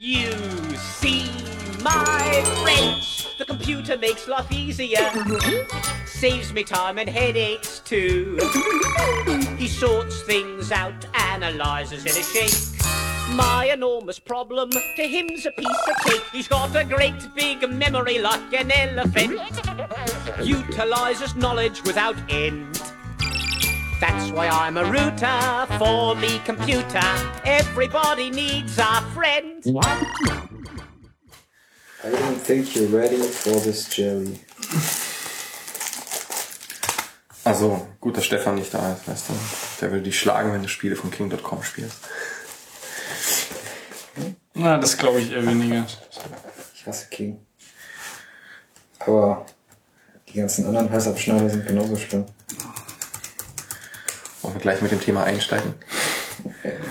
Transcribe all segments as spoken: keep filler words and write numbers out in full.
You see, my friends, the computer makes life easier. Saves me time and headaches too. He sorts things out, analyzes in a shake. My enormous problem to him's a piece of cake. He's got a great big memory like an elephant. Utilizes knowledge without end. That's why I'm a router for me computer. Everybody needs a friend. What? I don't think you're ready for this jelly. Also, gut, dass Stefan nicht da ist, weißt du. Der würde dich schlagen, wenn du Spiele von King Punkt com spielst. Na, das glaube ich eher weniger. Ich hasse King. Aber die ganzen anderen Halsabschneider sind genauso schlimm. Wollen wir gleich mit dem Thema einsteigen?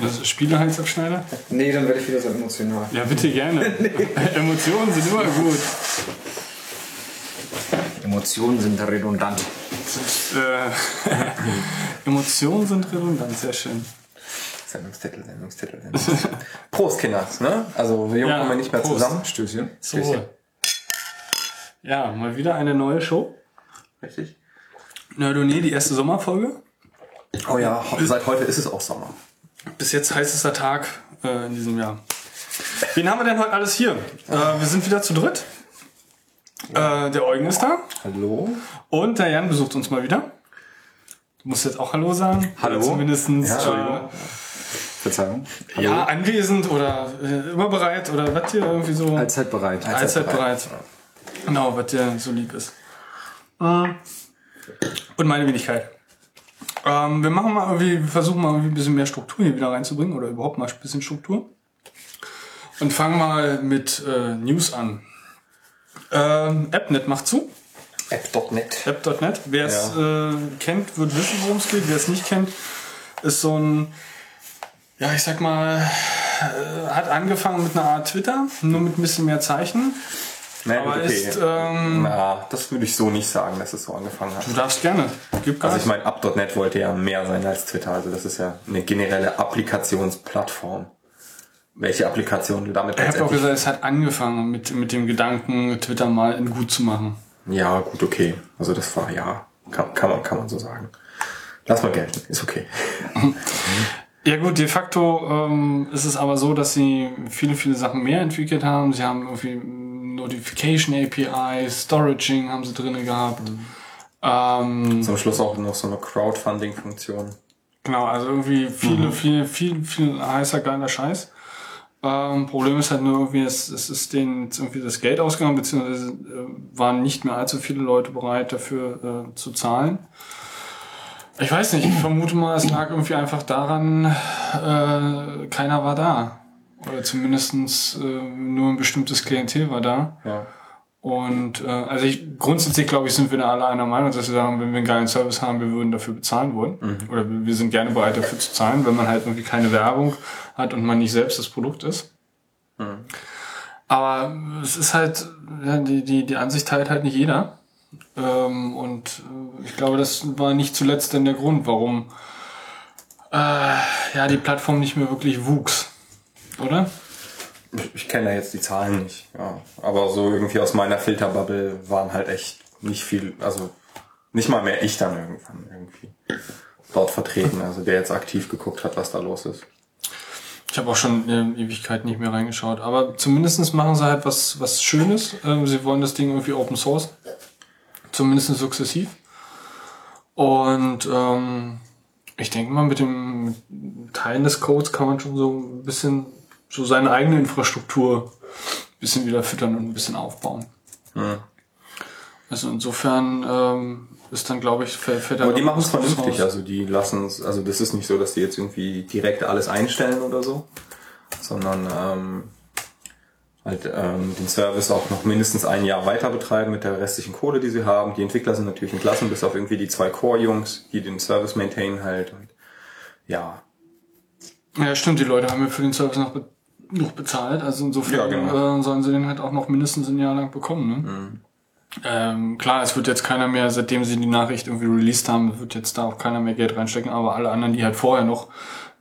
Das Spielehalsabschneider? Nee, dann werde ich wieder so emotional. Ja, bitte gerne. Nee. Emotionen sind immer gut. Emotionen sind redundant. Sind, äh, Emotionen sind redundant, sehr schön. Sendungstitel, Sendungstitel, Sendungstitel. Prost, Kinder, ne? Also, wir ja, kommen wir nicht mehr Prost. Zusammen. Stößchen. Stößchen. Ja, mal wieder eine neue Show. Richtig. Na, du, nee, die erste Sommerfolge. Oh ja, seit heute ist es auch Sommer. Bis jetzt heißester Tag äh, in diesem Jahr. Wen haben wir denn heute alles hier? Äh, wir sind wieder zu dritt. Äh, der Eugen ist da. Hallo. Und der Jan besucht uns mal wieder. Du musst jetzt auch Hallo sagen. Hallo. Zumindest. Ja, äh, Verzeihung. Hallo. Ja, anwesend oder äh, immer bereit oder was dir irgendwie so. Allzeit bereit. Allzeit bereit. Genau, was dir so lieb ist. Und meine Wenigkeit. Ähm, wir machen mal irgendwie, wir versuchen mal irgendwie ein bisschen mehr Struktur hier wieder reinzubringen oder überhaupt mal ein bisschen Struktur. Und fangen mal mit äh, News an. Ähm, App Punkt net macht zu. App Punkt net. App Punkt net. Wer es ja. äh, kennt, wird wissen, worum es geht. Wer es nicht kennt, ist so ein, ja, ich sag mal, äh, hat angefangen mit einer Art Twitter, nur mit ein bisschen mehr Zeichen. Nein, aber okay. ist, ähm, Na, das würde ich so nicht sagen, dass es so angefangen hat. Du darfst gerne. Gib Gas. Also ich meine, App Punkt net wollte ja mehr sein als Twitter. Also das ist ja eine generelle Applikationsplattform. Welche Applikation du damit kannst. Ich habe auch gesagt, es hat angefangen mit, mit dem Gedanken, Twitter mal in gut zu machen. Ja, gut, okay. Also das war, ja, kann, kann man, kann man so sagen. Lass mal gelten, ist okay. Ja gut, de facto ähm, ist es aber so, dass sie viele, viele Sachen mehr entwickelt haben. Sie haben irgendwie Notification A P I, Storaging haben sie drin gehabt. Mhm. Ähm, Zum Schluss auch noch so eine Crowdfunding-Funktion. Genau, also irgendwie viele, mhm. viele, viel, viel heißer, geiler Scheiß. Ähm, Problem ist halt nur irgendwie, es, es ist denen jetzt irgendwie das Geld ausgegangen, beziehungsweise äh, waren nicht mehr allzu viele Leute bereit, dafür äh, zu zahlen. Ich weiß nicht, ich vermute mal, es lag irgendwie einfach daran, äh, keiner war da. Oder zumindest äh, nur ein bestimmtes Klientel war da. Ja. Und äh, also ich, grundsätzlich, glaube ich, sind wir da alle einer Meinung, dass wir sagen, wenn wir einen geilen Service haben, wir würden dafür bezahlen wollen. Mhm. Oder wir sind gerne bereit, dafür zu zahlen, wenn man halt irgendwie keine Werbung hat und man nicht selbst das Produkt ist. Mhm. Aber es ist halt, ja, die, die, die Ansicht teilt halt nicht jeder. Ähm, und äh, ich glaube, das war nicht zuletzt dann der Grund, warum äh, ja die Plattform nicht mehr wirklich wuchs. Oder? Ich, ich kenne da jetzt die Zahlen nicht, ja. Aber so irgendwie aus meiner Filterbubble waren halt echt nicht viel, also nicht mal mehr ich dann irgendwann irgendwie dort vertreten, also der jetzt aktiv geguckt hat, was da los ist. Ich habe auch schon äh, Ewigkeit nicht mehr reingeschaut, aber zumindest machen sie halt was, was Schönes. Ähm, sie wollen das Ding irgendwie open source, zumindest sukzessiv. Und ähm, ich denke mal, mit dem Teilen des Codes kann man schon so ein bisschen so seine eigene Infrastruktur ein bisschen wieder füttern und ein bisschen aufbauen. Ja. Also insofern ähm, ist dann, glaube ich, fällt aber die machen es vernünftig, also die lassen es, also das ist nicht so, dass die jetzt irgendwie direkt alles einstellen oder so, sondern ähm, halt ähm, den Service auch noch mindestens ein Jahr weiter betreiben mit der restlichen Kohle, die sie haben. Die Entwickler sind natürlich entlassen, bis auf irgendwie die zwei Core-Jungs, die den Service maintainen halt. Und ja. Ja, stimmt, die Leute haben ja für den Service noch, be- noch bezahlt, also insofern ja, genau. äh, sollen sie den halt auch noch mindestens ein Jahr lang bekommen, ne? Mhm. Ähm, klar, es wird jetzt keiner mehr, seitdem sie die Nachricht irgendwie released haben, wird jetzt da auch keiner mehr Geld reinstecken, aber alle anderen, die halt vorher noch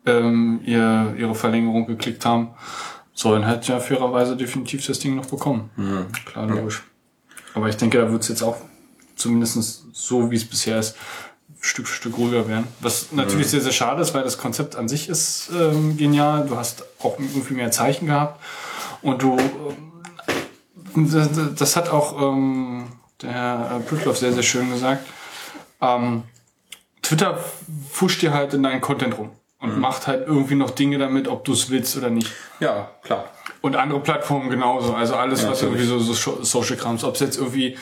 ähm, ihr, ihre Verlängerung geklickt haben, So, dann hat ja fairerweise definitiv das Ding noch bekommen. Mhm. Klar, logisch. Ja. Aber ich denke, da wird es jetzt auch zumindest so, wie es bisher ist, Stück für Stück ruhiger werden. Was natürlich mhm. sehr, sehr schade ist, weil das Konzept an sich ist ähm, genial. Du hast auch irgendwie mehr Zeichen gehabt. Und du... Ähm, das, das hat auch ähm, der Herr Pütloff sehr, sehr schön gesagt. Ähm, Twitter pfuscht dir halt in deinen Content rum. Und mhm. macht halt irgendwie noch Dinge damit, ob du es willst oder nicht. Ja, klar. Und andere Plattformen genauso. Also alles, ja, was natürlich. Irgendwie so, so Social Krams, ob es jetzt irgendwie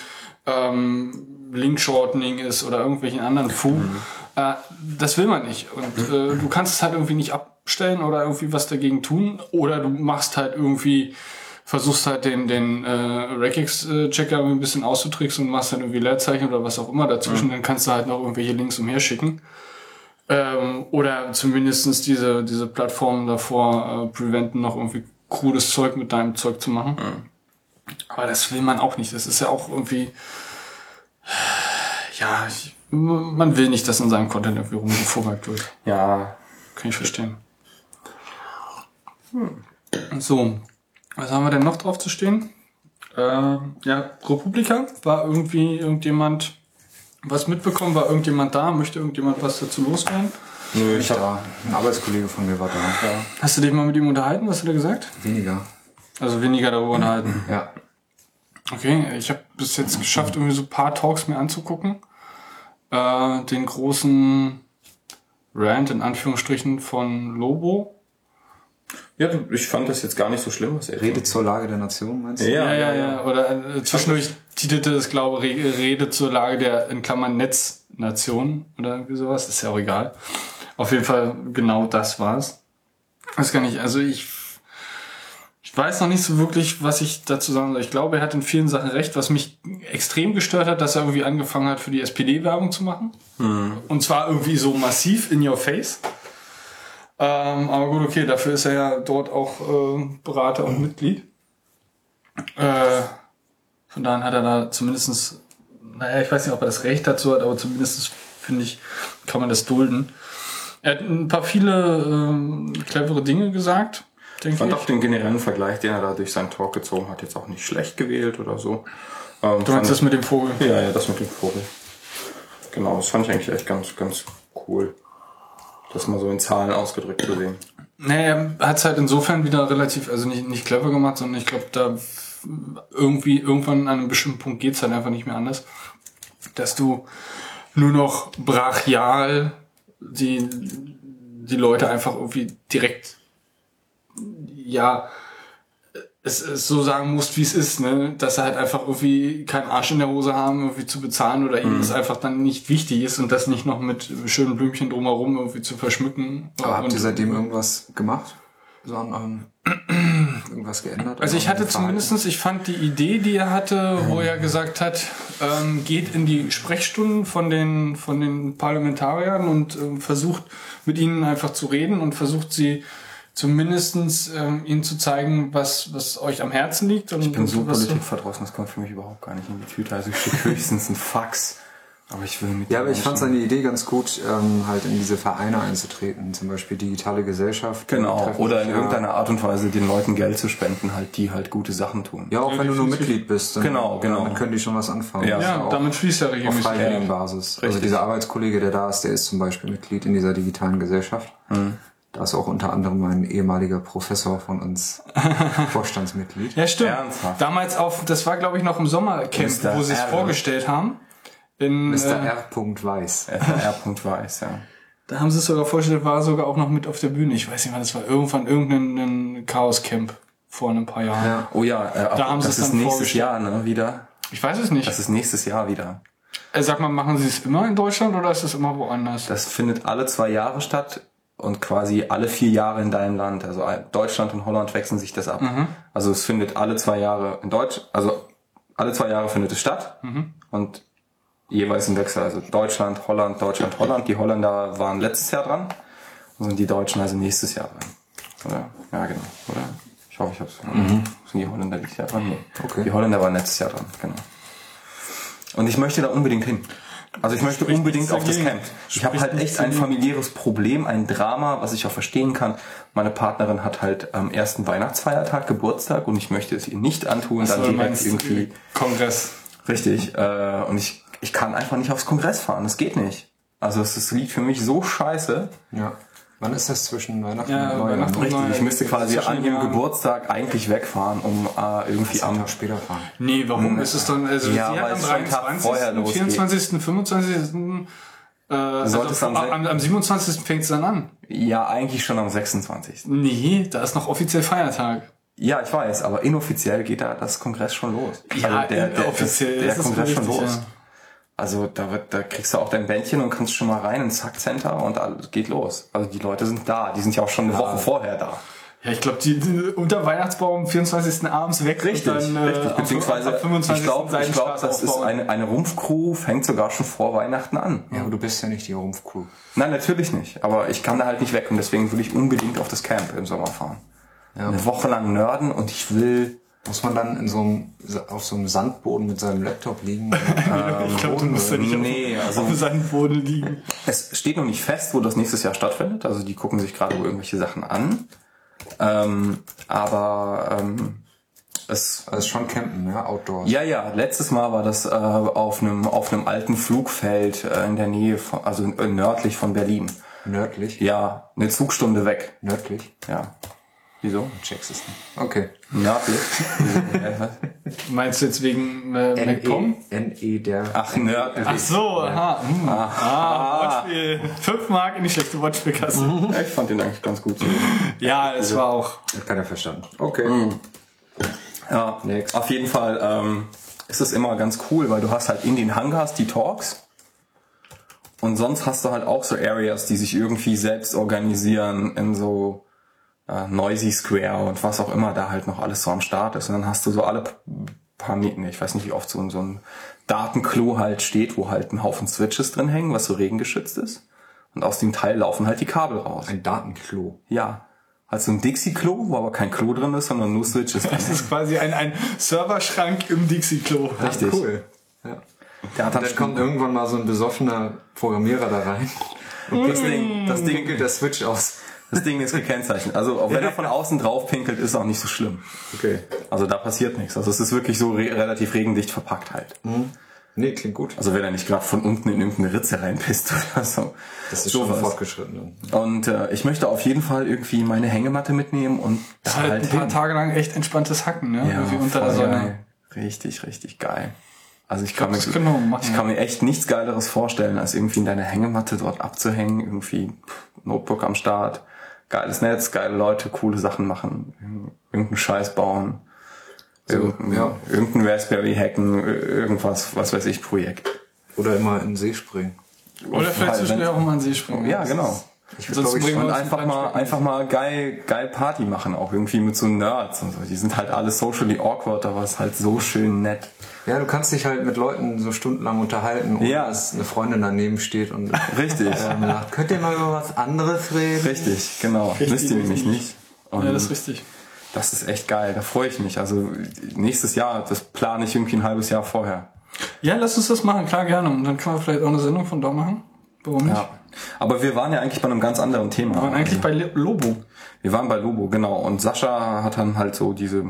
ähm, Link-Shortening ist oder irgendwelchen anderen Fu, mhm. äh, das will man nicht. Und äh, du kannst es halt irgendwie nicht abstellen oder irgendwie was dagegen tun. Oder du machst halt irgendwie, versuchst halt den, den äh, Regex-Checker ein bisschen auszutricksen und machst dann irgendwie Leerzeichen oder was auch immer dazwischen. Mhm. Dann kannst du halt noch irgendwelche Links umher schicken. Ähm, oder zumindestens diese diese Plattformen davor äh, preventen, noch irgendwie krudes Zeug mit deinem Zeug zu machen. Mhm. Aber das will man auch nicht. Das ist ja auch irgendwie... Ja, ich, man will nicht, dass in seinem Content irgendwie rumgevorgeigt wird. Ja. Kann ich verstehen. Hm. So, was haben wir denn noch drauf zu stehen? Ähm, ja, Republica war irgendwie irgendjemand... Was mitbekommen? War irgendjemand da? Möchte irgendjemand was dazu loswerden? Nö, ich war da. Ein Arbeitskollege von mir war da. Ja. Hast du dich mal mit ihm unterhalten? Was hat er gesagt? Weniger. Also weniger darüber unterhalten? Ja. Okay, ich habe bis jetzt geschafft, irgendwie so ein paar Talks mir anzugucken. Äh, den großen Rant in Anführungsstrichen von Lobo. Ja, ich fand das jetzt gar nicht so schlimm, was er redet zur Lage der Nation, meinst du? Ja, ja, ja. ja. Oder äh, zwischendurch titelte es, glaube ich, Rede zur Lage der, in Klammern, Netznation oder irgendwie sowas. Ist ja auch egal. Auf jeden Fall, genau das war's. Weiß gar nicht, also ich, ich weiß noch nicht so wirklich, was ich dazu sagen soll. Ich glaube, er hat in vielen Sachen recht, was mich extrem gestört hat, dass er irgendwie angefangen hat, für die S P D Werbung zu machen. Hm. Und zwar irgendwie so massiv in your face. Ähm, aber gut, okay, dafür ist er ja dort auch äh, Berater und Mitglied. Äh, von daher hat er da zumindestens, naja, ich weiß nicht, ob er das Recht dazu hat, aber zumindest, finde ich, kann man das dulden. Er hat ein paar viele ähm, clevere Dinge gesagt, denke ich. Fand auch den generellen Vergleich, den er da durch seinen Talk gezogen hat, jetzt auch nicht schlecht gewählt oder so. Ähm, du meinst das mit dem Vogel? Ja, ja, das mit dem Vogel. Genau, das fand ich eigentlich echt ganz, ganz cool. Das mal so in Zahlen ausgedrückt zu sehen. Naja, er hat es halt insofern wieder relativ, also nicht, nicht clever gemacht, sondern ich glaube, da irgendwie, irgendwann an einem bestimmten Punkt geht's halt einfach nicht mehr anders, dass du nur noch brachial die, die Leute einfach irgendwie direkt, ja, es, es so sagen musst, wie es ist, ne, dass er halt einfach irgendwie keinen Arsch in der Hose haben, irgendwie zu bezahlen oder ihm das mhm. einfach dann nicht wichtig ist und das nicht noch mit schönen Blümchen drumherum irgendwie zu verschmücken. Aber habt ihr seitdem irgendwas gemacht? So haben ähm, irgendwas geändert? Also ich hatte zumindestens, ich fand die Idee, die er hatte, wo er gesagt hat, ähm, geht in die Sprechstunden von den, von den Parlamentariern und äh, versucht mit ihnen einfach zu reden und versucht sie zumindestens ähm, ihnen zu zeigen, was was euch am Herzen liegt. Und ich bin so politikverdrossen, das kommt für mich überhaupt gar nicht in die Tüte. Also ich schicke höchstens ein Fax. Aber ich will mit. Ja, aber ich fand seine Idee ganz gut, ähm, halt in diese Vereine einzutreten, zum Beispiel digitale Gesellschaft. Genau. Oder in ja. irgendeiner Art und Weise den Leuten Geld zu spenden, halt die halt gute Sachen tun. Ja, auch ja, wenn du nur Mitglied bist. Dann, genau, genau. Dann können die schon was anfangen. Ja, ja damit fließt ja regelmäßig. Auf freiwilligen Basis. Richtig. Also dieser Arbeitskollege, der da ist, der ist zum Beispiel Mitglied in dieser digitalen Gesellschaft. Mhm. Da ist auch unter anderem mein ehemaliger Professor von uns Vorstandsmitglied. Ja, stimmt. Ernsthaft. Damals auf, das war glaube ich noch im Sommercamp, Mister wo sie es vorgestellt haben. In, Mister Äh, R. Weiß. Mister R. Weiß, ja. Da haben sie es sogar vorgestellt, war sogar auch noch mit auf der Bühne. Ich weiß nicht wann, das war irgendwann irgendein Chaos-Camp vor ein paar Jahren. Ja. Oh ja, äh, da haben sie es dann nächstes Jahr, ne, wieder. Ich weiß es nicht. Das ist nächstes Jahr wieder. Sag mal, machen sie es immer in Deutschland oder ist es immer woanders? Das findet alle zwei Jahre statt. Und quasi alle vier Jahre in deinem Land. Also Deutschland und Holland wechseln sich das ab. Mhm. Also es findet alle zwei Jahre in Deutsch, also alle zwei Jahre findet es statt. Mhm. Und jeweils ein Wechsel. Also Deutschland, Holland, Deutschland, Holland. Die Holländer waren letztes Jahr dran. Und die Deutschen also nächstes Jahr dran. Oder? Ja, genau. Oder? Ich hoffe, ich hab's. Mhm. Sind die Holländer dieses Jahr dran? Nee. Okay. Die Holländer waren letztes Jahr dran, genau. Und ich möchte da unbedingt hin. Also ich möchte Sprich unbedingt auf das Camp. Ich habe halt echt ein familiäres Problem, ein Drama, was ich auch verstehen kann. Meine Partnerin hat halt am ersten Weihnachtsfeiertag Geburtstag und ich möchte es ihr nicht antun. Was dann direkt irgendwie Kongress. Richtig. Äh, und ich ich kann einfach nicht aufs Kongress fahren. Das geht nicht. Also es ist Lied für mich so scheiße. Ja. Wann ist das zwischen Weihnachten ja, und Neujahr? Weihnachten Richtig, und ich müsste quasi an ihrem Geburtstag eigentlich wegfahren, um äh, irgendwie am... Tag später fahren. Nee, warum? Hm. Ist es dann... Also ja, weil am dreiundzwanzigsten, vierundzwanzigsten, fünfundzwanzigsten... Äh, also am, am, am siebenundzwanzigsten fängt es dann an. Ja, eigentlich schon am sechsundzwanzigsten Nee, da ist noch offiziell Feiertag. Ja, ich weiß, aber inoffiziell geht da das Kongress schon los. Ja, also der, der, offiziell der, der ist Kongress schon los. Ja. Also da, wird, da kriegst du auch dein Bändchen und kannst schon mal rein ins Sackcenter und alles geht los. Also die Leute sind da, die sind ja auch schon eine ja. Woche vorher da. Ja, ich glaube, die, die unter Weihnachtsbaum am vierundzwanzigsten abends weg. Richtig, und dann, richtig. Äh, beziehungsweise ab fünfundzwanzigsten ich glaube, glaub, das ist eine, eine Rumpfcrew, fängt sogar schon vor Weihnachten an. Ja, aber du bist ja nicht die Rumpfcrew. Nein, natürlich nicht. Aber ich kann da halt nicht weg und deswegen will ich unbedingt auf das Camp im Sommer fahren. Ja. Eine Woche lang nörden und ich will... Muss man dann in so einem, auf so einem Sandboden mit seinem Laptop liegen? ähm, ich glaube, du musst ja nicht nee, auf, also auf dem Sandboden liegen. Es steht noch nicht fest, wo das nächstes Jahr stattfindet. Also die gucken sich gerade irgendwelche Sachen an. Ähm, aber ähm, es also ist schon Campen, ja, Outdoors. Ja, ja. Letztes Mal war das äh, auf einem auf einem alten Flugfeld äh, in der Nähe, von, also äh, nördlich von Berlin. Nördlich? Ja, eine Zugstunde weg. Nördlich? Ja. Wieso? Checkst es nicht. Okay. Nördlich. Meinst du jetzt wegen äh, MacPom? N E der... Ach, nördlich. Ach so, aha. Hm. Ah, Wortspiel. fünf Mark in die schlechte Wortspielkasse. Ich fand den eigentlich ganz gut. So. Ja, es also, war auch... Hat keiner verstanden. Okay. Mhm. Ja, Next. Auf jeden Fall ähm, ist es immer ganz cool, weil du hast halt in den Hangars die Talks. Und sonst hast du halt auch so Areas, die sich irgendwie selbst organisieren in so... Uh, Noisy Square und was auch immer da halt noch alles so am Start ist. Und dann hast du so alle paar Minuten, ich weiß nicht wie oft, so, so ein Datenklo halt steht, wo halt ein Haufen Switches drin hängen, was so regengeschützt ist. Und aus dem Teil laufen halt die Kabel raus. Ein Datenklo? Ja. Also ein Dixie-Klo, wo aber kein Klo drin ist, sondern nur Switches drin. Das ist quasi ein, ein Serverschrank im Dixie-Klo. Richtig. Ja, cool. Ja. Der hat und dann Sp- kommt irgendwann mal so ein besoffener Programmierer da rein. Und das Ding, das Ding geht der Switch aus. Das Ding ist gekennzeichnet. Also auch wenn er von außen drauf pinkelt, ist auch nicht so schlimm. Okay. Also da passiert nichts. Also es ist wirklich so re- relativ regendicht verpackt halt. Mhm. Nee, klingt gut. Also wenn er nicht gerade von unten in irgendeine Ritze reinpisst oder so. Das ist so schon fortgeschritten. Und äh, ich möchte auf jeden Fall irgendwie meine Hängematte mitnehmen und das da halt ein paar hin. Tage lang echt entspanntes Hacken, ne? Ja, irgendwie unter der Sonne. Richtig, richtig geil. Also ich, ich, glaub, kann, mir, machen, ich ja. kann mir echt nichts Geileres vorstellen, als irgendwie in deiner Hängematte dort abzuhängen, irgendwie Notebook am Start. Geiles Netz, geile Leute, coole Sachen machen, irgendeinen Scheiß bauen, so, irgendein, ja. irgendein Raspberry hacken, irgendwas, was weiß ich, Projekt. Oder immer in den See springen. Oder, Oder vielleicht zwischendurch auch mal in den See springen. Ja, genau. Ich würde, sonst ich, und einfach mal, einfach mal geil, geil Party machen, auch irgendwie mit so Nerds und so. Die sind halt alle socially awkward, aber es ist halt so schön nett. Ja, du kannst dich halt mit Leuten so stundenlang unterhalten, ohne ja. dass eine Freundin daneben steht und richtig. Ähm, lacht. Könnt ihr mal über was anderes reden? Richtig, genau. Richtig, Wisst ihr nämlich nicht. Und ja, das ist richtig. Das ist echt geil, da freue ich mich. Also nächstes Jahr, das plane ich irgendwie ein halbes Jahr vorher. Ja, lass uns das machen, klar, gerne. Und dann können wir vielleicht auch eine Sendung von da machen. Warum nicht? Ja. Aber wir waren ja eigentlich bei einem ganz anderen Thema. Wir waren eigentlich bei Lobo. Wir waren bei Lobo, genau. Und Sascha hat dann halt so diese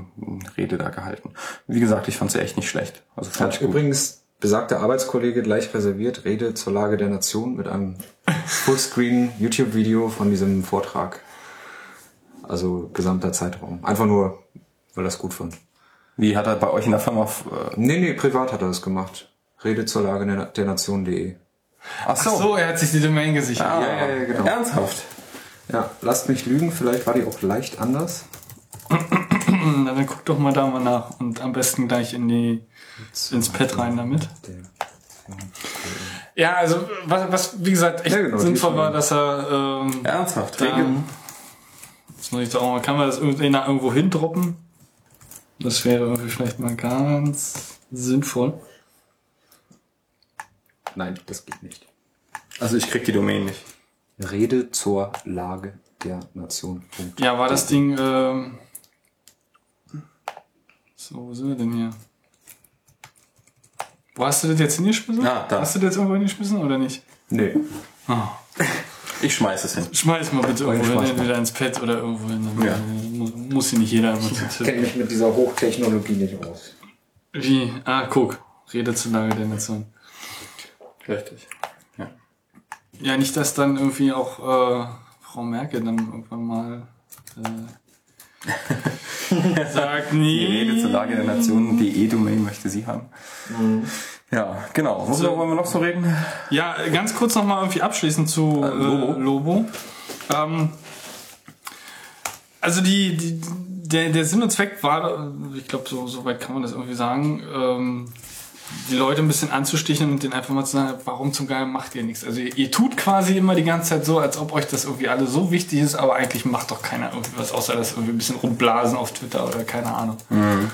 Rede da gehalten. Wie gesagt, ich fand sie echt nicht schlecht. Also fand ich gut. Übrigens besagter Arbeitskollege gleich reserviert Rede zur Lage der Nation mit einem Fullscreen-YouTube-Video von diesem Vortrag. Also gesamter Zeitraum. Einfach nur, weil er es gut fand. Wie hat er bei euch in der Firma... F- nee, nee, privat hat er das gemacht. Rede zur Lage der, Na- der Nation.de. Ach so. Ach so, er hat sich die Domain gesichert. Ah, ja, ja, ja, genau. Ernsthaft? Ja, lasst mich lügen, vielleicht war die auch leicht anders. Dann guck doch mal da mal nach und am besten gleich in die, ins Pad rein damit. Ja, also, was, was wie gesagt, echt ja, genau, sinnvoll war, dass er... Ähm, Ernsthaft? Da, jetzt muss ich doch auch mal, kann man das irgendwo hindroppen? Das wäre irgendwie vielleicht mal ganz sinnvoll. Nein, das geht nicht. Also ich krieg die Domain nicht. Rede zur Lage der Nation. Ja, war das Ding... Ähm so, wo sind wir denn hier? Wo hast du das jetzt hingeschmissen? Ja, da. Hast du das jetzt irgendwo hingeschmissen oder nicht? Nee. Oh. Ich schmeiß es hin. Schmeiß mal bitte irgendwo hin, entweder ins Pad oder irgendwo hin. Ja. Muss hier nicht jeder immer zu tippen. Ich kenne mich mit dieser Hochtechnologie nicht aus. Wie? Ah, guck. Rede zu lange, der Nation. Richtig. Ja. Ja, nicht, dass dann irgendwie auch äh, Frau Merkel dann irgendwann mal äh, sagt, nee. Die Rede zur Lage der Nation, die E-Domain möchte sie haben. Mhm. Ja, genau. Worüber so, wollen wir noch so reden? Ja, ganz kurz nochmal irgendwie abschließend zu äh, Lobo. Äh, Lobo. Ähm, also die, die der, der Sinn und Zweck war, ich glaube, so, so weit kann man das irgendwie sagen, ähm, die Leute ein bisschen anzustichen und denen einfach mal zu sagen, warum zum Geier macht ihr nichts? Also ihr, ihr tut quasi immer die ganze Zeit so, als ob euch das irgendwie alle so wichtig ist, aber eigentlich macht doch keiner irgendwie was, außer das irgendwie ein bisschen rumblasen auf Twitter oder keine Ahnung. Mhm.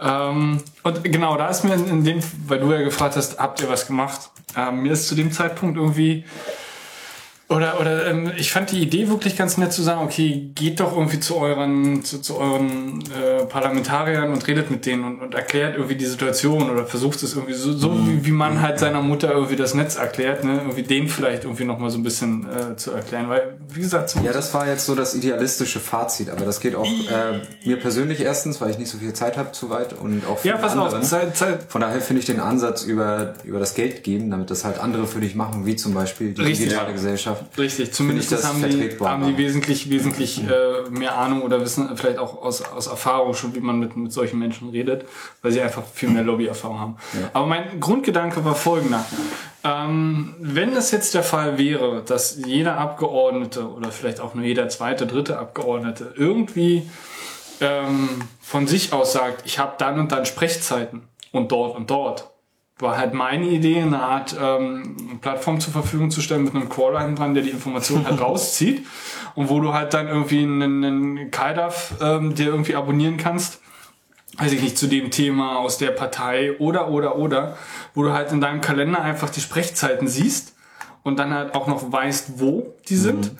Ähm, und genau, da ist mir in dem, weil du ja gefragt hast, habt ihr was gemacht? Ähm, mir ist zu dem Zeitpunkt irgendwie, oder oder ähm, ich fand die Idee wirklich ganz nett zu sagen, okay, geht doch irgendwie zu euren zu, zu euren äh, Parlamentariern und redet mit denen und, und erklärt irgendwie die Situation oder versucht es irgendwie so, so wie, wie man halt seiner Mutter irgendwie das Netz erklärt, ne, irgendwie den vielleicht irgendwie nochmal so ein bisschen äh, zu erklären, weil wie gesagt... So ja, das war jetzt so das idealistische Fazit, aber das geht auch äh, mir persönlich erstens, weil ich nicht so viel Zeit habe, zu weit und auch für ja, pass auf, Zeit, Zeit. Von daher finde ich den Ansatz über über das Geld geben, damit das halt andere für dich machen, wie zum Beispiel die Richtig. digitale Gesellschaft. Richtig, zumindest das haben, die, haben die wesentlich wesentlich äh, mehr Ahnung oder wissen vielleicht auch aus, aus Erfahrung schon, wie man mit, mit solchen Menschen redet, weil sie einfach viel mehr Lobbyerfahrung haben. Ja. Aber mein Grundgedanke war folgender. Ähm, wenn es jetzt der Fall wäre, dass jeder Abgeordnete oder vielleicht auch nur jeder zweite, dritte Abgeordnete irgendwie ähm, von sich aus sagt, ich habe dann und dann Sprechzeiten und dort und dort, war halt meine Idee, eine Art ähm, Plattform zur Verfügung zu stellen mit einem Crawler hinten dran, der die Informationen halt rauszieht und wo du halt dann irgendwie einen, einen K D A F ähm, dir irgendwie abonnieren kannst, weiß ich nicht, zu dem Thema aus der Partei oder, oder, oder, wo du halt in deinem Kalender einfach die Sprechzeiten siehst und dann halt auch noch weißt, wo die sind mhm.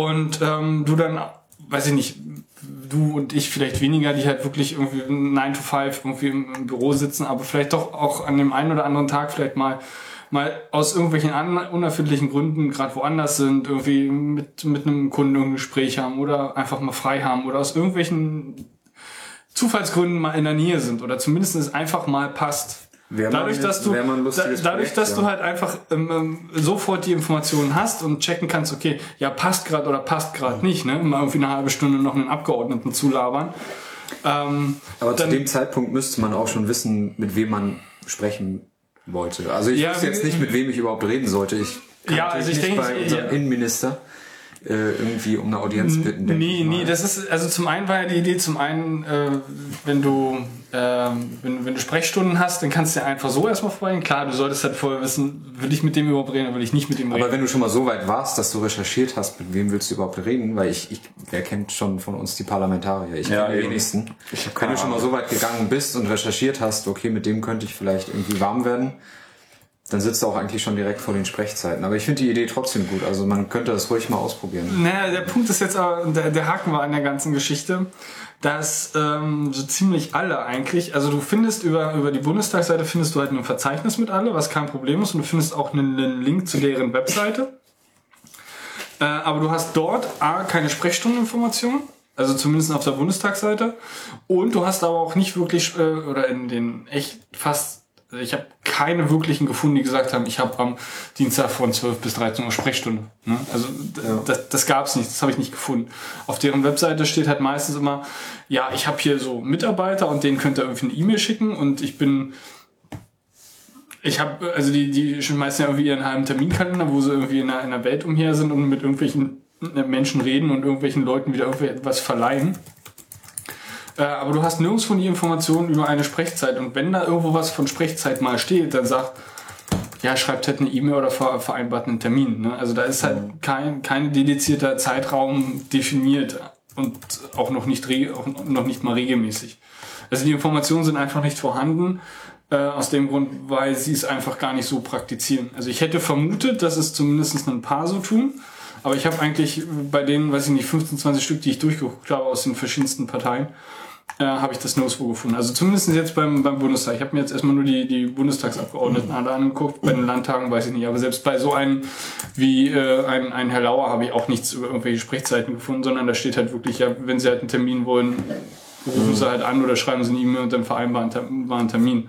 und ähm, du dann, weiß ich nicht, du und ich vielleicht weniger, die halt wirklich irgendwie nine to five irgendwie im Büro sitzen, aber vielleicht doch auch an dem einen oder anderen Tag vielleicht mal mal aus irgendwelchen unerfindlichen Gründen gerade woanders sind, irgendwie mit mit einem Kunden ein Gespräch haben oder einfach mal frei haben oder aus irgendwelchen Zufallsgründen mal in der Nähe sind oder zumindest es einfach mal passt. Wär dadurch, man, dass, du, da, dadurch Projekt, dass ja. du halt einfach ähm, sofort die Informationen hast und checken kannst, okay, ja, passt gerade oder passt gerade nicht, ne? Mal irgendwie eine halbe Stunde noch einen Abgeordneten zulabern. Ähm, Aber dann, zu dem Zeitpunkt müsste man auch schon wissen, mit wem man sprechen wollte. Also ich ja, wusste jetzt nicht, mit wem ich überhaupt reden sollte. Ich kann ja, also ich nicht denke, bei unserem ja. Innenminister irgendwie um eine Audienz bitten. Nee, nee, das ist, also zum einen war ja die Idee, zum einen, äh, wenn du äh, wenn, wenn du Sprechstunden hast, dann kannst du ja einfach so erstmal vorbeigehen. Klar, du solltest halt vorher wissen, will ich mit dem überhaupt reden oder will ich nicht mit dem reden. Aber wenn du schon mal so weit warst, dass du recherchiert hast, mit wem willst du überhaupt reden, weil ich, ich wer kennt schon von uns die Parlamentarier? Ich ja, kenne die wenigsten. Ich wenn du schon mal so weit gegangen bist und recherchiert hast, okay, mit dem könnte ich vielleicht irgendwie warm werden, dann sitzt er auch eigentlich schon direkt vor den Sprechzeiten. Aber ich finde die Idee trotzdem gut. Also man könnte das ruhig mal ausprobieren. Naja, der Punkt ist jetzt aber, der, der Haken war an der ganzen Geschichte, dass ähm, so ziemlich alle eigentlich, also du findest über über die Bundestagsseite findest du halt ein Verzeichnis mit alle, was kein Problem ist. Und du findest auch einen, einen Link zu deren Webseite. Äh, aber du hast dort A, keine Sprechstundeninformationen. Also zumindest auf der Bundestagsseite. Und du hast aber auch nicht wirklich, äh, oder in den echt fast, ich habe keine wirklichen gefunden, die gesagt haben, ich habe am Dienstag von zwölf bis dreizehn Uhr Sprechstunde. Ne? Also ja. das, das gab es nicht, das habe ich nicht gefunden. Auf deren Webseite steht halt meistens immer, ja, ich habe hier so Mitarbeiter und denen könnt ihr irgendwie eine E-Mail schicken und ich bin, ich habe, also die die schon meistens ja irgendwie ihren halben Terminkalender, wo sie irgendwie in einer, in einer Welt umher sind und mit irgendwelchen Menschen reden und irgendwelchen Leuten wieder irgendwas verleihen. Aber du hast nirgends von die Informationen über eine Sprechzeit. Und wenn da irgendwo was von Sprechzeit mal steht, dann sagt, ja, schreibt halt eine E-Mail oder vereinbart einen Termin. Ne? Also da ist halt kein, kein dedizierter Zeitraum definiert und auch noch nicht, auch noch nicht mal regelmäßig. Also die Informationen sind einfach nicht vorhanden, äh, aus dem Grund, weil sie es einfach gar nicht so praktizieren. Also ich hätte vermutet, dass es zumindest ein paar so tun. Aber ich habe eigentlich bei denen, weiß ich nicht, fünfzehn, zwanzig Stück, die ich durchgeguckt habe aus den verschiedensten Parteien, äh, habe ich das nirgendwo gefunden. Also zumindest jetzt beim, beim Bundestag. Ich habe mir jetzt erstmal nur die, die Bundestagsabgeordneten alle angeguckt. Bei den Landtagen weiß ich nicht. Aber selbst bei so einem wie äh, ein, ein Herr Lauer habe ich auch nichts über irgendwelche Sprechzeiten gefunden, sondern da steht halt wirklich, ja, wenn Sie halt einen Termin wollen, rufen sie halt an oder schreiben sie eine E-Mail und dann vereinbaren einen Termin.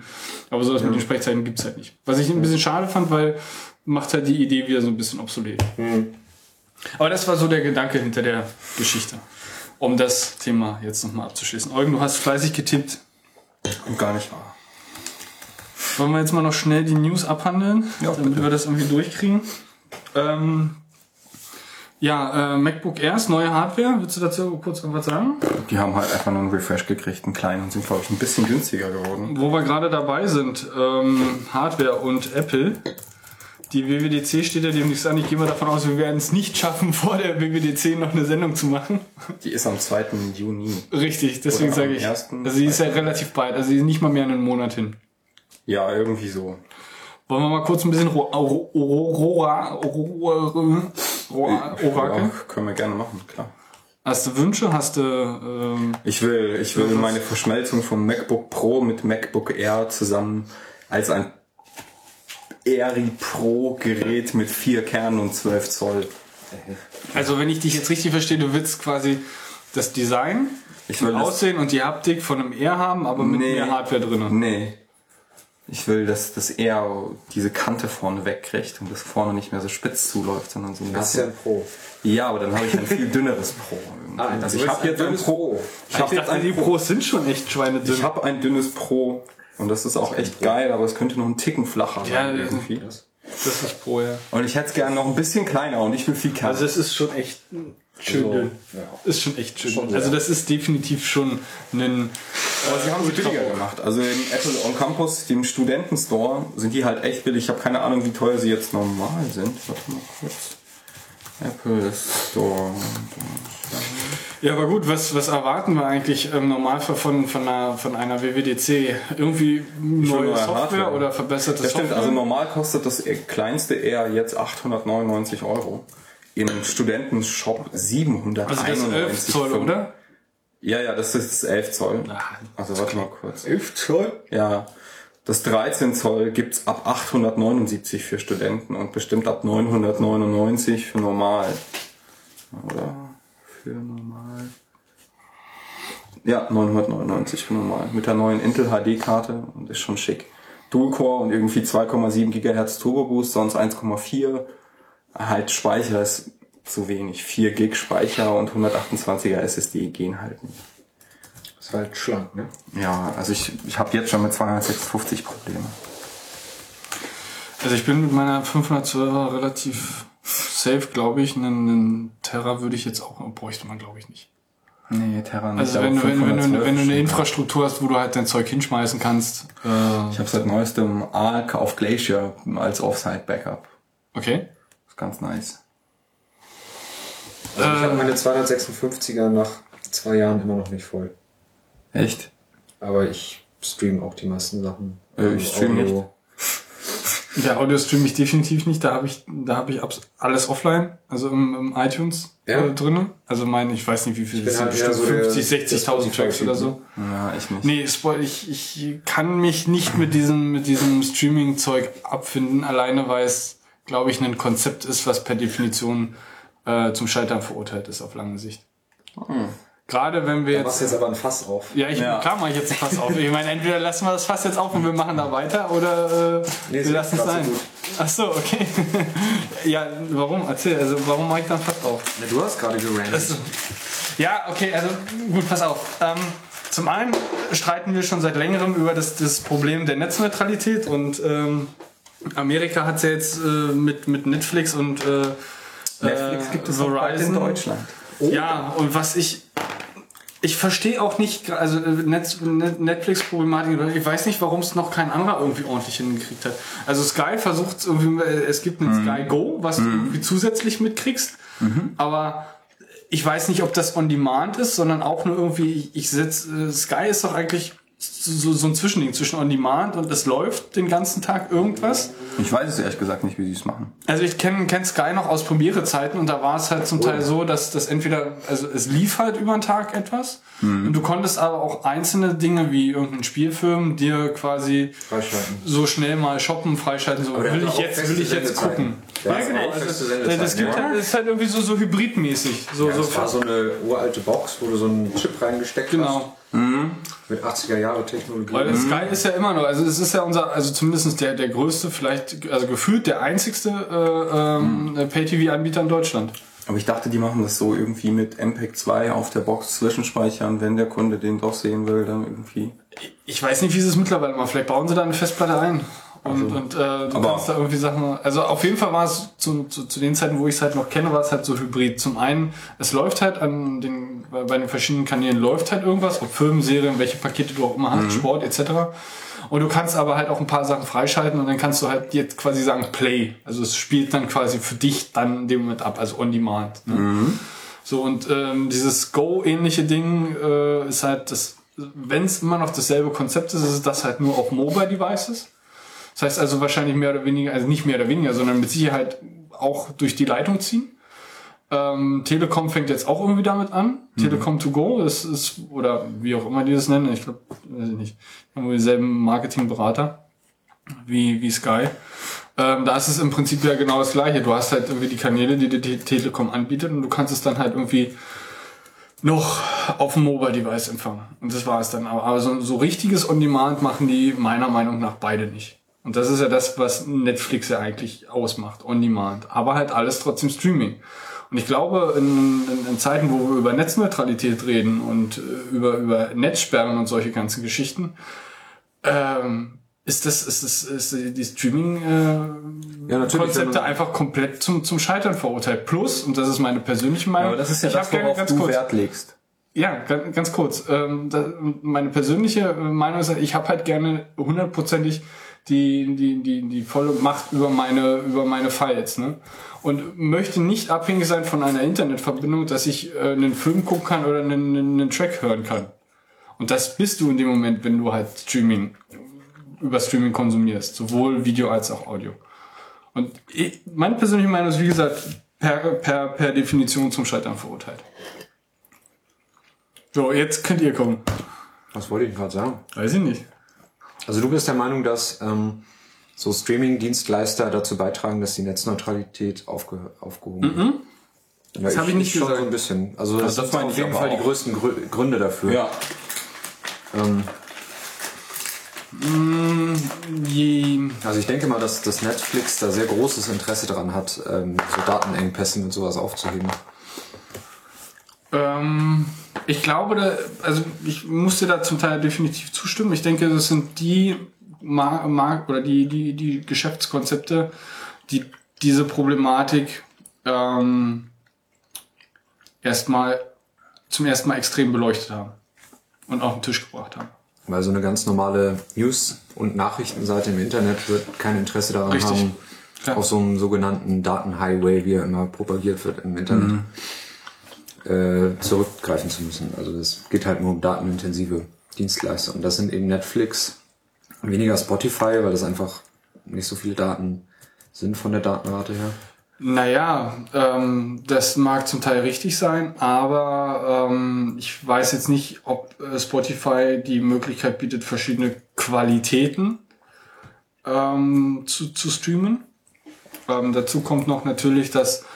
Aber sowas mit den Sprechzeiten gibt es halt nicht. Was ich ein bisschen schade fand, weil macht halt die Idee wieder so ein bisschen obsolet. Mhm. Aber das war so der Gedanke hinter der Geschichte. Um das Thema jetzt nochmal abzuschließen. Eugen, du hast fleißig getippt. Und gar nicht wahr. Wollen wir jetzt mal noch schnell die News abhandeln, ja, damit bitte. Wir das irgendwie durchkriegen? Ähm, ja, äh, MacBook Airs, neue Hardware. Willst du dazu kurz irgendwas sagen? Die haben halt einfach nur einen Refresh gekriegt, einen kleinen, und sind, glaube ich, ein bisschen günstiger geworden. Wo wir gerade dabei sind, ähm, Hardware und Apple. Die W W D C steht ja demnächst an. Ich gehe mal davon aus, wir werden es nicht schaffen, vor der W W D C noch eine Sendung zu machen. Die ist am zweiten Juni. Richtig, deswegen sage ich. ersten Also die ist ja relativ bald. Also die ist nicht mal mehr einen Monat hin. Ja, irgendwie so. Wollen wir mal kurz ein bisschen Aurora... Orakel? Können wir gerne machen, klar. Hast du Wünsche? Hast du... Ähm, ich will, ich will meine Verschmelzung vom MacBook Pro mit MacBook Air zusammen als ein Airy Pro Gerät mit vier Kernen und zwölf Zoll. Also wenn ich dich jetzt richtig verstehe, du willst quasi das Design, ich will das Aussehen und die Haptik von einem Air haben, aber mit nee, mehr Hardware drin. Nee. Ich will, dass das Air diese Kante vorne wegkriegt und das vorne nicht mehr so spitz zuläuft, sondern so ein bisschen. Das ist ja ein Pro. Ja, aber dann habe ich ein viel dünneres Pro. Ah, also ich habe jetzt ein Pro. Ich, ich dachte, ein die Pro. Pros sind schon echt schweinedünn. Ich habe ein dünnes Pro. Und das ist auch echt geil, aber es könnte noch einen Ticken flacher sein. Ja, irgendwie. Das ist Pro, ja. Und ich hätte es gerne noch ein bisschen kleiner und ich will viel kleiner. Also es ist schon echt schön. Also, ja. Ist schon echt schön. Schon, also das ja. ist definitiv schon ein... Aber sie haben sie billiger gemacht. Also im Apple on Campus, dem Studentenstore, sind die halt echt billig. Ich habe keine Ahnung, wie teuer sie jetzt normal sind. Warte mal kurz. Apple Store... Ja, aber gut, was, was erwarten wir eigentlich im Normalfall von, von, einer, von einer W W D C? Irgendwie neue Software Hardware. Oder verbesserte das Software? Stimmt, also normal kostet das kleinste eher jetzt achthundertneunundneunzig Euro. Im Studentenshop siebenhunderteinundneunzig. Also das elf Zoll, oder? Ja, ja, das ist elf Zoll. Also warte mal kurz. elf Zoll? Ja. Das dreizehn Zoll gibt's ab achthundertneunundsiebzig für Studenten und bestimmt ab neunhundertneunundneunzig für normal. Oder? Für normal. Ja, neunhundertneunundneunzig für normal. Mit der neuen Intel H D-Karte und ist schon schick. Dual-Core und irgendwie zwei Komma sieben Gigahertz Turbo-Boost, sonst eins Komma vier. Halt Speicher ist zu wenig. vier Gig Speicher und hundertachtundzwanziger S S D gehen halt nicht. Ist halt schlank, ne? Ja, also ich, ich habe jetzt schon mit zweihundertsechsundfünfzig Probleme. Also ich bin mit meiner fünfhundertzwölfer relativ... Safe, glaube ich, einen, einen Terra würde ich jetzt auch, bräuchte man, glaube ich, nicht. Nee, Terra nicht. Also wenn du, wenn, wenn, du, wenn du eine Infrastruktur hast, wo du halt dein Zeug hinschmeißen kannst. Äh ich habe seit neuestem Arc auf Glacier als Offsite-Backup. Okay. Ist ganz nice. Also ich habe meine zweihundertsechsundfünfziger nach zwei Jahren immer noch nicht voll. Echt? Aber ich streame auch die meisten Sachen. Äh, ich streame nicht. Ja, Audio streame ich definitiv nicht. Da habe ich, da habe ich alles offline, also im, im iTunes ja. drin. Also mein, ich weiß nicht, wie viel das sind, bestimmt so fünfzig, sechzigtausend Tracks oder so. Ja, ich nicht. Nee, Spoil, ich, ich kann mich nicht mit diesem, mit diesem Streaming-Zeug abfinden, alleine weil es, glaube ich, ein Konzept ist, was per Definition äh, zum Scheitern verurteilt ist auf lange Sicht. Hm. Gerade wenn wir da jetzt... machst du jetzt aber ein Fass auf. Ja, ich, ja. klar mache ich jetzt ein Fass auf. Ich meine, entweder lassen wir das Fass jetzt auf und wir machen da weiter oder äh, nee, wir lassen es sein. So Ach so, okay. Ja, warum? Erzähl, also warum mache ich da ein Fass auf? Ja, du hast gerade gerannt. Also, ja, okay, also gut, pass auf. Ähm, zum einen streiten wir schon seit längerem über das, das Problem der Netzneutralität und ähm, Amerika hat es ja jetzt äh, mit, mit Netflix und äh, Netflix gibt es äh, Verizon in Deutschland. Oh. Ja, und was ich... Ich verstehe auch nicht, also Netflix-Problematik, ich weiß nicht, warum es noch kein anderer irgendwie ordentlich hingekriegt hat. Also Sky versucht irgendwie, es gibt einen mm. Sky Go, was mm. du irgendwie zusätzlich mitkriegst, mm-hmm. aber ich weiß nicht, ob das on demand ist, sondern auch nur irgendwie, ich setze, Sky ist doch eigentlich so, so ein Zwischending zwischen On Demand und es läuft den ganzen Tag irgendwas. Ich weiß es ehrlich gesagt nicht, wie die es machen. Also ich kenne kenn Sky noch aus Premiere-Zeiten und da war es halt zum oh. Teil so, dass das entweder, also es lief halt über den Tag etwas mhm. und du konntest aber auch einzelne Dinge wie irgendein Spielfilm dir quasi so schnell mal shoppen, freischalten, so will ich jetzt, will ich jetzt gucken. Ja, ja genau, also, das gibt ja. halt, ist halt irgendwie so, so hybridmäßig. So, ja, das so war so eine uralte Box, wo du so einen Chip reingesteckt genau. hast. Genau. Mhm. Mit achtziger-Jahre-Technologie. Weil Sky mhm. ist ja immer noch, also es ist ja unser, also zumindest der, der größte, vielleicht, also gefühlt der einzigste äh, ähm, mhm. Pay-T V-Anbieter in Deutschland. Aber ich dachte, die machen das so irgendwie mit M P E G zwei auf der Box zwischenspeichern, wenn der Kunde den doch sehen will, dann irgendwie. Ich weiß nicht, wie sie es mittlerweile machen. Vielleicht bauen sie da eine Festplatte ein. Und, also, und äh, du aber kannst da irgendwie Sachen... Also auf jeden Fall war es zu, zu, zu den Zeiten, wo ich es halt noch kenne, war es halt so hybrid. Zum einen, es läuft halt an den... Bei den verschiedenen Kanälen läuft halt irgendwas, ob Filmen, Serien, welche Pakete du auch immer hast, mhm. Sport et cetera. Und du kannst aber halt auch ein paar Sachen freischalten und dann kannst du halt jetzt quasi sagen Play. Also es spielt dann quasi für dich dann in dem Moment ab, also on demand. Ne? Mhm. So und ähm, dieses Go-ähnliche Ding äh, ist halt das... Wenn es immer noch dasselbe Konzept ist, ist das halt nur auf Mobile-Devices. Das heißt also wahrscheinlich mehr oder weniger, also nicht mehr oder weniger, sondern mit Sicherheit auch durch die Leitung ziehen. Ähm, Telekom fängt jetzt auch irgendwie damit an. Mhm. Telekom to go, das ist, oder wie auch immer die das nennen, ich glaube, weiß ich nicht, haben wir denselben Marketingberater wie, wie Sky. Ähm, da ist es im Prinzip ja genau das Gleiche. Du hast halt irgendwie die Kanäle, die die Telekom anbietet und du kannst es dann halt irgendwie noch auf dem Mobile-Device empfangen. Und das war es dann. Aber, aber so, so richtiges On-Demand machen die meiner Meinung nach beide nicht. Und das ist ja das, was Netflix ja eigentlich ausmacht, on demand. Aber halt alles trotzdem Streaming. Und ich glaube, in, in, in Zeiten, wo wir über Netzneutralität reden und äh, über, über Netzsperren und solche ganzen Geschichten, ähm, ist das, ist das, ist die Streaming-Konzepte äh, ja, einfach komplett zum, zum Scheitern verurteilt. Plus, und das ist meine persönliche Meinung, ja, aber das ist ja ich das, worauf ganz du kurz, Wert legst. Ja, ganz, ganz kurz. Ähm, das, meine persönliche Meinung ist, ich habe halt gerne hundertprozentig Die, die, die, die volle Macht über meine, über meine Files, ne? Und möchte nicht abhängig sein von einer Internetverbindung, dass ich äh, einen Film gucken kann oder einen, einen Track hören kann. Und das bist du in dem Moment, wenn du halt Streaming, über Streaming konsumierst. Sowohl Video als auch Audio. Und ich, meine persönliche Meinung ist, wie gesagt, per, per, per Definition zum Scheitern verurteilt. So, jetzt könnt ihr kommen. Was wollte ich gerade sagen? Weiß ich nicht. Also du bist der Meinung, dass ähm, so Streaming-Dienstleister dazu beitragen, dass die Netzneutralität aufge- aufgehoben wird? Mm-hmm. Ja, das habe ich nicht gesagt. Schon ein bisschen. Also das, das sind auf jeden Fall auch die größten Gr- Gründe dafür. Ja. Ähm, mm, je. Also ich denke mal, dass das Netflix da sehr großes Interesse daran hat, ähm, so Datenengpässen und sowas aufzuheben. Ähm... Ich glaube, da, also ich musste da zum Teil definitiv zustimmen. Ich denke, das sind die Mark- Mar- oder die, die, die Geschäftskonzepte, die diese Problematik ähm, erstmal zum ersten Mal extrem beleuchtet haben und auf den Tisch gebracht haben. Weil so eine ganz normale News- und Nachrichtenseite im Internet wird kein Interesse daran Richtig. haben, ja. auf so einem sogenannten Datenhighway, wie er immer propagiert wird im Internet. Mhm. Äh, zurückgreifen zu müssen. Also das geht halt nur um datenintensive Dienstleister. Und das sind eben Netflix, weniger Spotify, weil das einfach nicht so viele Daten sind von der Datenrate her. Naja, ähm, das mag zum Teil richtig sein, aber ähm, ich weiß jetzt nicht, ob Spotify die Möglichkeit bietet, verschiedene Qualitäten ähm, zu, zu streamen. Ähm, dazu kommt noch natürlich, dass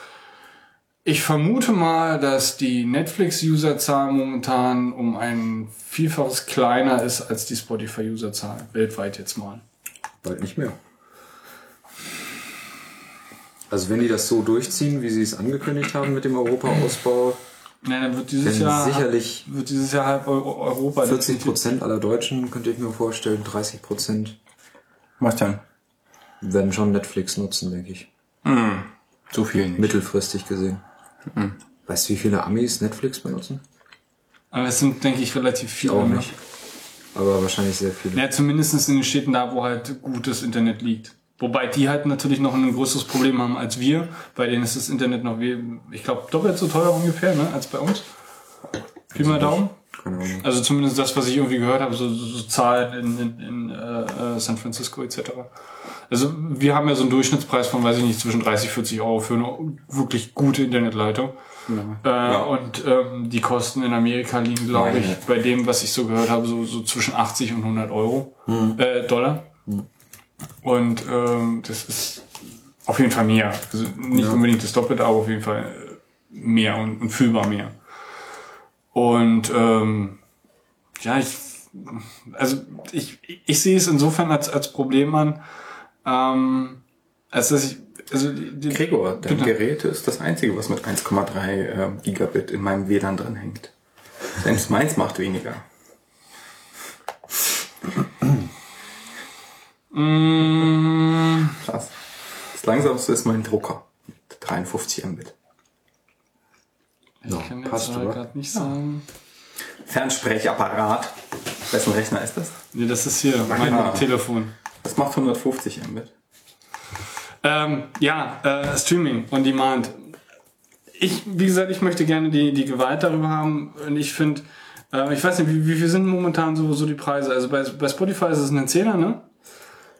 ich vermute mal, dass die Netflix-Userzahl momentan um ein Vielfaches kleiner ist als die Spotify-Userzahl. Weltweit jetzt mal. Bald nicht mehr. Also wenn die das so durchziehen, wie sie es angekündigt haben mit dem Europa-Ausbau, ja, dann wird dieses dann Jahr sicherlich wird dieses Jahr halb Europa. vierzig Prozent aller Deutschen, könnte ich mir vorstellen, dreißig Prozent Was dann? Werden schon Netflix nutzen, denke ich. Mhm. So viel nicht. Mittelfristig gesehen. Mhm. Weißt du, wie viele Amis Netflix benutzen? Aber es sind, denke ich, relativ viele. Ich auch nicht. Aber wahrscheinlich sehr viele. Ja, zumindest in den Städten da, wo halt gutes Internet liegt. Wobei die halt natürlich noch ein größeres Problem haben als wir. Bei denen ist das Internet noch, ich glaube, doppelt so teuer ungefähr, ne, als bei uns. Viel mal Daumen. keine Ahnung. Also zumindest das, was ich irgendwie gehört habe, so, so Zahlen in, in, in äh, San Francisco et cetera. Also wir haben ja so einen Durchschnittspreis von, weiß ich nicht, zwischen dreißig, vierzig Euro für eine wirklich gute Internetleitung. Ja. Äh, ja. Und ähm, die Kosten in Amerika liegen, glaube ich, bei dem, was ich so gehört habe, so, so zwischen achtzig und hundert Euro, hm. äh, Dollar. Hm. Und ähm, das ist auf jeden Fall mehr. Also nicht ja. unbedingt das Doppelte, aber auf jeden Fall mehr und, und fühlbar mehr. Und ähm, ja, ich also ich ich sehe es insofern als als Problem an, ähm, als dass ich also die, Gregor, dein bitte. Gerät ist das einzige, was mit eins Komma drei äh, Gigabit in meinem W L A N dran hängt. Selbst meins macht weniger. mm. Krass. Das Langsamste ist mein Drucker mit dreiundfünfzig Mbit. Ich kann jetzt gerade nicht sagen. Fernsprechapparat. Wessen Rechner ist das? Nee, das ist hier, mein ah, Telefon. Das macht hundertfünfzig Mbit. Ähm, ja, äh, Streaming on Demand. Ich, wie gesagt, ich möchte gerne die, die Gewalt darüber haben. Und ich finde, äh, ich weiß nicht, wie, wie viel sind momentan so, so die Preise? Also bei, bei Spotify ist es ein Zehner, ne?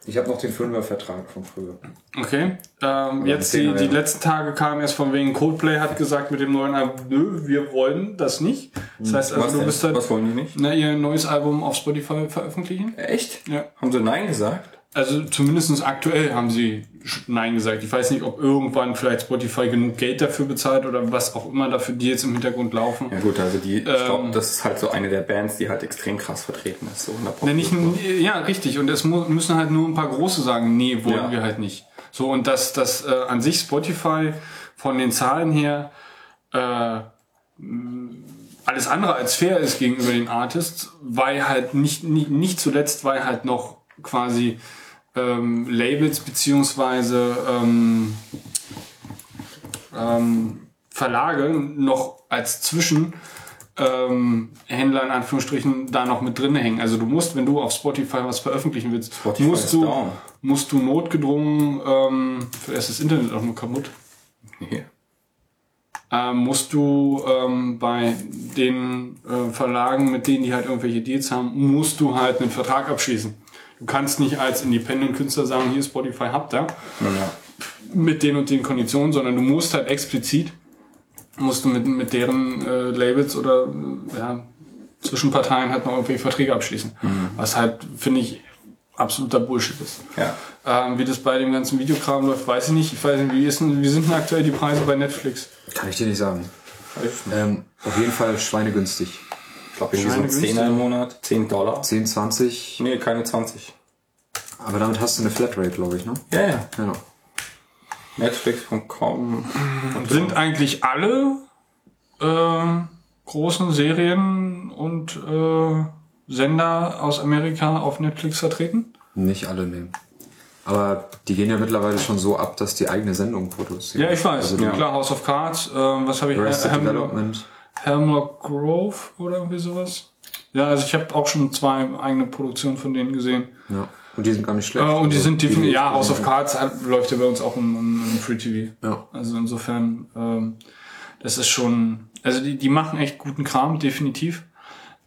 Ich habe noch den Fünfer-Vertrag von früher. Okay. Ähm, jetzt die, die letzten Tage kam erst von wegen Coldplay hat gesagt mit dem neuen Album, nö, wir wollen das nicht. Das heißt also, was du bist halt, was wollen die nicht? Na, ihr neues Album auf Spotify veröffentlichen. Echt? Ja. Haben sie Nein gesagt? Also zumindest aktuell haben sie Nein gesagt. Ich weiß nicht, ob irgendwann vielleicht Spotify genug Geld dafür bezahlt oder was auch immer dafür, die jetzt im Hintergrund laufen. Ja gut, also die, ähm, ich glaube, das ist halt so eine der Bands, die halt extrem krass vertreten ist. So in nicht, ja, richtig. Und es mu- müssen halt nur ein paar Große sagen, nee, wollen ja. wir halt nicht. So, und dass das äh, an sich Spotify von den Zahlen her äh, alles andere als fair ist gegenüber den Artists, weil halt nicht, nicht, nicht zuletzt, weil halt noch quasi ähm, Labels beziehungsweise ähm, ähm, Verlage noch als Zwischenhändler ähm, in Anführungsstrichen da noch mit drin hängen. Also du musst, wenn du auf Spotify was veröffentlichen willst, Spotify musst du down. musst du notgedrungen ähm, für erst das Internet auch nur kaputt. Yeah. Ähm, musst du ähm, bei den äh, Verlagen, mit denen die halt irgendwelche Deals haben, musst du halt einen Vertrag abschließen. Du kannst nicht als Independent-Künstler sagen, hier Spotify habt ihr, ja. mit den und den Konditionen, sondern du musst halt explizit, musst du mit, mit deren äh, Labels oder ja, Zwischenparteien halt noch irgendwelche Verträge abschließen. Mhm. Was halt, finde ich, absoluter Bullshit ist. Ja. Ähm, wie das bei dem ganzen Videokram läuft, weiß ich nicht. Ich weiß nicht, wie, ist denn, wie sind denn aktuell die Preise bei Netflix? Kann ich dir nicht sagen. Ähm, auf jeden Fall schweinegünstig. Ich glaube, irgendwie so ein Zehner im Monat, zehn Dollar. zehn, zwanzig? Nee, keine zwanzig. Aber damit hast du eine Flatrate, glaube ich, ne? Ja, yeah. ja. Genau. Netflix Punkt com. Sind eigentlich alle äh, großen Serien und äh, Sender aus Amerika auf Netflix vertreten? Nicht alle, ne. Aber die gehen ja mittlerweile schon so ab, dass die eigene Sendungen produzieren. Ja, ich weiß. Also, ja. Klar, House of Cards. Äh, was habe ich? Arrested äh, Development. Hemlock Grove oder irgendwie sowas. Ja, also ich habe auch schon zwei eigene Produktionen von denen gesehen. Ja. Und die sind gar nicht schlecht. Äh, und die also sind definitiv, ja, House of Cards läuft ja bei uns auch im, im, im Free T V. Ja. Also insofern, ähm, das ist schon, also die, die machen echt guten Kram, definitiv.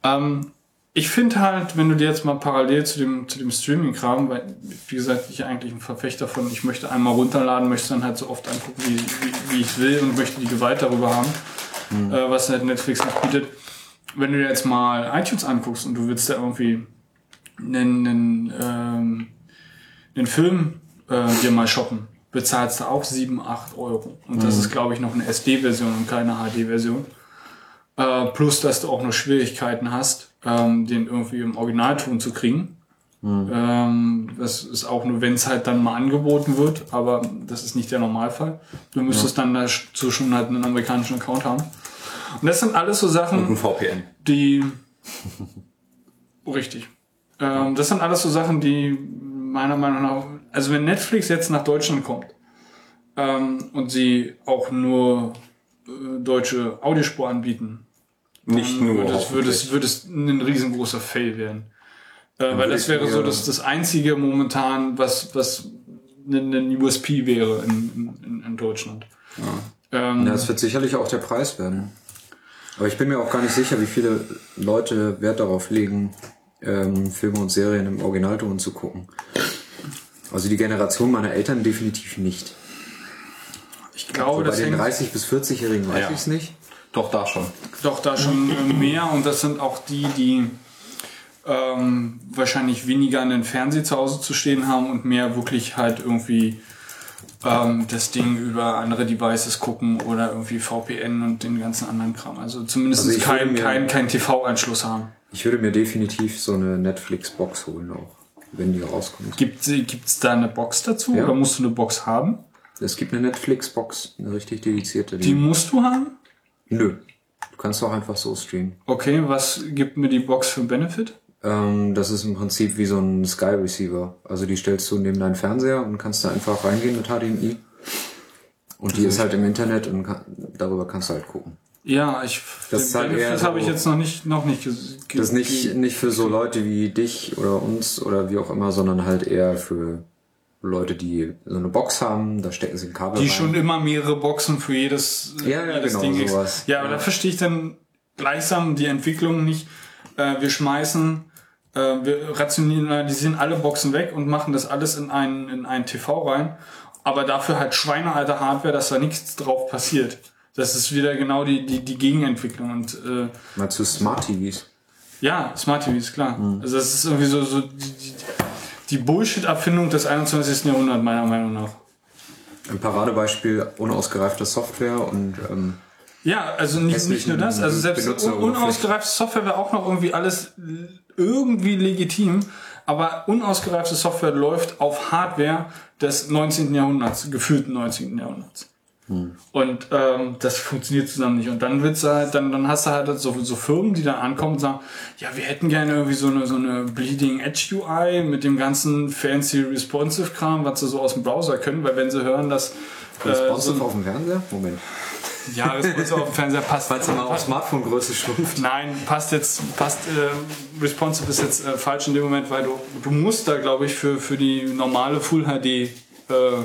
Ähm, ich finde halt, wenn du dir jetzt mal parallel zu dem, zu dem Streaming-Kram, weil, wie gesagt, ich eigentlich ein Verfechter von, ich möchte einmal runterladen, möchte dann halt so oft angucken, wie, wie, wie ich will und möchte die Gewalt darüber haben. Hm. Was halt Netflix noch bietet. Wenn du dir jetzt mal iTunes anguckst und du willst da irgendwie einen, einen, ähm, einen Film äh, dir mal shoppen, bezahlst du auch sieben, acht Euro. Und das hm. ist, glaube ich, noch eine S D-Version und keine H D-Version. Äh, plus, dass du auch noch Schwierigkeiten hast, ähm, den irgendwie im Originalton zu kriegen. Hm. Ähm, das ist auch nur, wenn es halt dann mal angeboten wird, aber das ist nicht der Normalfall. Du müsstest ja. dann dazu schon halt einen amerikanischen Account haben. Und das sind alles so Sachen, und ein V P N. Die richtig. Ähm, das sind alles so Sachen, die meiner Meinung nach, also wenn Netflix jetzt nach Deutschland kommt ähm, und sie auch nur äh, deutsche Audiospur anbieten, nicht nur, würde es, würde es, würde es ein riesengroßer Fail werden. Äh, weil das wäre so das, das Einzige momentan, was, was ein U S P wäre in, in, in Deutschland. Ja. Ähm, ja, das wird sicherlich auch der Preis werden. Aber ich bin mir auch gar nicht sicher, wie viele Leute Wert darauf legen, ähm, Filme und Serien im Originalton zu gucken. Also die Generation meiner Eltern definitiv nicht. Ich glaube, also bei den dreißig- bis vierzig-Jährigen weiß ja. ich es nicht. Doch, da schon. Doch, da schon mehr. Und das sind auch die, die ähm, wahrscheinlich weniger an den Fernseher zu Hause zu stehen haben und mehr wirklich halt irgendwie ähm, das Ding über andere Devices gucken oder irgendwie V P N und den ganzen anderen Kram. Also zumindest also keinen kein, kein T V-Anschluss haben. Ich würde mir definitiv so eine Netflix-Box holen auch, wenn die rauskommt. Gibt es da eine Box dazu ja. oder musst du eine Box haben? Es gibt eine Netflix-Box, eine richtig dedizierte. Die, die musst du haben? Nö, du kannst auch einfach so streamen. Okay, was gibt mir die Box für einen Benefit? Ähm, das ist im Prinzip wie so ein Sky-Receiver. Also die stellst du neben deinen Fernseher und kannst da einfach reingehen mit H D M I. Und die ist halt im Internet und kann, darüber kannst du halt gucken. Ja, ich das den Benefit halt so, habe ich jetzt noch nicht noch nicht gesehen. Ge- das ist nicht, nicht für so Leute wie dich oder uns oder wie auch immer, sondern halt eher für Leute, die so eine Box haben, da stecken sie ein Kabel die rein. Die schon immer mehrere Boxen für jedes, ja, ja, jedes genau, Ding. Sowas. Ja, aber ja. da verstehe ich dann gleichsam die Entwicklung nicht. Äh, wir schmeißen, äh, wir rationalisieren alle Boxen weg und machen das alles in einen, in einen T V rein. Aber dafür halt schweinealte Hardware, dass da nichts drauf passiert. Das ist wieder genau die, die, die Gegenentwicklung. Und, äh, mal zu Smart T Vs. Ja, Smart T Vs, klar. Mhm. Also das ist irgendwie so, so die, die, Die Bullshit-Erfindung des einundzwanzigsten. Jahrhunderts, meiner Meinung nach. Ein Paradebeispiel unausgereifter Software und ähm, ja, also nicht, nicht nur das, also selbst un- unausgereifte Software wäre auch noch irgendwie alles irgendwie legitim, aber unausgereifte Software läuft auf Hardware des neunzehnten. Jahrhunderts, gefühlten neunzehnten. Jahrhunderts. Hm. Und ähm, das funktioniert zusammen nicht. Und dann wird's halt, dann, dann hast du halt so, so Firmen, die dann ankommen und sagen, ja, wir hätten gerne irgendwie so eine so eine Bleeding Edge U I mit dem ganzen fancy responsive Kram, was sie so aus dem Browser können, weil wenn sie hören, dass äh, responsive so auf dem Fernseher? Moment. Ja, responsive auf dem Fernseher passt. Weil es immer auf Smartphone-Größe schrumpft. Nein, passt jetzt, passt äh, responsive ist jetzt äh, falsch in dem Moment, weil du du musst da, glaube ich, für für die normale Full H D äh,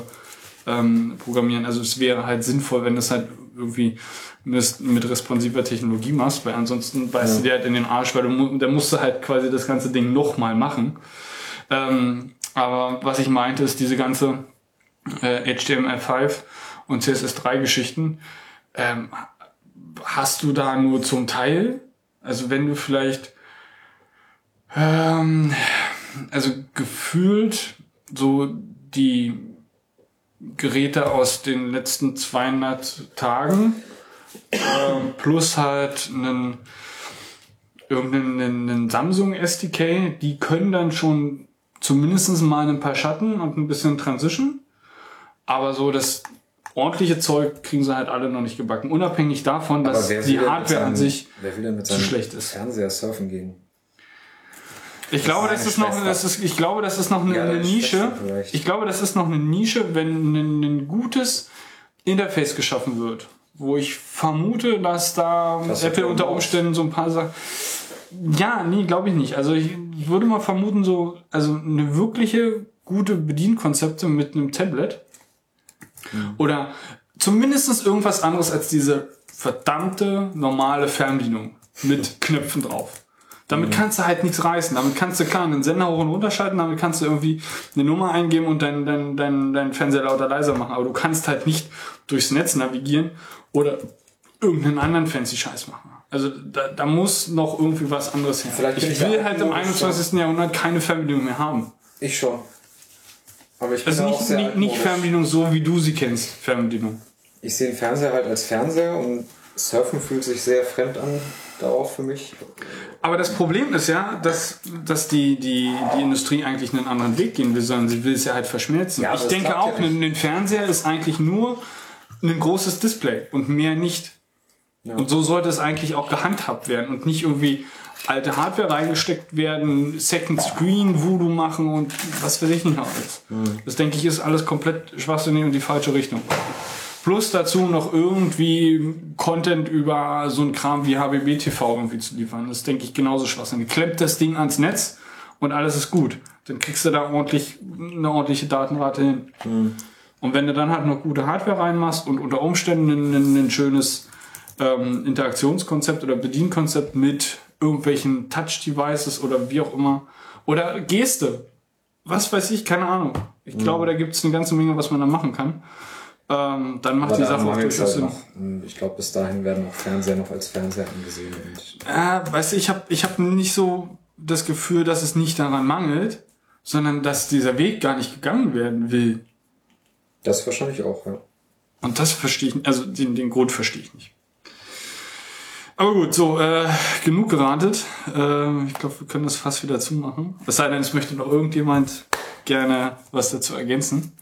Ähm, programmieren. Also es wäre halt sinnvoll, wenn du es halt irgendwie mit, mit responsiver Technologie machst, weil ansonsten beißt ja. du dir halt in den Arsch, weil du da musst du halt quasi das ganze Ding nochmal machen. Ähm, aber was ich meinte, ist diese ganze äh, H T M L fünf und C S S drei Geschichten ähm, hast du da nur zum Teil. Also wenn du vielleicht ähm, also gefühlt so die Geräte aus den letzten zweihundert Tagen äh, plus halt einen irgendeinen einen Samsung S D K, die können dann schon zumindest mal ein paar Schatten und ein bisschen Transition, aber so das ordentliche Zeug kriegen sie halt alle noch nicht gebacken, unabhängig davon, dass die Hardware seinem, an sich wer will denn mit zu schlecht ist. Fernseher surfen gehen? Ich glaube, das ist noch, das ist, ich glaube, das ist noch eine, ja, eine Nische. Ich glaube, das ist noch eine Nische, wenn ein, ein gutes Interface geschaffen wird, wo ich vermute, dass da das Apple unter Umständen so ein paar Sachen. Ja, nee, glaube ich nicht. Also ich würde mal vermuten, so also eine wirkliche gute Bedienkonzepte mit einem Tablet mhm. oder zumindest irgendwas anderes als diese verdammte normale Fernbedienung mit Knöpfen drauf. Damit kannst du halt nichts reißen. Damit kannst du klar einen Sender hoch und runter schalten, damit kannst du irgendwie eine Nummer eingeben und deinen dein, dein, dein Fernseher lauter leiser machen. Aber du kannst halt nicht durchs Netz navigieren oder irgendeinen anderen fancy Scheiß machen. Also da, da muss noch irgendwie was anderes her. Vielleicht ich will ich halt im einundzwanzigsten. Schon. Jahrhundert keine Fernbedienung mehr haben. Ich schon. Aber ich bin also auch nicht, sehr nicht, nicht Fernbedienung so, wie du sie kennst, Fernbedienung. Ich sehe den Fernseher halt als Fernseher und Surfen fühlt sich sehr fremd an, da auch für mich. Aber das Problem ist ja, dass, dass die, die, die Industrie eigentlich einen anderen Weg gehen will, sondern sie will es ja halt verschmelzen. Ja, ich denke auch, ja ein Fernseher ist eigentlich nur ein großes Display und mehr nicht. Ja. Und so sollte es eigentlich auch gehandhabt werden und nicht irgendwie alte Hardware reingesteckt werden, Second Screen, Voodoo machen und was weiß ich nicht alles. Mhm. Das denke ich ist alles komplett schwachsinnig und die falsche Richtung. Plus dazu noch irgendwie Content über so einen Kram wie H B B T V irgendwie zu liefern. Das denke ich genauso schwachsinnig. Klemmt das Ding ans Netz und alles ist gut. Dann kriegst du da ordentlich eine ordentliche Datenrate hin. Mhm. Und wenn du dann halt noch gute Hardware reinmachst und unter Umständen ein, ein, ein schönes ähm, Interaktionskonzept oder Bedienkonzept mit irgendwelchen Touch-Devices oder wie auch immer. Oder Geste. Was weiß ich, keine Ahnung. Ich mhm. glaube, da gibt es eine ganze Menge, was man da machen kann. Ähm, dann macht aber die Sache auch durchaus Sinn. Noch, ich glaube, bis dahin werden auch Fernseher noch als Fernseher angesehen. Äh, weißt du, ich habe ich hab nicht so das Gefühl, dass es nicht daran mangelt, sondern dass dieser Weg gar nicht gegangen werden will. Das wahrscheinlich auch, ja. Und das verstehe ich nicht, also den, den Grund verstehe ich nicht. Aber gut, so, äh, genug geratet. Äh, ich glaube, wir können das fast wieder zumachen. Es sei denn, es möchte noch irgendjemand gerne was dazu ergänzen.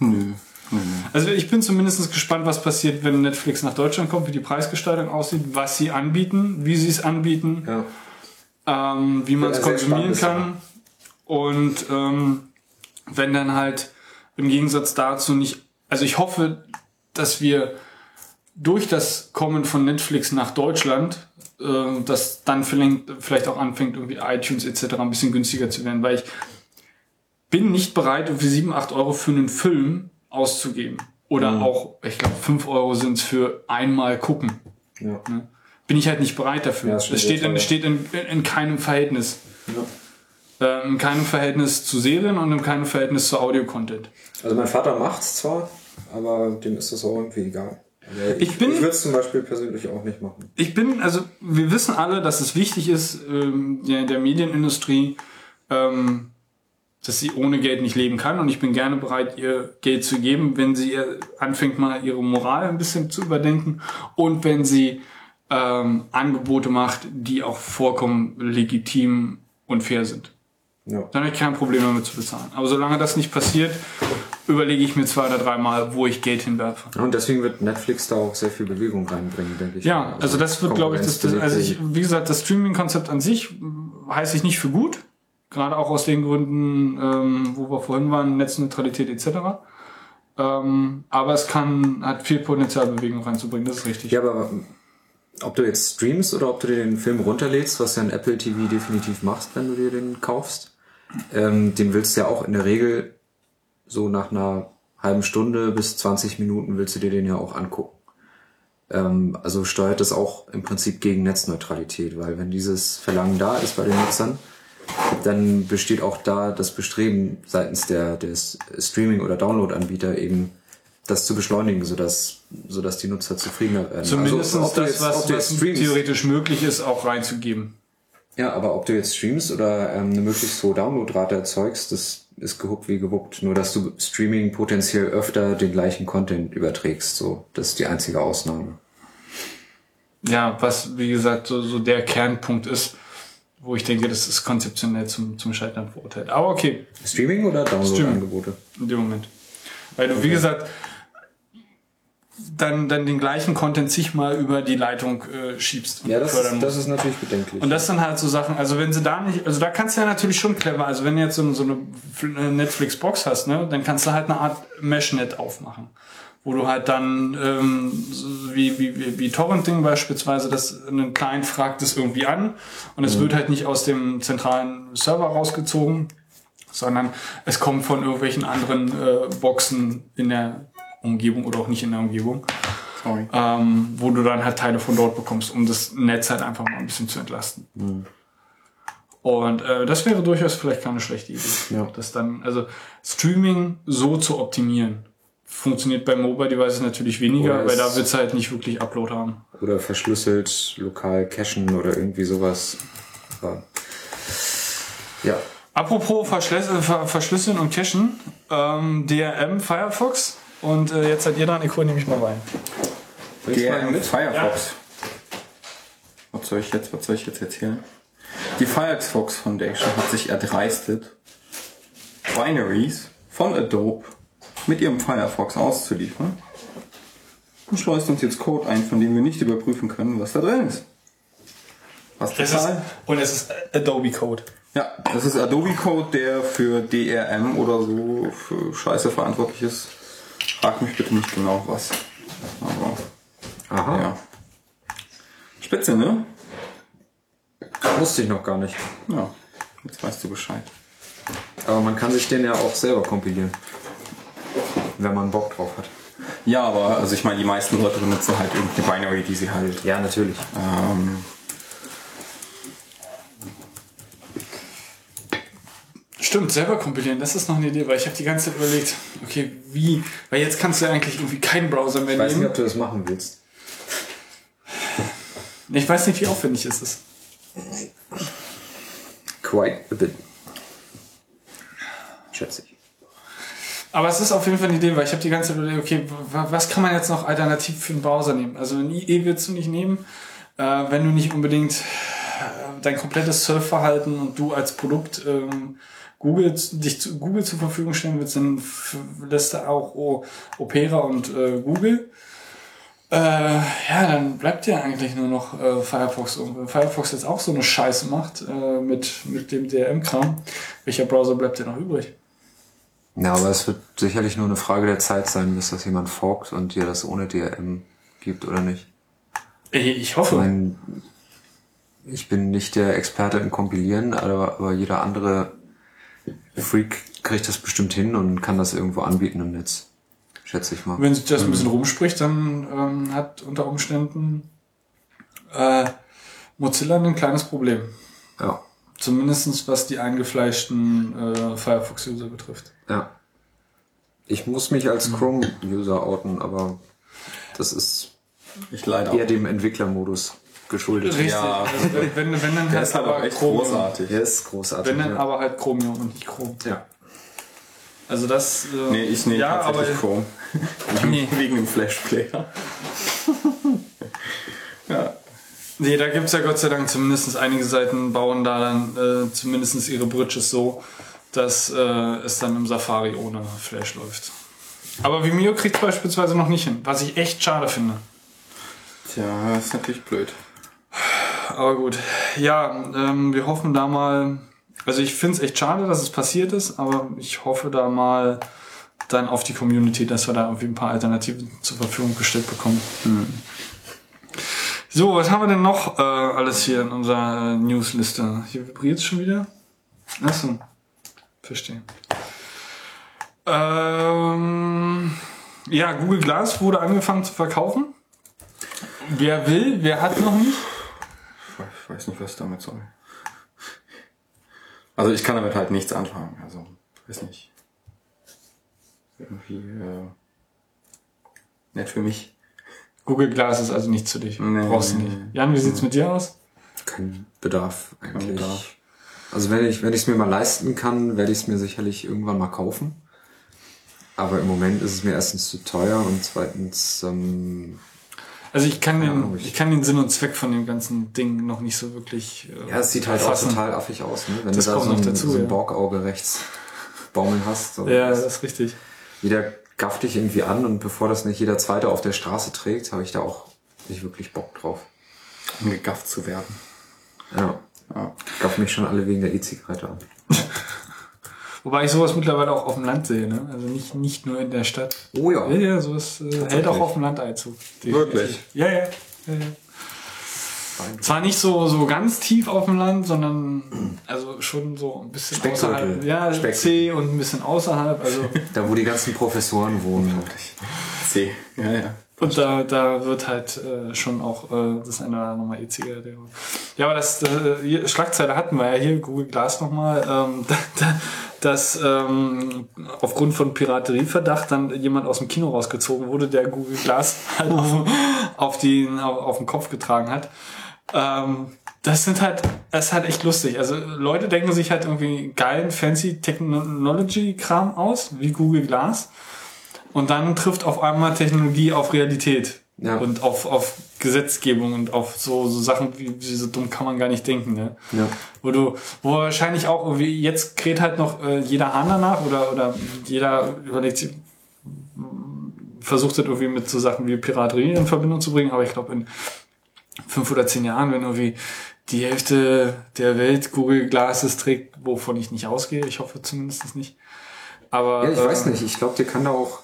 Nö. Nö. Also ich bin zumindest gespannt, was passiert, wenn Netflix nach Deutschland kommt, wie die Preisgestaltung aussieht, was sie anbieten, wie sie es anbieten, ja. ähm, wie man es konsumieren kann. Und ähm, wenn dann halt im Gegensatz dazu nicht... Also ich hoffe, dass wir... durch das Kommen von Netflix nach Deutschland, äh, das dann vielleicht auch anfängt, irgendwie iTunes et cetera ein bisschen günstiger zu werden, weil ich bin nicht bereit, irgendwie sieben, acht Euro für einen Film auszugeben. Oder mhm. auch, ich glaube, fünf Euro sind es für einmal gucken. Ja. Ne? Bin ich halt nicht bereit dafür. Ja, das es steht, in, steht in, in keinem Verhältnis. Ja. Äh, in keinem Verhältnis zu Serien und in keinem Verhältnis zu Audio-Content. Also mein Vater macht's zwar, aber dem ist das auch irgendwie egal. Ich, ich, ich würde es zum Beispiel persönlich auch nicht machen. Ich bin, also wir wissen alle, dass es wichtig ist, ähm, der, der Medienindustrie, ähm, dass sie ohne Geld nicht leben kann. Und ich bin gerne bereit, ihr Geld zu geben, wenn sie ihr, anfängt mal ihre Moral ein bisschen zu überdenken und wenn sie ähm, Angebote macht, die auch vollkommen legitim und fair sind. Ja. Dann habe ich kein Problem damit zu bezahlen. Aber solange das nicht passiert, überlege ich mir zwei oder dreimal, wo ich Geld hinwerfe. Und deswegen wird Netflix da auch sehr viel Bewegung reinbringen, denke ich. Ja, also, also das wird, glaube ich, das, das also ich, wie gesagt, das Streaming-Konzept an sich heiße ich nicht für gut. Gerade auch aus den Gründen, ähm, wo wir vorhin waren, Netzneutralität et cetera. Ähm, aber es kann, hat viel Potenzial, Bewegung reinzubringen, das ist richtig. Ja, aber ob du jetzt streamst oder ob du dir den Film runterlädst, was ja in Apple T V definitiv machst, wenn du dir den kaufst, ähm, den willst du ja auch in der Regel so nach einer halben Stunde bis zwanzig Minuten willst du dir den ja auch angucken. Ähm, also steuert das auch im Prinzip gegen Netzneutralität, weil wenn dieses Verlangen da ist bei den Nutzern, dann besteht auch da das Bestreben seitens der des Streaming- oder Download-Anbieter eben, das zu beschleunigen, sodass, sodass die Nutzer zufriedener werden. Zumindest also, das, jetzt, was, was theoretisch möglich ist, auch reinzugeben. Ja, aber ob du jetzt streamst oder ähm, eine möglichst hohe Downloadrate erzeugst, das ist gehuckt wie gewuppt. Nur, dass du Streaming potenziell öfter den gleichen Content überträgst. So, das ist die einzige Ausnahme. Ja, was, wie gesagt, so, so der Kernpunkt ist, wo ich denke, das ist konzeptionell zum, zum Scheitern verurteilt. Aber okay. Streaming oder Download-Angebote? In dem Moment. Weil du, okay. wie gesagt, dann, dann den gleichen Content sich mal über die Leitung äh, schiebst. Und ja, das ist, das ist natürlich bedenklich. Und das sind halt so Sachen, also wenn sie da nicht, also da kannst du ja natürlich schon clever, also wenn du jetzt so, so eine Netflix-Box hast, ne, dann kannst du halt eine Art Meshnet aufmachen, wo du halt dann ähm, so wie, wie, wie, wie Torrenting beispielsweise, das einen Client fragt es irgendwie an und es mhm. wird halt nicht aus dem zentralen Server rausgezogen, sondern es kommt von irgendwelchen anderen äh, Boxen in der Umgebung oder auch nicht in der Umgebung, Sorry. Ähm, wo du dann halt Teile von dort bekommst, um das Netz halt einfach mal ein bisschen zu entlasten. Mhm. Und äh, das wäre durchaus vielleicht keine schlechte Idee. Ja. Das dann, also Streaming so zu optimieren, funktioniert bei Mobile Devices natürlich weniger, weil da willst du halt nicht wirklich Upload haben. Oder verschlüsselt, lokal cachen oder irgendwie sowas. Ja. Apropos Verschlüs- Ver- Verschlüsseln und Cachen, ähm, D R M Firefox. Und äh, jetzt seid ihr dran, ich hole nämlich mal rein. D R M mit Firefox. Ja. Was soll ich jetzt, was soll ich jetzt erzählen? Die Firefox Foundation hat sich erdreistet, Binaries von Adobe mit ihrem Firefox auszuliefern. Und schleust uns jetzt Code ein, von dem wir nicht überprüfen können, was da drin ist. Was das ist, und es ist Adobe Code. Ja, das ist Adobe Code, der für D R M oder so für Scheiße verantwortlich ist. Frag mich bitte nicht genau was. Aber. Aha. Ja. Spitze, ne? Wusste ich noch gar nicht. Ja, jetzt weißt du Bescheid. Aber man kann sich den ja auch selber kompilieren. Wenn man Bock drauf hat. Ja, aber also ich meine, die meisten Leute benutzen halt irgendeine Binary, die sie halt... Ja, natürlich. Ähm, Stimmt, selber kompilieren, das ist noch eine Idee, weil ich habe die ganze Zeit überlegt, okay, wie, weil jetzt kannst du ja eigentlich irgendwie keinen Browser mehr nehmen. Ich weiß nicht, ob du das machen willst. Ich weiß nicht, wie aufwendig es ist. Quite a bit. Schätze ich. Aber es ist auf jeden Fall eine Idee, weil ich habe die ganze Zeit überlegt, okay, was kann man jetzt noch alternativ für einen Browser nehmen? Also ein I E willst du nicht nehmen, wenn du nicht unbedingt dein komplettes Surfverhalten und du als Produkt... Google, dich zu, Google zur Verfügung stellen willst, dann lässt da auch oh, Opera und äh, Google. Äh, ja, dann bleibt ja eigentlich nur noch äh, Firefox. Und wenn Firefox jetzt auch so eine Scheiße macht äh, mit, mit dem D R M-Kram, welcher Browser bleibt ja noch übrig? Ja, aber es wird sicherlich nur eine Frage der Zeit sein, bis das jemand forkt und dir das ohne D R M gibt oder nicht. Ich, ich hoffe. Ich meine, ich bin nicht der Experte im Kompilieren, aber, aber jeder andere Freak kriegt das bestimmt hin und kann das irgendwo anbieten im Netz, schätze ich mal. Wenn sich das ein bisschen rumspricht, dann ähm, hat unter Umständen äh, Mozilla ein kleines Problem. Ja. Zumindest was die eingefleischten äh, Firefox-User betrifft. Ja. Ich muss mich als Chrome-User outen, aber das ist ich leider eher auch. Dem Entwicklermodus geschuldet. Richtig. Ja, also wenn, wenn dann der halt ist aber halt echt Chromium. Großartig. Der ist großartig. Wenn dann ja. aber halt Chromium und nicht Chrom. Ja. Also das... Äh, nee, ich nehme ja, tatsächlich aber, Chrom. Nee. Wegen dem Flash-Player. Ja. Nee, da gibt's ja Gott sei Dank zumindest einige Seiten bauen da dann äh, zumindest ihre Bridges so, dass äh, es dann im Safari ohne Flash läuft. Aber Vimeo kriegt's beispielsweise noch nicht hin, was ich echt schade finde. Tja, ist natürlich blöd. Aber gut, ja, ähm, wir hoffen da mal, also ich finde es echt schade, dass es passiert ist, aber ich hoffe da mal dann auf die Community, dass wir da irgendwie ein paar Alternativen zur Verfügung gestellt bekommen. Hm. So, was haben wir denn noch äh, alles hier in unserer Newsliste? Hier vibriert es schon wieder? Achso, verstehe. Ähm, ja, Google Glass wurde angefangen zu verkaufen. Wer will, wer hat noch nicht? Ich weiß nicht, was damit soll. Also ich kann damit halt nichts anfangen. Also, weiß nicht. Irgendwie äh, nett für mich. Google Glass ist also nichts für dich. Nee, brauchst du nicht. Jan, wie sieht's nee. mit dir aus? Kein Bedarf eigentlich. Kein Bedarf. Also wenn ich wenn ich es mir mal leisten kann, werde ich es mir sicherlich irgendwann mal kaufen. Aber im Moment ist es mir erstens zu teuer und zweitens... Ähm, Also ich kann, ja, den, ich kann den Sinn und Zweck von dem ganzen Ding noch nicht so wirklich äh, Ja, es sieht halt erfassen. Auch total affig aus, ne? Wenn das du da so ein, dazu, so ein Borgauge rechts baumeln hast. So. Ja, das ist richtig. Jeder gafft dich irgendwie an und bevor das nicht jeder Zweite auf der Straße trägt, habe ich da auch nicht wirklich Bock drauf, um gegafft zu werden. Ja, ja. Gaff mich schon alle wegen der E-Zigarette an. Wobei ich sowas mittlerweile auch auf dem Land sehe, ne? Also nicht, nicht nur in der Stadt. Oh ja. Ja, ja, sowas äh, hält auch auf dem Land Einzug. Wirklich? Ja, ja. ja, ja. Zwar nicht so, so ganz tief auf dem Land, sondern also schon so ein bisschen außerhalb. Ja, Speck. C und ein bisschen außerhalb. Also da, wo die ganzen Professoren wohnen. Wirklich. C, ja, ja. Und da, da wird halt äh, schon auch äh, das eine oder andere nochmal E-Zigarette. Ja, aber das äh, hier, Schlagzeile hatten wir ja hier, Google Glass nochmal, ähm, da, da, dass ähm, aufgrund von Piraterieverdacht dann jemand aus dem Kino rausgezogen wurde, der Google Glass halt auf, auf, die, auf, auf den Kopf getragen hat. Ähm, das sind halt, das ist halt echt lustig. Also Leute denken sich halt irgendwie geilen, fancy Technology-Kram aus, wie Google Glass. Und dann trifft auf einmal Technologie auf Realität ja. und auf, auf Gesetzgebung und auf so, so Sachen, wie, wie so dumm kann man gar nicht denken. Ne? Ja. Wo du, wo wahrscheinlich auch irgendwie, jetzt kräht halt noch äh, jeder Hahn danach oder, oder jeder überlegt sich, versucht das irgendwie mit so Sachen wie Piraterie in Verbindung zu bringen, aber ich glaube in fünf oder zehn Jahren, wenn irgendwie die Hälfte der Welt Google Glasses trägt, wovon ich nicht ausgehe, ich hoffe zumindest nicht. Aber ja, ich äh, weiß nicht, ich glaube, dir kann da auch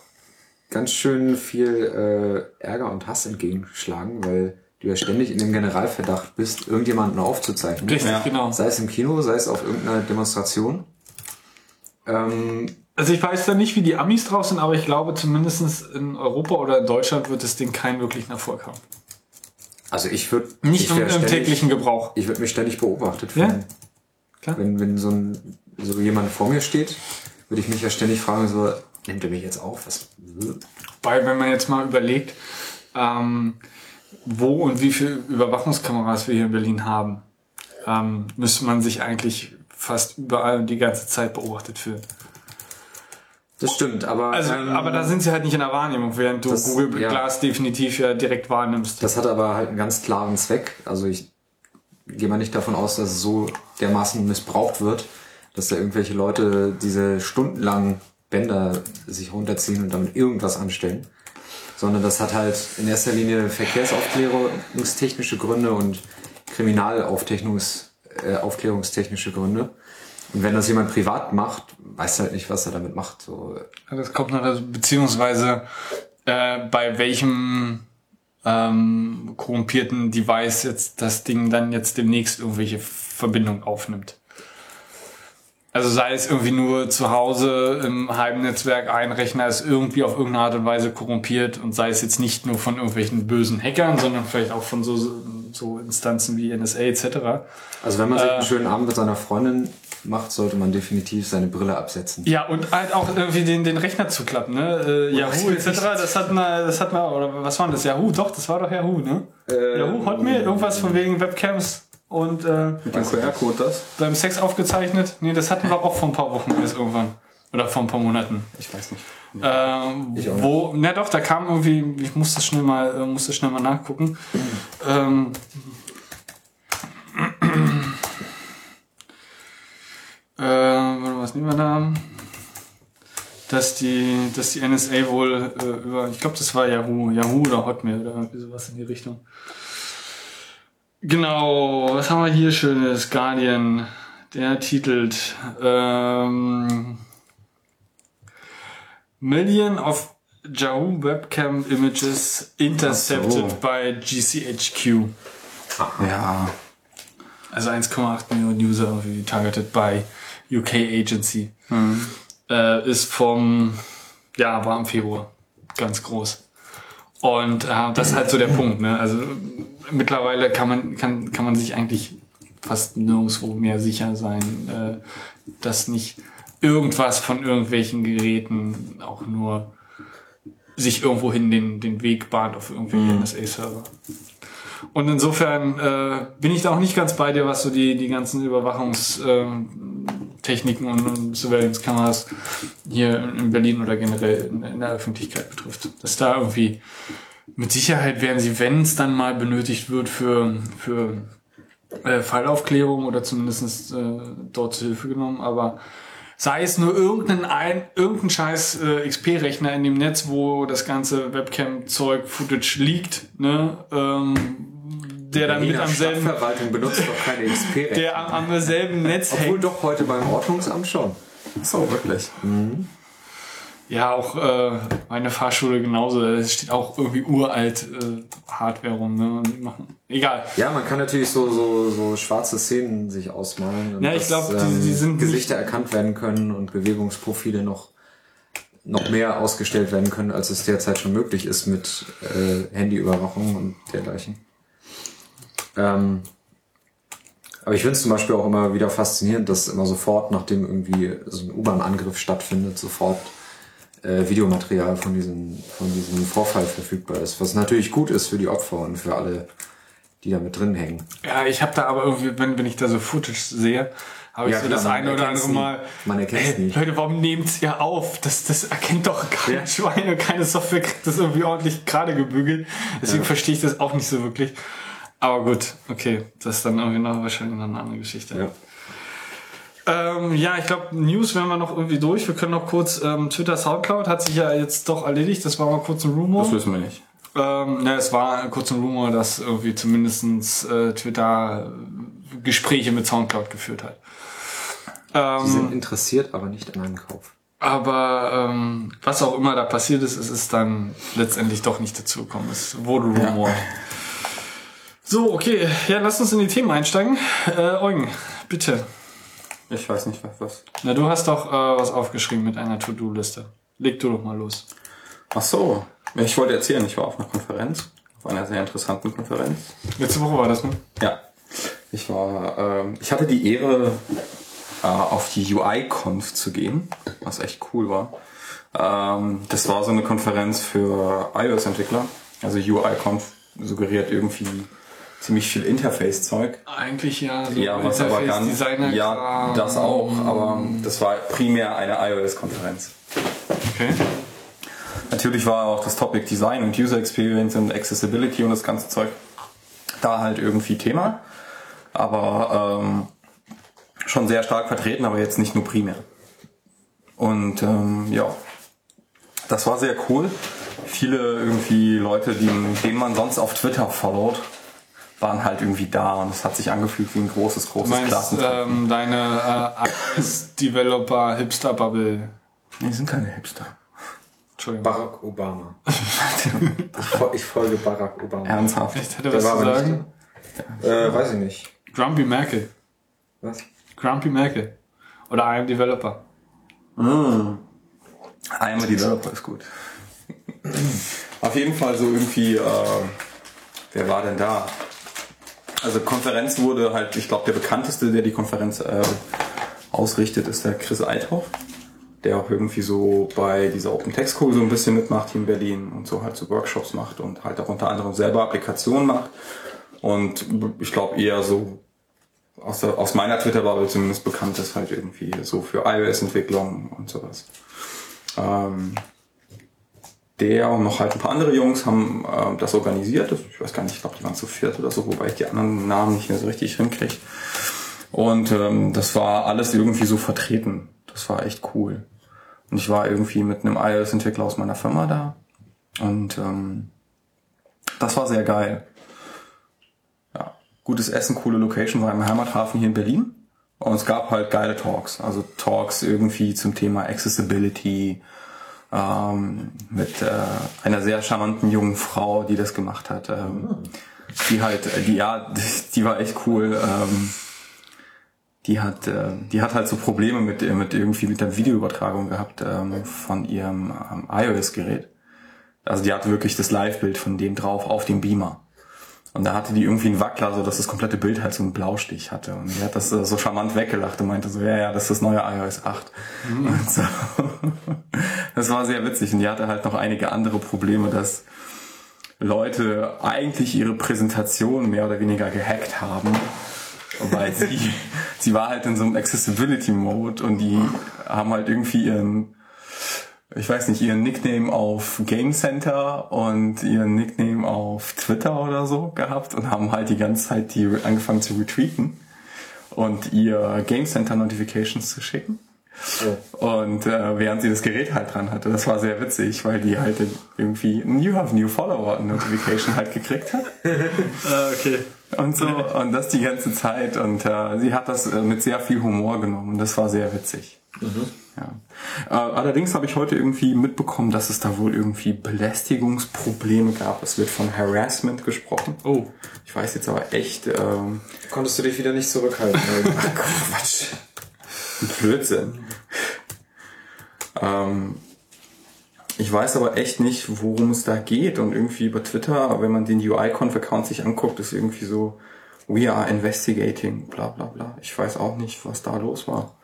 ganz schön viel äh, Ärger und Hass entgegenschlagen, weil du ja ständig in dem Generalverdacht bist, irgendjemanden aufzuzeichnen. Richtig, ja. Genau. Sei es im Kino, sei es auf irgendeiner Demonstration. Ähm, Also ich weiß da nicht, wie die Amis drauf sind, aber ich glaube, zumindest in Europa oder in Deutschland wird das Ding keinen wirklichen Erfolg haben. Also ich würde... Nicht ich im ständig, täglichen Gebrauch. Ich würde mich ständig beobachtet fühlen. Ja, klar. Wenn, wenn so, ein, so jemand vor mir steht, würde ich mich ja ständig fragen, so, nimmt er mich jetzt auf? Was? Weil, wenn man jetzt mal überlegt, ähm, wo und wie viele Überwachungskameras wir hier in Berlin haben, ähm, müsste man sich eigentlich fast überall und die ganze Zeit beobachtet fühlen. Das stimmt, aber... Also, ähm, aber da sind sie halt nicht in der Wahrnehmung, während du das, Google ja, Glass definitiv ja direkt wahrnimmst. Das hat aber halt einen ganz klaren Zweck. Also ich gehe mal nicht davon aus, dass es so dermaßen missbraucht wird, dass da irgendwelche Leute diese stundenlangen Bänder sich runterziehen und damit irgendwas anstellen. Sondern das hat halt in erster Linie verkehrsaufklärungstechnische Gründe und kriminalaufklärungstechnische äh, Gründe. Und wenn das jemand privat macht, weiß halt nicht, was er damit macht. So. Das kommt noch dazu, beziehungsweise äh, bei welchem ähm, korrumpierten Device jetzt das Ding dann jetzt demnächst irgendwelche Verbindungen aufnimmt. Also sei es irgendwie nur zu Hause im Heimnetzwerk, ein Rechner ist irgendwie auf irgendeine Art und Weise korrumpiert und sei es jetzt nicht nur von irgendwelchen bösen Hackern, sondern vielleicht auch von so, so Instanzen wie N S A et cetera. Also wenn man sich äh, einen schönen Abend mit seiner Freundin macht, sollte man definitiv seine Brille absetzen. Ja, und halt auch irgendwie den, den Rechner zuklappen, ne? Äh, Yahoo et cetera, das hat man, das hat man, oder was war das? Yahoo, doch, das war doch Yahoo, ne? Äh, Yahoo, Hotmail, irgendwas von wegen Webcams und, äh, mit dem Q R-Code das? Beim Sex aufgezeichnet. Nee, das hatten wir auch vor ein paar Wochen erst irgendwann. Oder vor ein paar Monaten. Ich weiß nicht. Nee, ähm, ich wo, na doch, da kam irgendwie, ich musste schnell mal, musste schnell mal nachgucken. Mhm. Ähm, Äh, was nehmen wir da? Dass die, dass die N S A wohl äh, über, ich glaube, das war Yahoo, Yahoo oder Hotmail oder irgendwie sowas in die Richtung. Genau, was haben wir hier Schönes? Guardian, der titelt ähm, Million of Yahoo Webcam Images intercepted so. by G C H Q. Aha. Ja. Also eins Komma acht Millionen User targeted by U K Agency. Mhm. Äh, ist vom, ja, war im Februar. Ganz groß. Und äh, das ist halt so der Punkt, ne? Also mittlerweile kann man, kann, kann man sich eigentlich fast nirgendwo mehr sicher sein, äh, dass nicht irgendwas von irgendwelchen Geräten auch nur sich irgendwohin den, den Weg bahnt auf irgendwelche mhm. N S A-Server. Und insofern äh, bin ich da auch nicht ganz bei dir, was so die, die ganzen Überwachungstechniken und, und Surveillance-Kameras hier in Berlin oder generell in, in der Öffentlichkeit betrifft. Dass da irgendwie mit Sicherheit werden sie, wenn es dann mal benötigt wird, für, für äh, Fallaufklärung oder zumindest äh, dort zur Hilfe genommen, aber sei es nur irgendein, ein, irgendein scheiß äh, X P-Rechner in dem Netz, wo das ganze Webcam-Zeug-Footage liegt, ne, ähm, der dann mit am selben Stadtverwaltung benutzt doch keine X P-Rechner. Der am, am selben Netz hängt. Obwohl doch heute beim Ordnungsamt schon. So, wirklich. Mhm. Ja, auch äh, meine Fahrschule genauso. Da steht auch irgendwie uralt äh, Hardware rum. Ne? Egal. Ja, man kann natürlich so, so, so schwarze Szenen sich ausmalen. Ja, ich glaube, ähm, die, die sind Gesichter erkannt werden können und Bewegungsprofile noch, noch mehr ausgestellt werden können, als es derzeit schon möglich ist mit äh, Handyüberwachung und dergleichen. Ähm, aber ich finde es zum Beispiel auch immer wieder faszinierend, dass immer sofort, nachdem irgendwie so ein U-Bahn-Angriff stattfindet, sofort Äh, Videomaterial von diesem, von diesem Vorfall verfügbar ist, was natürlich gut ist für die Opfer und für alle, die da mit drin hängen. Ja, ich habe da aber irgendwie, wenn, wenn ich da so Footage sehe, habe ja, ich so klar, das eine oder andere nie. Mal, man erkennt nicht. Leute, warum nehmt's ihr auf? Das, das erkennt doch kein ja. Schwein und keine Software kriegt das irgendwie ordentlich gerade gebügelt. Deswegen ja. verstehe ich das auch nicht so wirklich. Aber gut, okay, das ist dann irgendwie noch wahrscheinlich noch eine andere Geschichte. Ja. Ähm, ja, ich glaube, News werden wir noch irgendwie durch. Wir können noch kurz, ähm, Twitter Soundcloud hat sich ja jetzt doch erledigt. Das war mal kurz ein Rumor. Das wissen wir nicht. Ähm, na, es war kurz ein Rumor, dass irgendwie zumindestens äh, Twitter Gespräche mit Soundcloud geführt hat. Ähm, Sie sind interessiert, aber nicht an einem Kauf. Aber ähm, was auch immer da passiert ist, es ist dann letztendlich doch nicht dazu gekommen. Es wurde Rumor. Ja. So, okay. Ja, lass uns in die Themen einsteigen. Äh, Eugen, bitte. Ich weiß nicht, was. Na, du hast doch äh, was aufgeschrieben mit einer To-Do-Liste. Leg du doch mal los. Ach so. Ich wollte erzählen, ich war auf einer Konferenz. Auf einer sehr interessanten Konferenz. Letzte Woche war das, ne? Ja. Ich war, ähm, ich hatte die Ehre, äh, auf die U I-Conf zu gehen, was echt cool war. Ähm, das war so eine Konferenz für iOS-Entwickler. Also U I-Conf suggeriert irgendwie ziemlich viel Interface-Zeug. Eigentlich ja, so ja, was aber ganz, Designer. Ja, das auch, aber das war primär eine iOS-Konferenz. Okay. Natürlich war auch das Topic Design und User Experience und Accessibility und das ganze Zeug da halt irgendwie Thema, aber ähm, schon sehr stark vertreten, aber jetzt nicht nur primär. Und ähm, ja, das war sehr cool. Viele irgendwie Leute, die, denen man sonst auf Twitter followt, waren halt irgendwie da und es hat sich angefühlt wie ein großes, großes du meinst, Klassentreffen. Ähm, deine äh, Developer-Hipster-Bubble. Nee, sind keine Hipster. Entschuldigung. Barack Obama. Ich folge Barack Obama. Ernsthaft? Ich hätte was zu sagen. Nicht, äh, weiß ich nicht. Grumpy Merkel. Was? Grumpy Merkel. Oder I am Developer. Mm. I am a Developer ist gut. Auf jeden Fall so irgendwie, äh, wer war denn da? Also Konferenz wurde halt, ich glaube der bekannteste, der die Konferenz äh, ausrichtet, ist der Chris Althoff, der auch irgendwie so bei dieser Open Tech School so ein bisschen mitmacht hier in Berlin und so halt so Workshops macht und halt auch unter anderem selber Applikationen macht. Und ich glaube eher so aus, der, aus meiner Twitter-Bubble zumindest bekannt ist halt irgendwie so für iOS-Entwicklung und sowas. Ähm, der und noch halt ein paar andere Jungs haben äh, das organisiert. Ich weiß gar nicht, ich glaube, die waren zu viert oder so, wobei ich die anderen Namen nicht mehr so richtig hinkriege. Und ähm, das war alles irgendwie so vertreten. Das war echt cool. Und ich war irgendwie mit einem iOS-Entwickler aus meiner Firma da. Und ähm, das war sehr geil. Ja, gutes Essen, coole Location, war im Heimathafen hier in Berlin. Und es gab halt geile Talks. Also Talks irgendwie zum Thema Accessibility ähm, mit äh, einer sehr charmanten jungen Frau, die das gemacht hat. Ähm, die halt, die ja, die war echt cool. Ähm, Die hat, äh, die hat halt so Probleme mit, mit irgendwie mit der Videoübertragung gehabt ähm, von ihrem ähm, iOS-Gerät. Also die hatte wirklich das Live-Bild von dem drauf auf dem Beamer. Und da hatte die irgendwie einen Wackler, so dass das komplette Bild halt so einen Blaustich hatte. Und die hat das äh, so charmant weggelacht und meinte so, ja, ja, das ist das neue iOS acht. Mhm. Und so. Das war sehr witzig. Und die hatte halt noch einige andere Probleme, dass Leute eigentlich ihre Präsentation mehr oder weniger gehackt haben. Weil sie, sie war halt in so einem Accessibility-Mode und die haben halt irgendwie ihren, ich weiß nicht, ihren Nickname auf Game Center und ihren Nickname auf Twitter oder so gehabt und haben halt die ganze Zeit die angefangen zu retweeten und ihr Game Center Notifications zu schicken. Oh. Und äh, während sie das Gerät halt dran hatte, das war sehr witzig, weil die halt irgendwie You have new follower Notification halt gekriegt hat. Ah, okay. Und so, und das die ganze Zeit. Und äh, sie hat das äh, mit sehr viel Humor genommen. Und das war sehr witzig. Mhm. Ja. Äh, allerdings habe ich heute irgendwie mitbekommen, dass es da wohl irgendwie Belästigungsprobleme gab. Es wird von Harassment gesprochen. Oh. Ich weiß jetzt aber echt... Ähm, Konntest du dich wieder nicht zurückhalten. Ach Quatsch. Blödsinn. ähm, ich weiß aber echt nicht, worum es da geht. Und irgendwie über Twitter, wenn man den U I-Conf-Account sich anguckt, ist irgendwie so, we are investigating, bla bla bla. Ich weiß auch nicht, was da los war.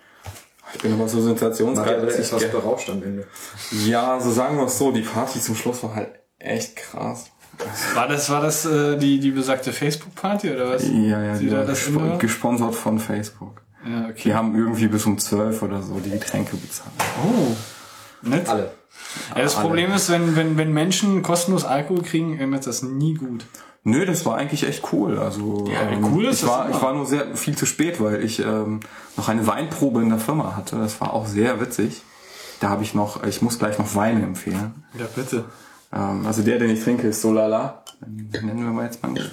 Ich bin aber so sensationsgeil, dass ich was berauscht am Ende. Ja, so sagen wir es so, die Party zum Schluss war halt echt krass. War das, war das äh, die, die besagte Facebook-Party oder was? Ja, ja, die war gesp- gesponsert von Facebook. Ja, okay. Die haben irgendwie bis um zwölf oder so die Getränke bezahlt. Oh, nett. Alle. Ja, das alle. Problem ist, wenn, wenn, wenn Menschen kostenlos Alkohol kriegen, ändert das nie gut. Nö, das war eigentlich echt cool. Also ja, ähm, cool ist ich, war, ich war nur sehr viel zu spät, weil ich ähm, noch eine Weinprobe in der Firma hatte. Das war auch sehr witzig. Da habe ich noch, ich muss gleich noch Weine empfehlen. Ja, bitte. Ähm, also der, den ich trinke, ist Solala. Den nennen wir mal jetzt mal nicht.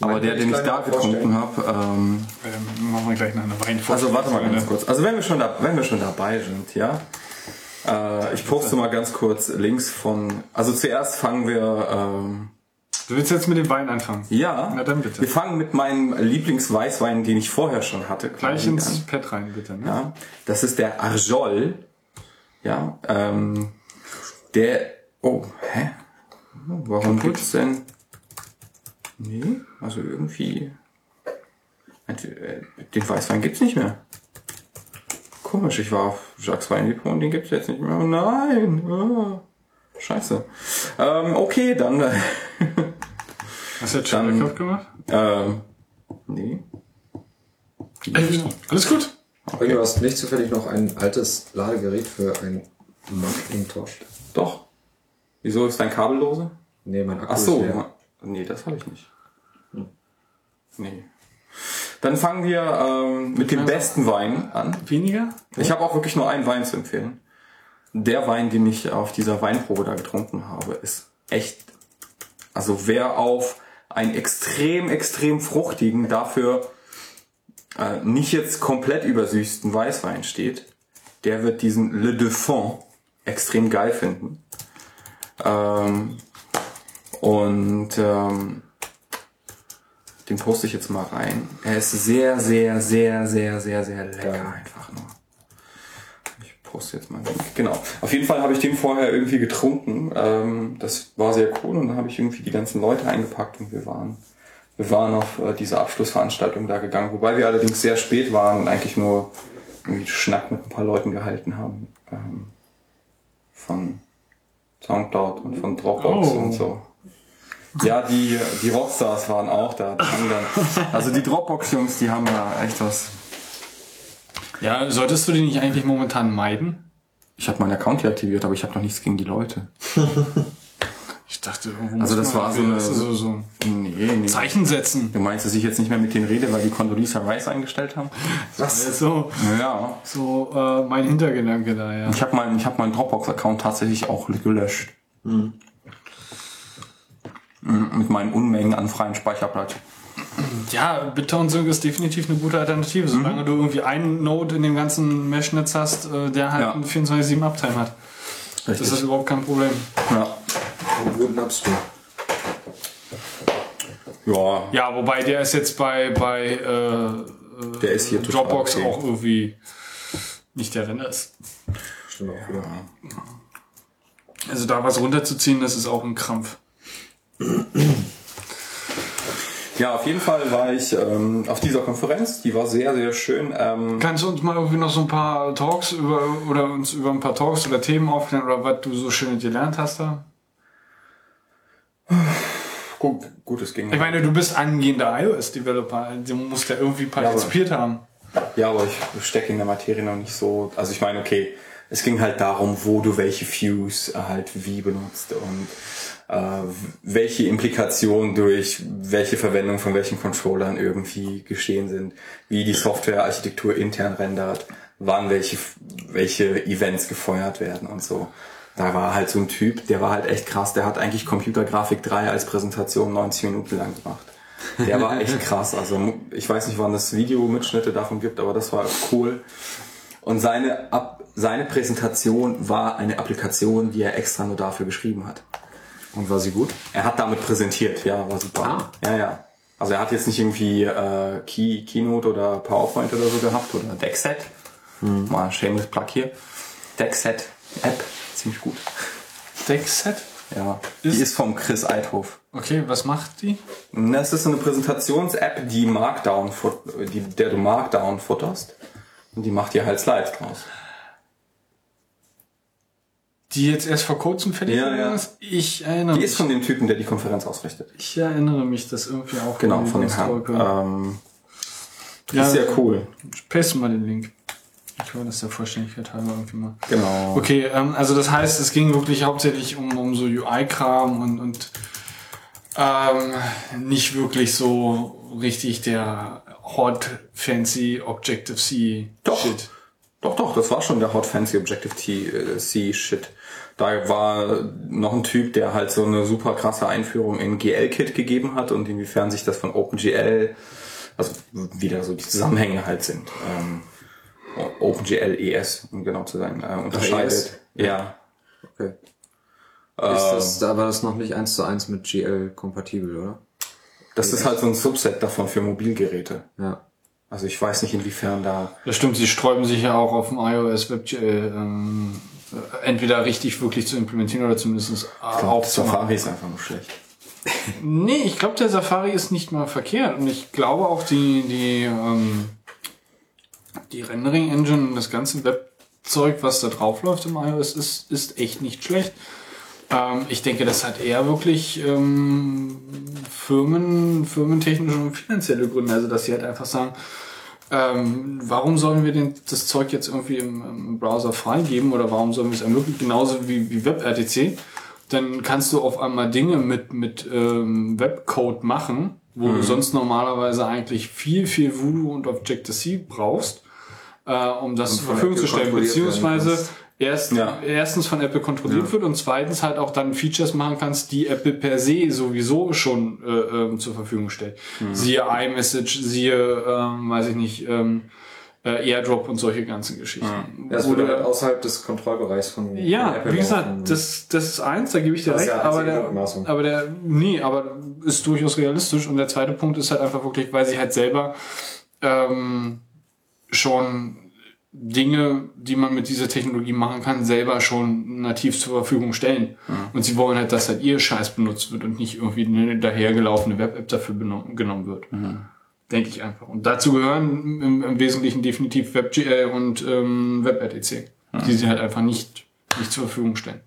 Aber der, den ich da getrunken habe, ähm, ähm, machen wir gleich noch eine Weinvorstellung. Also warte mal ganz kurz. Also wenn wir schon, da, wenn wir schon dabei sind, ja, äh, ich poste mal ganz kurz Links von. Also zuerst fangen wir ähm, Du willst jetzt mit dem Wein anfangen? Ja. Na dann bitte. Wir fangen mit meinem Lieblingsweißwein, den ich vorher schon hatte. Gleich ins Pad rein, bitte. Ne? Ja, das ist der Arjol. Ja, ähm, der... Oh, hä? Warum gibt's denn... Nee, also irgendwie... Den Weißwein gibt's nicht mehr. Komisch, ich war auf Jacques Weindepot und den gibt's jetzt nicht mehr. Oh nein! Oh, scheiße. Ähm, okay, dann... Hast du jetzt schon Verkauf gemacht? Ähm, nee. Echt? Alles gut. Okay. Du hast nicht zufällig noch ein altes Ladegerät für ein Macintosh? Doch. Wieso, ist dein kabellose? Nee, mein Akku Ach so, ist leer. Nee, das habe ich nicht. Hm. Nee. Dann fangen wir ähm, mit dem besten Wein an. Weniger? Ich habe auch wirklich nur einen Wein zu empfehlen. Der Wein, den ich auf dieser Weinprobe da getrunken habe, ist echt... Also wer auf einen extrem, extrem fruchtigen, dafür äh, nicht jetzt komplett übersüßten Weißwein steht, der wird diesen Le Defend extrem geil finden. Ähm, und... Ähm, Den poste ich jetzt mal rein. Er ist sehr, sehr, sehr, sehr, sehr, sehr lecker ja. einfach nur. Ich poste jetzt mal den Link. Genau. Auf jeden Fall habe ich den vorher irgendwie getrunken. Das war sehr cool und dann habe ich irgendwie die ganzen Leute eingepackt und wir waren, wir waren auf diese Abschlussveranstaltung da gegangen, wobei wir allerdings sehr spät waren und eigentlich nur irgendwie Schnack mit ein paar Leuten gehalten haben. Von Soundcloud und von Dropbox oh. und so. Ja, die, die Rockstars waren auch da. Also die Dropbox-Jungs, die haben da echt was. Ja, solltest du die nicht eigentlich momentan meiden? Ich habe meinen Account deaktiviert, aber ich habe noch nichts gegen die Leute. Ich dachte, also das war so eine so, so nee, nee. Zeichen setzen. Du meinst, dass ich jetzt nicht mehr mit denen rede, weil die Condoleezza Rice eingestellt haben? Was? Das so, ja. So äh, mein Hintergedanke da, ja. Ich habe meinen ich hab mein Dropbox-Account tatsächlich auch gelöscht. Mhm. Mit meinen Unmengen an freien Speicherplatz. Ja, BitTorrent Sync ist definitiv eine gute Alternative, solange mhm. du irgendwie einen Node in dem ganzen Meshnetz hast, der halt ja. einen vierundzwanzig sieben Uptime hat. Richtig. Das ist überhaupt kein Problem. Ja. Einen guten Upstream. Ja. Ja, wobei der ist jetzt bei, bei äh, der ist hier Dropbox auch irgendwie nicht der Renner ist. Stimmt auch wieder. Ja. Also da was runterzuziehen, das ist auch ein Krampf. Ja, auf jeden Fall war ich ähm, auf dieser Konferenz, die war sehr, sehr schön. Ähm, Kannst du uns mal irgendwie noch so ein paar Talks über oder uns über ein paar Talks oder Themen aufklären oder was du so schön gelernt hast da? Gut, gutes Gegenteil. Ich meine, du bist angehender iOS-Developer, du musst ja irgendwie partizipiert ja, aber, haben. Ja, aber ich stecke in der Materie noch nicht so. Also ich meine, okay, es ging halt darum, wo du welche Views halt wie benutzt und welche Implikationen durch welche Verwendung von welchen Controllern irgendwie geschehen sind, wie die Softwarearchitektur intern rendert, wann welche welche Events gefeuert werden und so. Da war halt so ein Typ, der war halt echt krass, der hat eigentlich Computergrafik drei als Präsentation neunzig Minuten lang gemacht. Der war echt krass, also ich weiß nicht, wann es Videomitschnitte davon gibt, aber das war cool. Und seine, seine Präsentation war eine Applikation, die er extra nur dafür geschrieben hat. Und war sie gut? Er hat damit präsentiert, ja, war super. Ah. Ja, ja. Also er hat jetzt nicht irgendwie äh, Key, Keynote oder PowerPoint oder so gehabt oder Deckset. Hm. Mal ein shameless Plug hier. Deckset App, ziemlich gut. Deckset? Ja. Ist die ist vom Chris Althoff. Okay, was macht die? Das ist eine Präsentations-App, die Markdown, die, der du Markdown futterst. Und die macht dir halt Slides draus. Die jetzt erst vor kurzem fertig ja, ja. ist? Ich erinnere mich. Die ist von dem Typen, der die Konferenz ausrichtet. Ich erinnere mich, dass irgendwie auch... Genau, von dem Herrn. Ähm, ja, ist sehr cool. Paste mal den Link. Ich höre das der Vollständigkeit halber irgendwie mal. Genau. Okay, ähm, also das heißt, es ging wirklich hauptsächlich um, um so U I-Kram und, und ähm, nicht wirklich so richtig der Hot Fancy Objective-C-Shit. Doch. Doch, doch, das war schon der Hot Fancy Objective-C-Shit. Da war noch ein Typ, der halt so eine super krasse Einführung in G L-Kit gegeben hat und inwiefern sich das von OpenGL, also wieder so die Zusammenhänge halt sind. Ähm, OpenGL E S, um genau zu sein, äh, unterscheidet. Ja. Okay. Ist das, ähm, aber das ist noch nicht eins zu eins mit G L kompatibel, oder? Das ist halt so ein Subset davon für Mobilgeräte. Ja. Also ich weiß nicht, inwiefern da... Das stimmt, sie sträuben sich ja auch auf dem iOS WebGL ähm, entweder richtig wirklich zu implementieren oder zumindest auch zu machen. Safari ist einfach nur schlecht. Nee, ich glaube, der Safari ist nicht mal verkehrt. Und ich glaube auch, die die ähm, die Rendering-Engine und das ganze Webzeug, was da drauf läuft im iOS, ist, ist echt nicht schlecht. Ähm, ich denke, das hat eher wirklich ähm, Firmen, firmentechnische und finanzielle Gründe. Also, dass sie halt einfach sagen, ähm, warum sollen wir denn das Zeug jetzt irgendwie im, im Browser freigeben oder warum sollen wir es ermöglichen? Genauso wie, wie WebRTC. Dann kannst du auf einmal Dinge mit, mit ähm, Webcode machen, wo mhm. du sonst normalerweise eigentlich viel, viel Voodoo und Objective-C brauchst, äh, um das zur Verfügung zu stellen, beziehungsweise erst, ja. erstens von Apple kontrolliert ja. wird und zweitens halt auch dann Features machen kannst, die Apple per se sowieso schon äh, äh, zur Verfügung stellt. Mhm. Siehe iMessage, siehe, ähm, weiß ich nicht, ähm, Äh, Airdrop und solche ganzen Geschichten. Ja, das wurde halt außerhalb des Kontrollbereichs von ja, Apple. Ja, wie gesagt, das, das ist eins, da gebe ich dir recht, ja aber, der, aber der, nee, aber ist durchaus realistisch. Und der zweite Punkt ist halt einfach wirklich, weil sie halt selber ähm, schon Dinge, die man mit dieser Technologie machen kann, selber schon nativ zur Verfügung stellen. Mhm. Und sie wollen halt, dass halt ihr Scheiß benutzt wird und nicht irgendwie eine dahergelaufene Web-App dafür benommen, genommen wird. Mhm. Denke ich einfach. Und dazu gehören im, im Wesentlichen definitiv WebGL und ähm, WebRTC, mhm. die sie halt einfach nicht, nicht zur Verfügung stellen.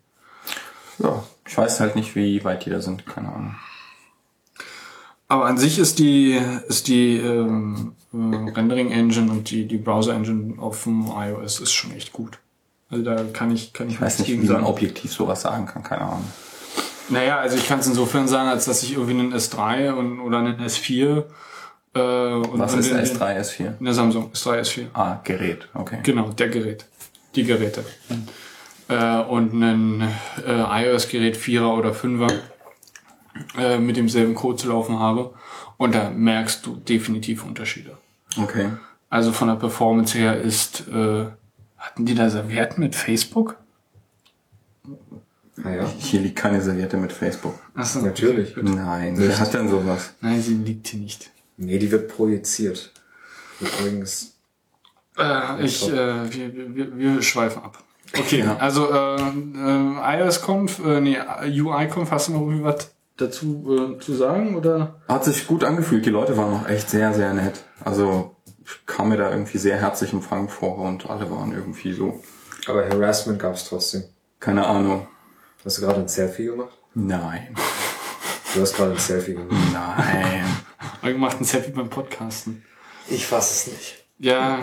Ja, ich weiß halt nicht, wie weit die da sind, keine Ahnung. Aber an sich ist die ist die ähm, äh, Rendering-Engine und die, die Browser-Engine auf dem iOS ist schon echt gut. Also da kann ich kann ich, ich weiß nicht, wie man objektiv sowas sagen kann, keine Ahnung. Naja, also ich kann es insofern sagen, als dass ich irgendwie einen S drei und, oder einen S vier Und was ist der S drei, S vier? Der Samsung S drei, S vier. Ah, Gerät, okay. Genau, der Gerät. Die Geräte. Mhm. Äh, und ein äh, iOS-Gerät vierer oder fünfer äh, mit demselben Code zu laufen habe. Und da merkst du definitiv Unterschiede. Okay. Also von der Performance her ist, äh, hatten die da Servietten mit Facebook? Naja. Hier liegt keine Serviette mit Facebook. Ach so, natürlich. Okay, nein, wer nicht. Hat denn sowas? Nein, sie liegt hier nicht. Nee, die wird projiziert. Übrigens. Äh, ich, äh, wir, wir, wir schweifen ab. Okay, ja. also äh, äh, iOS-Conf, äh, nee, U I-Conf, hast du noch irgendwie was dazu äh, zu sagen? Oder? Hat sich gut angefühlt. Die Leute waren auch echt sehr, sehr nett. Also ich kam mir da irgendwie sehr herzlich empfangen vor und alle waren irgendwie so. Aber Harassment gab es trotzdem. Keine Ahnung. Hast du gerade ein Selfie gemacht? Nein. Du hast gerade ein Selfie gemacht? Nein. Mal gemacht ein Selfie beim Podcasten. Ich fasse es nicht. Ja,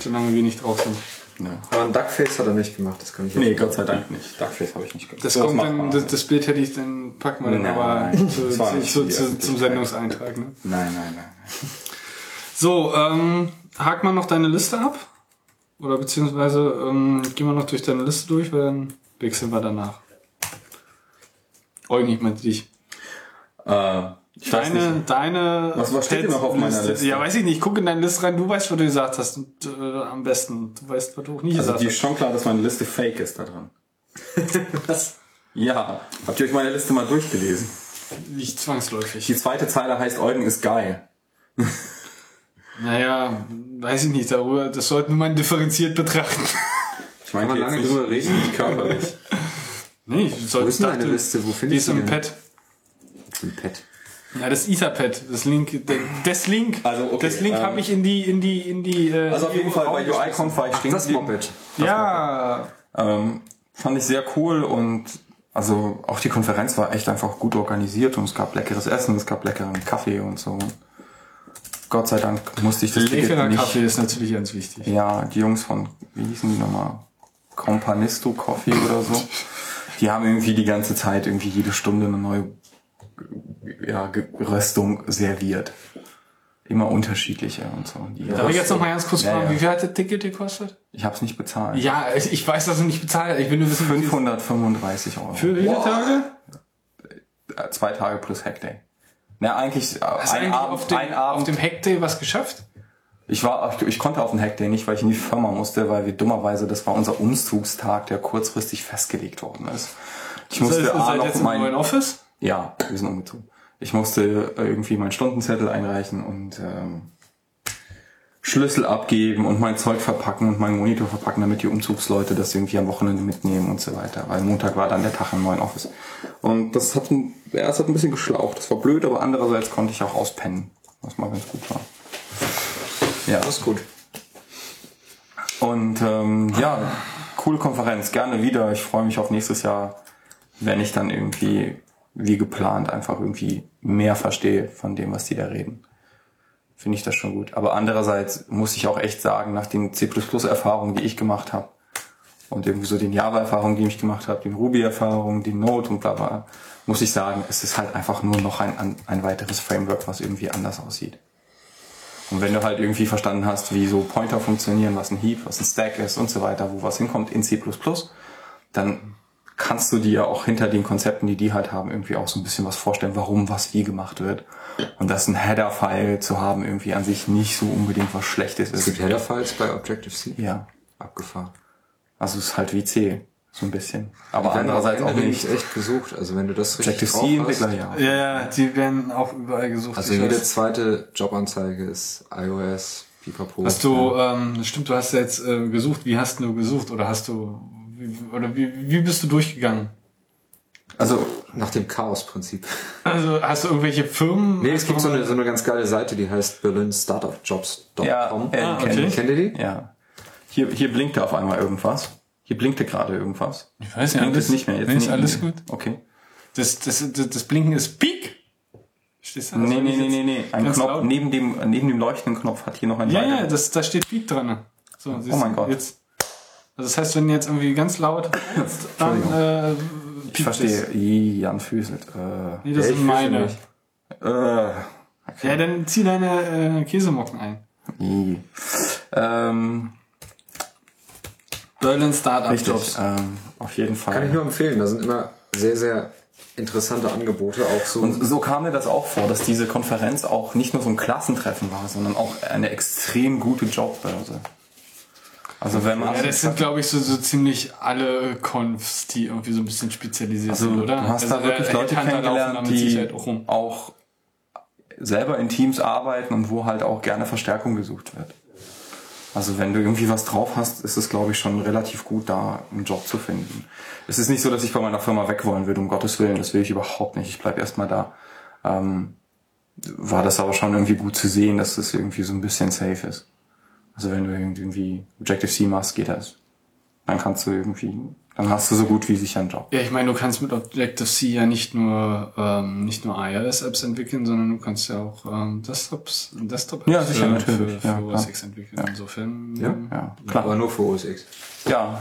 solange wir nicht drauf sind. Ja. Aber ein Duckface hat er nicht gemacht, das kann ich nicht. Nee, Gott sei Dank nicht. Duckface habe ich nicht gemacht. Das, das, kommt dann, das, das Bild hätte ich dann, packen wir dann aber zu, zu, zu, zum Sendungseintrag. Ne? Nein, nein, nein, nein. So, ähm, hak mal noch deine Liste ab. Oder beziehungsweise ähm, gehen wir noch durch deine Liste durch, weil dann wechseln wir danach. Eugen, ich meinte dich. Äh. Ich deine, weiß nicht. deine, was, was steht denn noch auf meiner Liste? Liste? Ja, weiß ich nicht. Ich gucke in deine Liste rein. Du weißt, was du gesagt hast. Und, äh, am besten. Du weißt, was du auch nicht also gesagt hast. Also, die ist schon klar, dass meine Liste fake ist da dran. Was? Ja. Habt ihr euch meine Liste mal durchgelesen? Nicht zwangsläufig. Die zweite Zeile heißt, Eugen ist geil. Naja, weiß ich nicht. Darüber, das sollten wir mal differenziert betrachten. Ich meine, lange nicht drüber reden, nicht körperlich. Nee, ich sollte. Wo ist denn deine Liste? Wo finde ich die? Die ist im Pad. Im Pad. Ja, das Etherpad, das Link, das Link, also okay, das Link ähm, habe ich in die, in die, in die. Äh, also auf jeden Fall bei U I-Conf war ich stehen geblieben. Das Moped. Das ja. Moped. Ähm, fand ich sehr cool und also auch die Konferenz war echt einfach gut organisiert und es gab leckeres Essen, es gab leckeren Kaffee und so. Gott sei Dank musste ich das Ticket nicht. Leckerer Kaffee ist natürlich ganz wichtig. Ja, die Jungs von, wie hießen die nochmal? Companisto Coffee oder so. Die haben irgendwie die ganze Zeit irgendwie jede Stunde eine neue ja, Röstung serviert. Immer unterschiedliche und so. Die Darf Röstung. Ich jetzt noch mal ganz kurz fragen, ja, ja. Wie viel hat das Ticket gekostet? Ich hab's nicht bezahlt. Ja, ich, ich weiß, dass du nicht bezahlt hast. Ich will nur wissen, fünfhundertfünfunddreißig Euro. Für wie viele wow. Tage? Zwei Tage plus Hackday. Na, eigentlich, hast ein, eigentlich Abend, auf dem, ein Abend. Auf dem Hackday was geschafft? Ich war, ich konnte auf den Hackday nicht, weil ich in die Firma musste, weil wir dummerweise, das war unser Umzugstag, der kurzfristig festgelegt worden ist. Ich musste das heißt, A noch jetzt mein, im neuen Office? Ja, wir sind umgezogen. Ich musste irgendwie meinen Stundenzettel einreichen und ähm, Schlüssel abgeben und mein Zeug verpacken und meinen Monitor verpacken, damit die Umzugsleute das irgendwie am Wochenende mitnehmen und so weiter. Weil Montag war dann der Tag im neuen Office. Und das hat, ja, das hat ein bisschen geschlaucht. Das war blöd, aber andererseits konnte ich auch auspennen. Was mal ganz gut war. Ja, das ist gut. Und ähm, ja, coole Konferenz. Gerne wieder. Ich freue mich auf nächstes Jahr, wenn ich dann irgendwie, wie geplant, einfach irgendwie mehr verstehe von dem, was die da reden. Finde ich das schon gut. Aber andererseits muss ich auch echt sagen, nach den C plus plus Erfahrungen, die ich gemacht habe und irgendwie so den Java-Erfahrungen, die ich gemacht habe, den Ruby-Erfahrungen, den Node und bla bla, muss ich sagen, es ist halt einfach nur noch ein, ein weiteres Framework, was irgendwie anders aussieht. Und wenn du halt irgendwie verstanden hast, wie so Pointer funktionieren, was ein Heap, was ein Stack ist und so weiter, wo was hinkommt in C plus plus, dann kannst du dir auch hinter den Konzepten, die die halt haben, irgendwie auch so ein bisschen was vorstellen, warum was wie gemacht wird. Und dass ein Header-File zu haben irgendwie an sich nicht so unbedingt was Schlechtes ist. Es gibt Header-Files bei Objective-C? Ja. Abgefahren. Also es ist halt wie C, so ein bisschen. Aber andererseits auch nicht. Die werden echt gesucht, also wenn du das richtig drauf hast. Objective-C-Entwickler, ja. Ja, die werden auch überall gesucht. Also jede zweite Jobanzeige ist iOS, Pipapo. Hast du, ähm, stimmt, du hast ja jetzt äh, gesucht, wie hast du gesucht oder hast du... Oder wie, wie bist du durchgegangen? Also nach dem Chaos-Prinzip. Also hast du irgendwelche Firmen? Nee, es gibt so eine, so eine ganz geile Seite, die heißt berlin startup jobs dot com. Ja, ah, okay. Kennt ihr die? Ja. Hier, hier blinkte auf einmal irgendwas. Hier blinkte gerade irgendwas. Ich weiß nicht, alles, nicht mehr. Jetzt nee, ist alles gut. Okay. Das, das, das, das Blinken ist Peak. Stehst du da? Nee, nee, nee, nee, nee. Ein Knopf, neben dem, neben dem leuchtenden Knopf hat hier noch ein Ja, weiterer. Ja, das, da steht Peak dran. So, oh mein Gott. Jetzt. Also das heißt, wenn jetzt irgendwie ganz laut dann äh, piept ich verstehe. Ist. Jan Füßelt. Äh, nee, das sind meine. Äh, okay. Ja, dann zieh deine äh, Käsemocken ein. I. Ähm, Berlin Startup Jobs. Ähm, auf jeden Fall. Kann ich nur empfehlen. Da sind immer sehr, sehr interessante Angebote auch so. Und so kam mir das auch vor, dass diese Konferenz auch nicht nur so ein Klassentreffen war, sondern auch eine extrem gute Jobbörse. Also wenn man ja, das sind glaube ich so, so ziemlich alle Confs, die irgendwie so ein bisschen spezialisiert also, sind, oder? Du hast also da wirklich äh, Leute kennengelernt, die auch, rum. auch selber in Teams arbeiten und wo halt auch gerne Verstärkung gesucht wird. Also wenn du irgendwie was drauf hast, ist es glaube ich schon relativ gut da, einen Job zu finden. Es ist nicht so, dass ich bei meiner Firma weg wollen würde, um Gottes Willen, das will ich überhaupt nicht. Ich bleib erstmal da. Ähm, war das aber schon irgendwie gut zu sehen, dass das irgendwie so ein bisschen safe ist. Also wenn du irgendwie Objective-C machst, geht das. Dann kannst du irgendwie, dann hast du so gut wie sicher einen Job. Ja, ich meine, du kannst mit Objective-C ja nicht nur ähm, nicht nur iOS-Apps entwickeln, sondern du kannst ja auch ähm, Desktops, Desktop-Apps ja, sicher, für, natürlich. für, ja, für O S X entwickeln. Ja. Insofern, ja, ja, klar. Aber nur für O S X. Ja,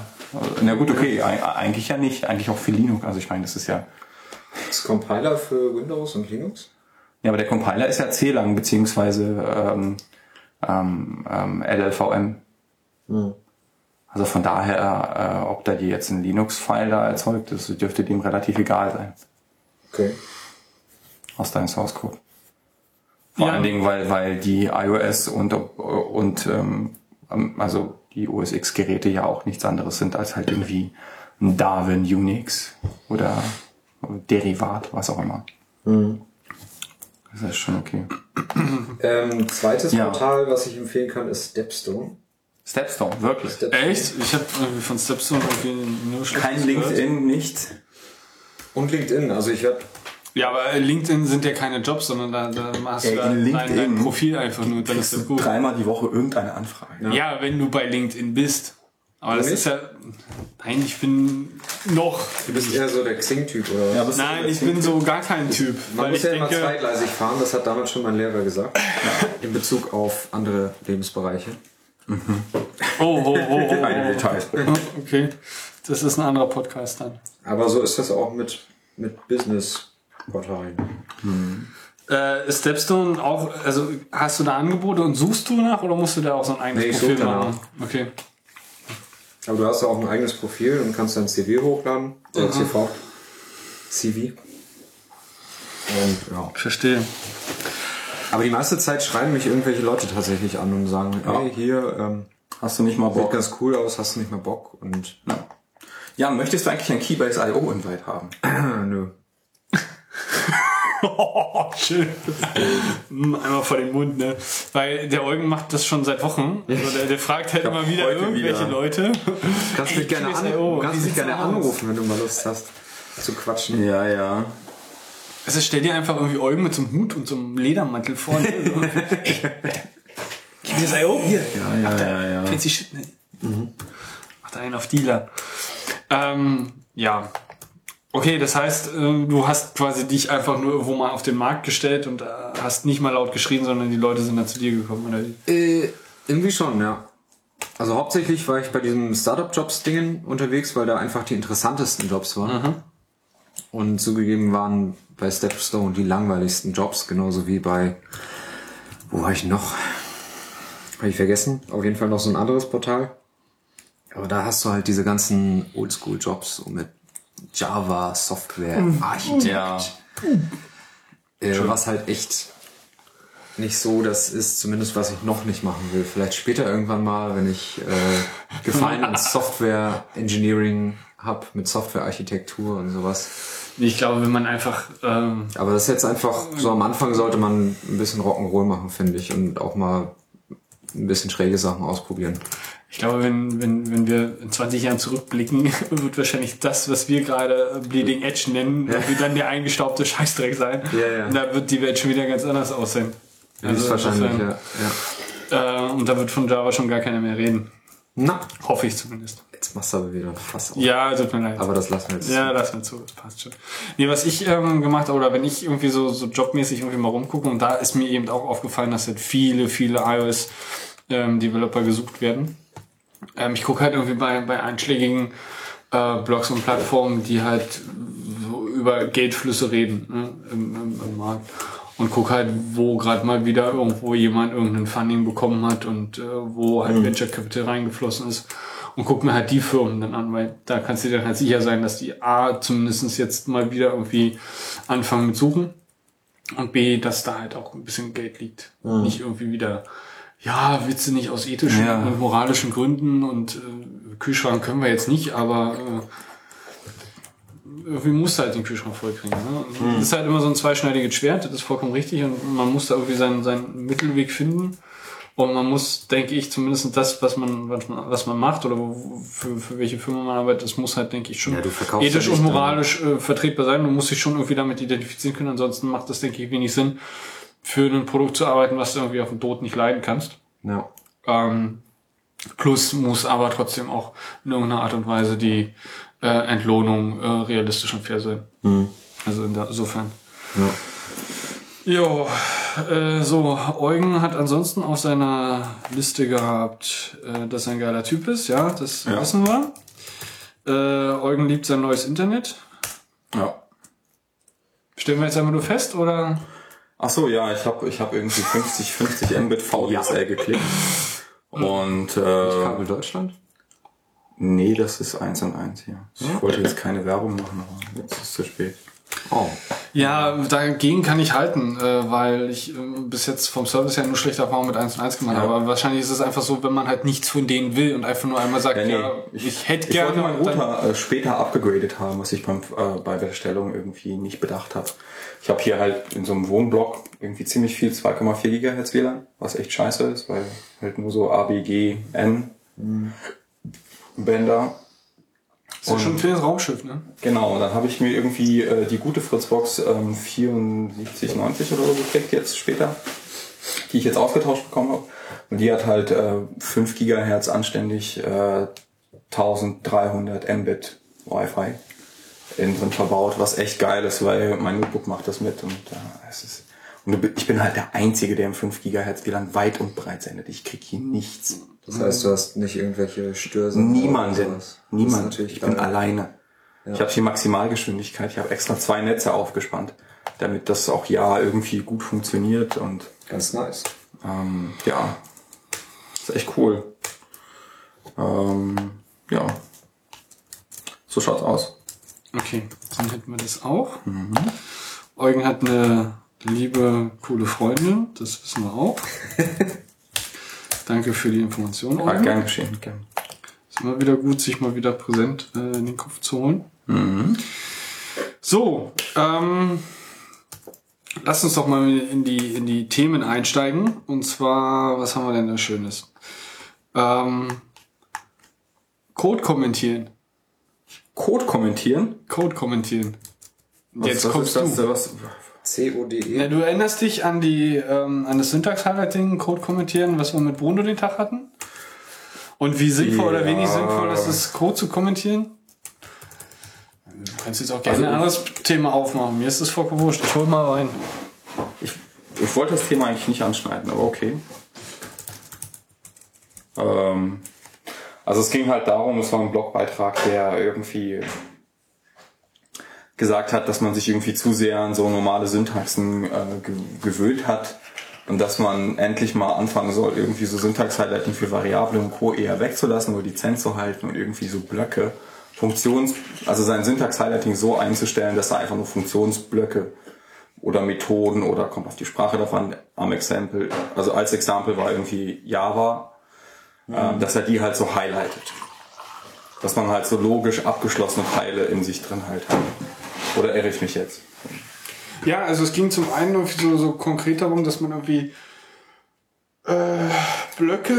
na gut, okay, eigentlich ja nicht, eigentlich auch für Linux. Also ich meine, das ist ja... Das Compiler für Windows und Linux? Ja, aber der Compiler ist ja C-lang, beziehungsweise... Ähm, Ähm, ähm, L L V M. Hm. Also von daher, äh, ob da die jetzt ein Linux-File da erzeugt, das dürfte dem relativ egal sein. Okay. Aus deinem Source Code. Vor ja. allen Dingen, weil, weil die iOS und, und, ähm, also die O S X-Geräte ja auch nichts anderes sind als halt irgendwie ein Darwin Unix oder Derivat, was auch immer. Hm. Das ist schon okay. Ähm, zweites ja. Portal, was ich empfehlen kann, ist Stepstone. Stepstone, wirklich? Stepstone. Echt? Ich habe irgendwie von Stepstone nur kein LinkedIn, nicht. Und LinkedIn, also ich werde... Ja, aber LinkedIn sind ja keine Jobs, sondern da, da machst Ey, du dein, dein Profil einfach nur, dann ist das gut. Dreimal die Woche irgendeine Anfrage. Ne? Ja, wenn du bei LinkedIn bist. Aber das ist ja... Nein, ich bin noch... Du bist eher so der Xing-Typ, oder? Ja, nein, ich bin so gar kein Typ. Man muss ja immer zweigleisig fahren, das hat damals schon mein Lehrer gesagt. Ja. In Bezug auf andere Lebensbereiche. Mhm. Oh, oh, oh, oh, oh. Keine Details. Okay, das ist ein anderer Podcast dann. Aber so ist das auch mit, mit Business-Portalen. Hm. Äh, Stepstone auch... Also hast du da Angebote und suchst du nach oder musst du da auch so ein eigenes nee, ich Profil machen? Danach. Okay. Aber du hast ja auch ein eigenes Profil und kannst dein C V hochladen. Oder mhm. C V. C V. Und ja. Verstehe. Aber die meiste Zeit schreiben mich irgendwelche Leute tatsächlich an und sagen, ja. Hey, hier, ähm, hast du nicht mal Bock. Sieht ganz cool aus, hast du nicht mal Bock. Und ja. Ja, möchtest du eigentlich ein Keybase dot i o-Invite haben? Nö. Oh, schön. Einmal vor den Mund, ne? Weil der Eugen macht das schon seit Wochen. Also der, der fragt halt immer wieder irgendwelche wieder. Leute. Kannst mich gerne, an, kannst mich gerne anrufen, wenn du mal Lust hast zu quatschen. Ja, ja. Also stell dir einfach irgendwie Eugen mit so einem Hut und so einem Ledermantel vor. Ne? So. Gib mir das I O hier. Ja, ja, ja, ja. Fancy Shit, ne? Mhm. Macht einen auf Dealer. Ähm, ja. Okay, das heißt, du hast quasi dich einfach nur irgendwo mal auf den Markt gestellt und hast nicht mal laut geschrien, sondern die Leute sind dann zu dir gekommen, oder wie? Äh, irgendwie schon, ja. Also hauptsächlich war ich bei diesen Startup-Jobs-Dingen unterwegs, weil da einfach die interessantesten Jobs waren. Mhm. Und zugegeben waren bei Stepstone die langweiligsten Jobs, genauso wie bei... Wo war ich noch? Habe ich vergessen. Auf jeden Fall noch so ein anderes Portal. Aber da hast du halt diese ganzen Oldschool-Jobs, so mit Java, Software, Architekt. Ja. Äh, was halt echt nicht so das ist, zumindest was ich noch nicht machen will. Vielleicht später irgendwann mal, wenn ich äh, Gefallen an Software Engineering habe, mit Softwarearchitektur und sowas. Ich glaube, wenn man einfach... Ähm, Aber das ist jetzt einfach, so am Anfang sollte man ein bisschen Rock'n'Roll machen, finde ich, und auch mal ein bisschen schräge Sachen ausprobieren. Ich glaube, wenn, wenn, wenn wir in zwanzig Jahren zurückblicken, wird wahrscheinlich das, was wir gerade Bleeding Edge nennen, ja. wird dann der eingestaubte Scheißdreck sein. Ja, ja. Und da wird die Welt schon wieder ganz anders aussehen. Ja, also, wahrscheinlich, ja. ja. Äh, und da wird von Java schon gar keiner mehr reden. Na. Hoffe ich zumindest. Jetzt machst du aber wieder Fass auf. Ja, tut mir leid. Aber das lassen wir jetzt Ja, zu. lassen wir zu. Das passt schon. Nee, was ich ähm, gemacht habe, oder wenn ich irgendwie so, so jobmäßig irgendwie mal rumgucke, und da ist mir eben auch aufgefallen, dass halt viele, viele iOS-Developer ähm, gesucht werden. Ähm, ich gucke halt irgendwie bei, bei einschlägigen äh, Blogs und Plattformen, die halt so über Geldflüsse reden, ne, im, im, im Markt. Und gucke halt, wo gerade mal wieder irgendwo jemand irgendein Funding bekommen hat und äh, wo halt mhm. Venture Capital reingeflossen ist. Und gucke mir halt die Firmen dann an, weil da kannst du dir dann halt sicher sein, dass die A, zumindest jetzt mal wieder irgendwie anfangen mit Suchen. Und B, dass da halt auch ein bisschen Geld liegt. Mhm. Nicht irgendwie wieder... Ja, willst du nicht aus ethischen ja. und moralischen Gründen und äh, Kühlschrank können wir jetzt nicht, aber äh, irgendwie musst du halt den Kühlschrank vollkriegen. Ne? Mhm. Das ist halt immer so ein zweischneidiges Schwert, das ist vollkommen richtig und man muss da irgendwie seinen, seinen Mittelweg finden und man muss, denke ich, zumindest das, was man was man, was man macht oder wo, für, für welche Firma man arbeitet, das muss halt, denke ich, schon ja, ethisch und moralisch äh, vertretbar sein. Du musst dich schon irgendwie damit identifizieren können, ansonsten macht das, denke ich, wenig Sinn, für ein Produkt zu arbeiten, was du irgendwie auf den Tod nicht leiden kannst. Ja. Ähm, plus muss aber trotzdem auch in irgendeiner Art und Weise die äh, Entlohnung äh, realistisch und fair sein. Mhm. Also insofern. Ja. Jo, äh, so, Eugen hat ansonsten auf seiner Liste gehabt, äh, dass er ein geiler Typ ist. Ja, das ja. wissen wir. Äh, Eugen liebt sein neues Internet. Ja. Stellen wir jetzt einmal nur fest, oder... Ach so, ja, ich habe ich hab irgendwie fünfzig Mbit V D S L geklickt. Und, äh, ist Kabel Deutschland? Nee, das ist eins und eins hier. Ich ja. wollte jetzt keine Werbung machen, aber jetzt ist es zu spät. Oh. Ja, dagegen kann ich halten, weil ich bis jetzt vom Service her nur schlechte Erfahrungen mit eins und eins gemacht habe. Ja. Aber wahrscheinlich ist es einfach so, wenn man halt nichts von denen will und einfach nur einmal sagt, ja, nee, ja ich, ich hätte ich gerne... Ich wollte meinen Router später abgegradet haben, was ich beim, äh, bei der Bestellung irgendwie nicht bedacht habe. Ich habe hier halt in so einem Wohnblock irgendwie ziemlich viel zwei Komma vier Gigahertz W L A N, was echt scheiße ist, weil halt nur so A B G N mhm. Bänder... Das ist und, schon ein kleines Raumschiff, ne? Genau, dann habe ich mir irgendwie äh, die gute Fritzbox ähm, vierundsiebzig neunzig oder so gekriegt jetzt später, die ich jetzt ausgetauscht bekommen habe. Und die hat halt äh, fünf Gigahertz anständig äh, dreizehnhundert Mbit Wi-Fi innen drin verbaut, was echt geil ist, weil mein Notebook macht das mit. Und, äh, es ist, und ich bin halt der Einzige, der im fünf Gigahertz W L A N weit und breit sendet. Ich krieg hier nichts. Das heißt, du hast nicht irgendwelche Störsachen? Niemand, niemand. Ich bin alle. alleine. Ja. Ich habe hier Maximalgeschwindigkeit. Ich habe extra zwei Netze aufgespannt, damit das auch ja irgendwie gut funktioniert und ganz nice. Ähm, ja, ist echt cool. Ähm, ja, so schaut's aus. Okay, dann hätten wir das auch. Mhm. Eugen hat eine liebe, coole Freundin. Das wissen wir auch. Danke für die Information. Ja, gern geschehen. Gern. Mal wieder gut, sich mal wieder präsent äh, in den Kopf zu holen. Mhm. So, ähm, lass uns doch mal in die, in die Themen einsteigen. Und zwar, was haben wir denn da Schönes? Ähm, Code kommentieren. Code kommentieren? Code kommentieren. Was, Jetzt was kommst ist das, du. Was? C O D E. Ja, du erinnerst dich an die ähm, an das Syntax-Highlighting, Code kommentieren, was wir mit Bruno den Tag hatten? Und wie sinnvoll ja. oder wenig sinnvoll ist es, Code zu kommentieren? Du kannst jetzt auch gerne also, ein anderes Thema aufmachen. Mir ist das vollkommen wurscht. Ich hol mal rein. Ich, ich wollte das Thema eigentlich nicht anschneiden, aber okay. Ähm, also es ging halt darum, es war ein Blogbeitrag, der irgendwie gesagt hat, dass man sich irgendwie zu sehr an so normale Syntaxen äh, ge- gewöhnt hat. Und dass man endlich mal anfangen soll, irgendwie so Syntax-Highlighting für Variablen und Co. eher wegzulassen, nur dezent zu halten und irgendwie so Blöcke, Funktions, also sein Syntax-Highlighting so einzustellen, dass er einfach nur Funktionsblöcke oder Methoden oder kommt auf die Sprache davon, am Exempel, also als Exempel war irgendwie Java, mhm. äh, dass er die halt so highlightet. Dass man halt so logisch abgeschlossene Teile in sich drin halt hat. Oder irre ich mich jetzt? Ja, also es ging zum einen irgendwie so, so konkret darum, dass man irgendwie äh, Blöcke,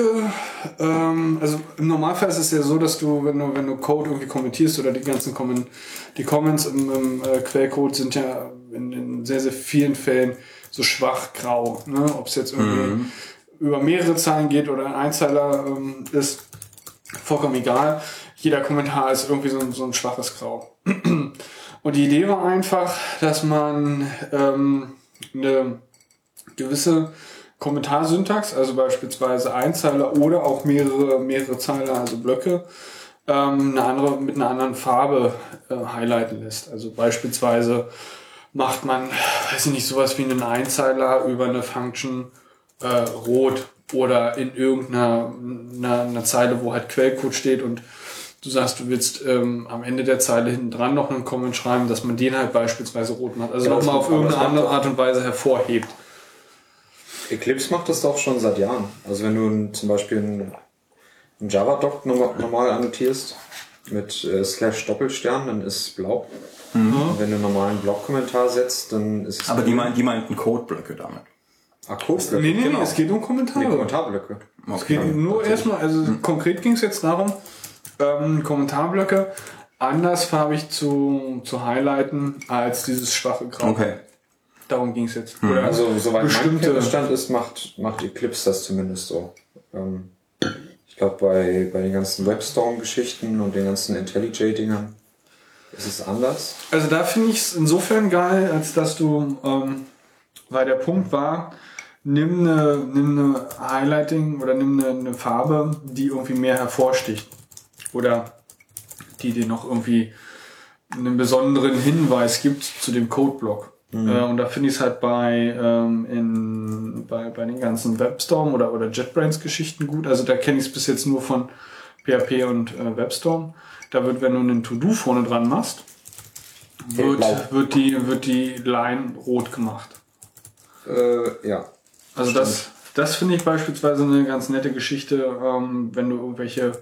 ähm, also im Normalfall ist es ja so, dass du, wenn du, wenn du Code irgendwie kommentierst oder die ganzen Comment, die Comments im, im äh, Quellcode sind ja in, in sehr, sehr vielen Fällen so schwach grau, ne? Ob es jetzt irgendwie mhm. über mehrere Zeilen geht oder ein Einzeiler ähm, ist, vollkommen egal. Jeder Kommentar ist irgendwie so ein, so ein schwaches Grau. Und die Idee war einfach, dass man ähm, eine gewisse Kommentarsyntax, also beispielsweise Einzeiler oder auch mehrere mehrere Zeiler, also Blöcke, ähm, eine andere mit einer anderen Farbe äh, highlighten lässt. Also beispielsweise macht man, weiß ich nicht, sowas wie einen Einzeiler über eine Function äh, rot oder in irgendeiner einer, einer Zeile, wo halt Quellcode steht und du sagst, du willst ähm, am Ende der Zeile hinten dran noch einen Comment schreiben, dass man den halt beispielsweise rot macht. Also ja, nochmal auf irgendeine andere Art und Weise hervorhebt. Eclipse macht das doch schon seit Jahren. Also wenn du ein, zum Beispiel einen Java-Doc normal annotierst mit äh, Slash Doppelstern, dann ist es blau. Mhm. Und wenn du einen normalen Blog-Kommentar setzt, dann ist es Aber die, mein, die meinten Codeblöcke damit. Ah, Codeblöcke? Nee, nee, genau. Es geht um Kommentare. Nee, Kommentarblöcke. Okay. Es geht nur erstmal, also mhm. konkret ging es jetzt darum, Ähm, Kommentarblöcke andersfarbig zu, zu highlighten als dieses schwache Grau. Okay. Darum ging es jetzt. Mhm. Also soweit mein Kenntnisstand ist, macht, macht Eclipse das zumindest so. Ähm, ich glaube bei, bei den ganzen Webstorm-Geschichten und den ganzen IntelliJ-Dingern ist es anders. Also da finde ich es insofern geil, als dass du, ähm, weil der Punkt war, nimm eine, nimm eine Highlighting oder nimm eine, eine Farbe, die irgendwie mehr hervorsticht. Oder die dir noch irgendwie einen besonderen Hinweis gibt zu dem Codeblock. Mhm. Äh, und da finde ich es halt bei, ähm, in, bei, bei den ganzen Webstorm oder, oder JetBrains-Geschichten gut. Also da kenne ich es bis jetzt nur von P H P und äh, Webstorm. Da wird, wenn du einen To-Do vorne dran machst, wird, wird, die, wird die Line rot gemacht. Äh, ja. Also stimmt. das, das finde ich beispielsweise eine ganz nette Geschichte, ähm, wenn du irgendwelche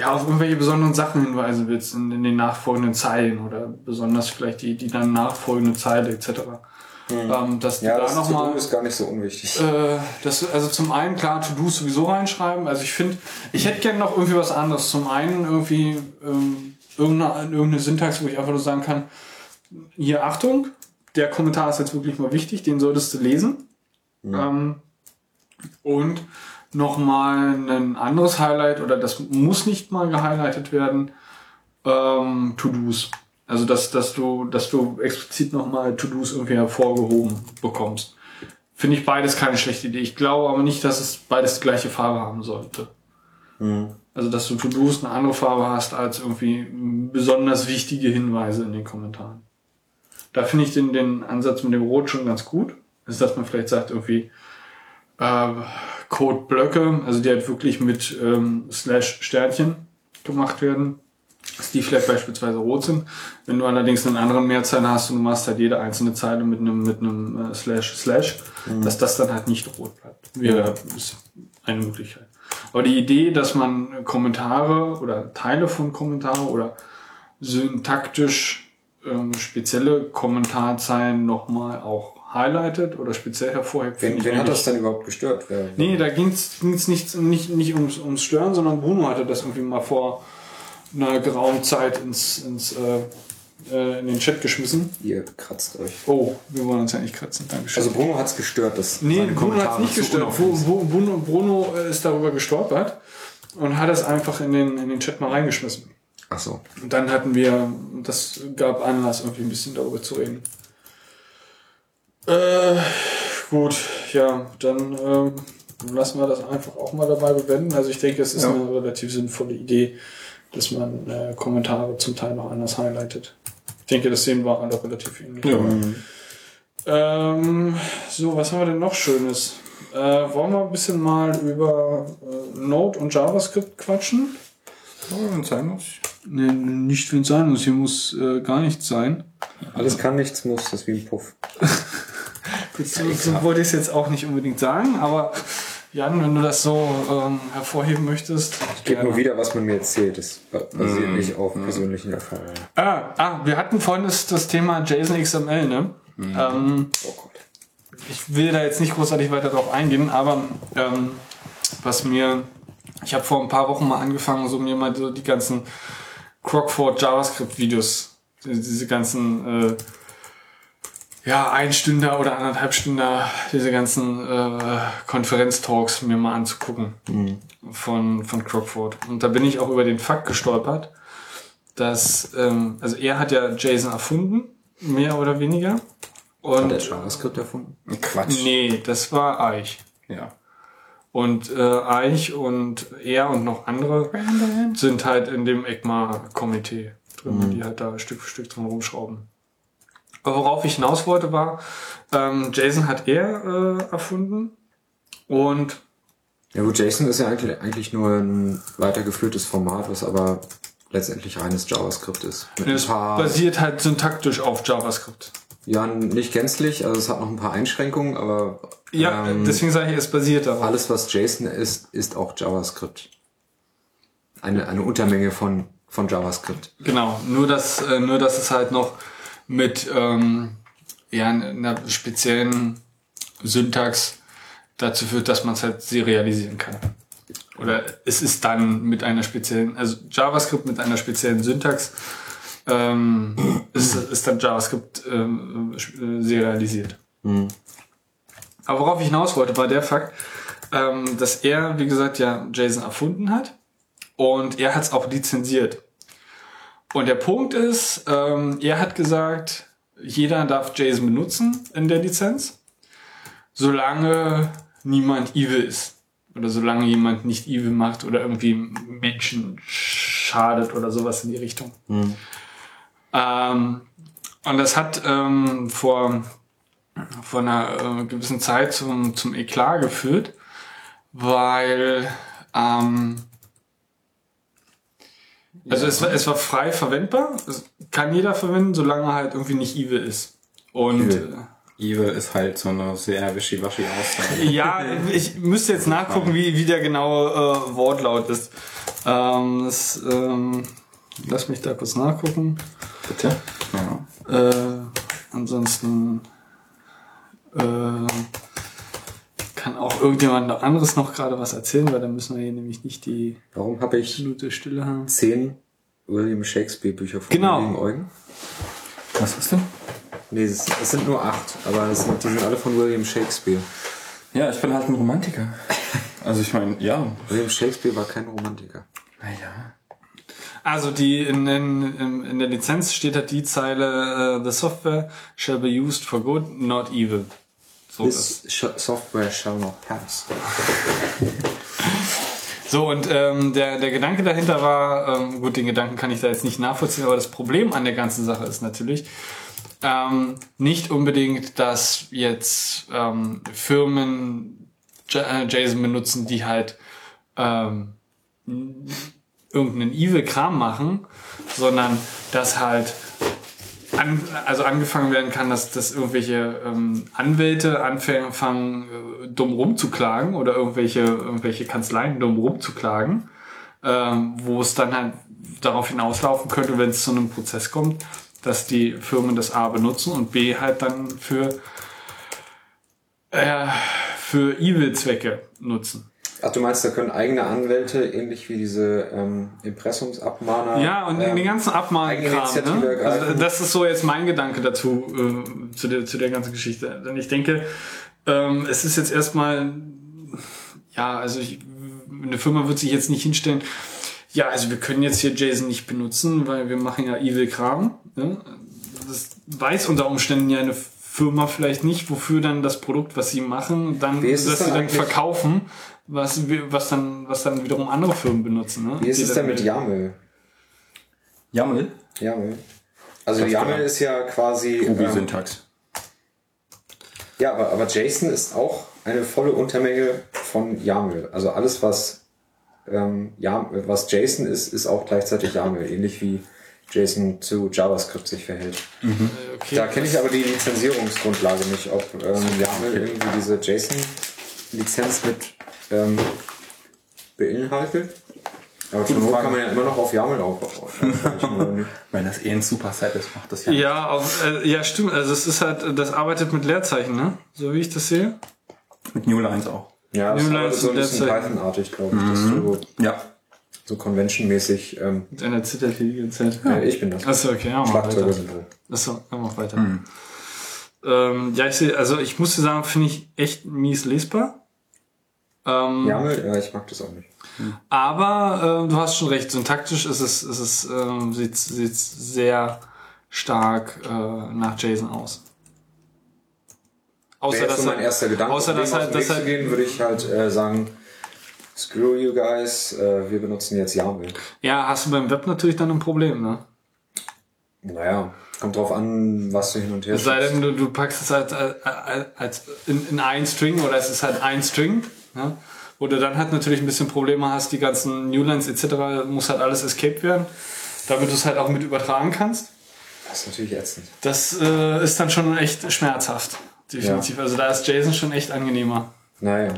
ja, auf irgendwelche besonderen Sachen hinweisen willst in, in den nachfolgenden Zeilen oder besonders vielleicht die, die dann nachfolgende Zeile et cetera. Mhm. Ähm, dass ja, da das noch mal, ist gar nicht so unwichtig. Äh, das, also zum einen, klar, To-Do's sowieso reinschreiben. Also ich finde, ich hätte gerne noch irgendwie was anderes. Zum einen irgendwie ähm, irgendeine, irgendeine Syntax, wo ich einfach nur sagen kann, hier, Achtung, der Kommentar ist jetzt wirklich mal wichtig, den solltest du lesen. Mhm. Ähm, und nochmal ein anderes Highlight, oder das muss nicht mal gehighlightet werden, ähm, To-Dos. Also, dass, dass du, dass du explizit nochmal To-Dos irgendwie hervorgehoben bekommst. Finde ich beides keine schlechte Idee. Ich glaube aber nicht, dass es beides die gleiche Farbe haben sollte. Mhm. Also, dass du To-Dos eine andere Farbe hast als irgendwie besonders wichtige Hinweise in den Kommentaren. Da finde ich den, den Ansatz mit dem Rot schon ganz gut. Ist, dass man vielleicht sagt, irgendwie, äh, Codeblöcke, also die halt wirklich mit ähm, Slash Sternchen gemacht werden, dass die vielleicht beispielsweise rot sind. Wenn du allerdings einen anderen Mehrzeiler hast und du machst halt jede einzelne Zeile mit einem mit einem äh, Slash Slash, mhm. dass das dann halt nicht rot bleibt. Wäre ja, ist eine Möglichkeit. Aber die Idee, dass man Kommentare oder Teile von Kommentare oder syntaktisch ähm, spezielle Kommentarzeilen nochmal auch highlightet oder speziell hervorhebt. Wen, wen hat das denn überhaupt gestört? Ja, nee, da ging es nicht, nicht, nicht ums, ums Stören, sondern Bruno hatte das irgendwie mal vor einer geraumen Zeit ins, ins äh, in den Chat geschmissen. Ihr kratzt euch. Oh, wir wollen uns ja nicht kratzen. Dankeschön. Also Bruno hat es gestört. Dass nee, Bruno hat es nicht gestört. Bruno, Bruno ist darüber gestolpert und hat es einfach in den, in den Chat mal reingeschmissen. Ach so. Und dann hatten wir, das gab Anlass, irgendwie ein bisschen darüber zu reden. Äh, gut, ja, dann äh, lassen wir das einfach auch mal dabei bewenden. Also ich denke, es ist ja eine relativ sinnvolle Idee, dass man äh, Kommentare zum Teil noch anders highlightet. Ich denke, das sehen wir alle relativ ähnlich. Ja. Ähm, so, was haben wir denn noch Schönes? Äh, wollen wir ein bisschen mal über äh, Node und JavaScript quatschen? Ja, wenn es sein muss. Nee, nicht wenn es sein muss. Hier muss äh, gar nichts sein. Alles kann, nichts muss. Das ist wie ein Puff. So, so wollte ich es jetzt auch nicht unbedingt sagen, aber Jan, wenn du das so ähm, hervorheben möchtest. Ich gebe nur wieder, was man mir erzählt. Das basiert mm. nicht auf mm. persönlichen Erfahrungen. Ah, ah, wir hatten vorhin das, das Thema JSON X M L, ne? Mm. Ähm, oh Gott. Ich will da jetzt nicht großartig weiter drauf eingehen, aber ähm, was mir, ich habe vor ein paar Wochen mal angefangen, so mir mal so die ganzen Crockford JavaScript-Videos, diese ganzen äh, ja, ein Stünder oder anderthalb Stünder diese ganzen äh, Konferenz-Talks mir mal anzugucken mhm. von von Crockford. Und da bin ich auch über den Fakt gestolpert, dass ähm, also er hat ja JSON erfunden, mehr oder weniger. Und hat er JavaScript erfunden? Quatsch. Nee, das war Eich. Ja. Und äh, Eich und er und noch andere Brandon sind halt in dem ECMA-Komitee drin, mhm. die halt da Stück für Stück drum rumschrauben. Aber worauf ich hinaus wollte war, ähm, JSON hat er äh, erfunden und... Ja gut, JSON ist ja eigentlich, eigentlich nur ein weitergeführtes Format, was aber letztendlich reines JavaScript ist. Mit es basiert halt syntaktisch auf JavaScript. Ja, nicht gänzlich, also es hat noch ein paar Einschränkungen, aber... Ähm, ja, deswegen sage ich, es basiert darauf. Alles, was JSON ist, ist auch JavaScript. Eine, eine Untermenge von, von JavaScript. Genau, nur dass, äh, nur dass es halt noch... mit ähm, ja, einer speziellen Syntax dazu führt, dass man es halt serialisieren kann. Oder es ist dann mit einer speziellen, also JavaScript mit einer speziellen Syntax ähm, ist, ist dann JavaScript ähm, serialisiert. Mhm. Aber worauf ich hinaus wollte, war der Fakt, ähm, dass er, wie gesagt, ja JSON erfunden hat und er hat es auch lizenziert. Und der Punkt ist, ähm, er hat gesagt, jeder darf JSON benutzen in der Lizenz, solange niemand evil ist. Oder solange jemand nicht evil macht oder irgendwie Menschen schadet oder sowas in die Richtung. Mhm. Ähm, und das hat ähm, vor, vor einer äh, gewissen Zeit zum, zum Eklat geführt, weil... Ähm, Also es war, es war frei verwendbar, es kann jeder verwenden, solange er halt irgendwie nicht evil ist. Und evil, evil ist halt so eine sehr wischiwaschi Aussage. Ja, ich müsste jetzt nachgucken, wie, wie der genaue äh, Wortlaut ist. Ähm, das, ähm, lass mich da kurz nachgucken. Bitte? Ja. Äh, ansonsten äh, kann auch irgendjemand anderes noch gerade was erzählen, weil dann müssen wir hier nämlich nicht die Warum habe ich absolute Stille haben. Zehn William Shakespeare Bücher vor genau. meinen Augen. Was ist denn? Nee, es, es sind nur acht, aber es sind, die sind alle von William Shakespeare. Ja, ich bin halt ein Romantiker. Also ich meine, ja. William Shakespeare war kein Romantiker. Naja. Also die in, in, in der Lizenz steht halt die Zeile: The software shall be used for good, not evil. So This sh- software shall not pass. So, und ähm, der, der Gedanke dahinter war, ähm, gut, den Gedanken kann ich da jetzt nicht nachvollziehen, aber das Problem an der ganzen Sache ist natürlich ähm, nicht unbedingt, dass jetzt ähm, Firmen J- JSON benutzen, die halt ähm, irgendeinen evil Kram machen, sondern dass halt an, also angefangen werden kann, dass, dass irgendwelche ähm, Anwälte anfangen, äh, dumm rumzuklagen oder irgendwelche, irgendwelche Kanzleien dumm rumzuklagen, ähm, wo es dann halt darauf hinauslaufen könnte, wenn es zu einem Prozess kommt, dass die Firmen das A benutzen und B halt dann für, äh, für Evil-Zwecke nutzen. Ach, du meinst, da können eigene Anwälte, ähnlich wie diese ähm, Impressumsabmahner... Ja, und ähm, den ganzen Abmahnkram, ne? Also das ist so jetzt mein Gedanke dazu, äh, zu, der, zu der ganzen Geschichte. Denn ich denke, ähm, es ist jetzt erstmal... Ja, also ich, eine Firma wird sich jetzt nicht hinstellen... Ja, also wir können jetzt hier JSON nicht benutzen, weil wir machen ja Evil-Kram. Ne? Das weiß unter Umständen ja eine Firma vielleicht nicht, wofür dann das Produkt, was sie machen, dann, dass dann sie dann verkaufen... Was, was, dann, was dann wiederum andere Firmen benutzen. Ne? Wie ist es denn mit YAML? YAML? YAML. Also YAML ist ja quasi... Ruby-Syntax. Ähm, ja, aber, aber JSON ist auch eine volle Untermenge von YAML. Also alles, was, ähm, YAML, was JSON ist, ist auch gleichzeitig YAML. Ähnlich wie JSON zu JavaScript sich verhält. Mhm. Okay, da kenne ich aber die Lizenzierungsgrundlage nicht, ob ähm, YAML okay. irgendwie diese JSON-Lizenz mit Ähm, beinhaltet. Aber zur Not kann man ja immer noch auf YAML aufbauen. Auf, weil das eh ein Superset ist, macht das ja. Ja, auf, äh, ja, stimmt. Also es ist halt, das arbeitet mit Leerzeichen, ne? So wie ich das sehe. Mit Newlines auch. Ja, das ist so ein bisschen Python-artig, glaube ich. Mhm. So, ja. So Convention-mäßig. Ähm, mit einer zittert die ganze Zeit. Ja. Äh, ich bin das. Achso, okay, ja, mach weiter. Achso, dann mach weiter. Mhm. Ähm, ja, ich sehe, also ich muss dir sagen, finde ich echt mies lesbar. Ähm, YAML, ja, ich mag das auch nicht. Hm. Aber äh, du hast schon recht, syntaktisch ist es, ist es ähm, sieht es sehr stark äh, nach JSON aus. Außer das so mein halt, erster Gedanke. Außer um das halt, das halt, gehen, würde ich halt äh, sagen, screw you guys, äh, wir benutzen jetzt YAML. Ja, hast du beim Web natürlich dann ein Problem, ne? Naja, kommt drauf an, was du hin und her schickst. Es sei denn, du, du packst es halt als, als in, in einen String oder es ist halt ein String. Ja, wo du dann halt natürlich ein bisschen Probleme hast, die ganzen Newlines et cetera, muss halt alles escaped werden, damit du es halt auch mit übertragen kannst. Das ist natürlich ätzend. Das äh, ist dann schon echt schmerzhaft, definitiv. Ja. Also da ist JSON schon echt angenehmer. Naja.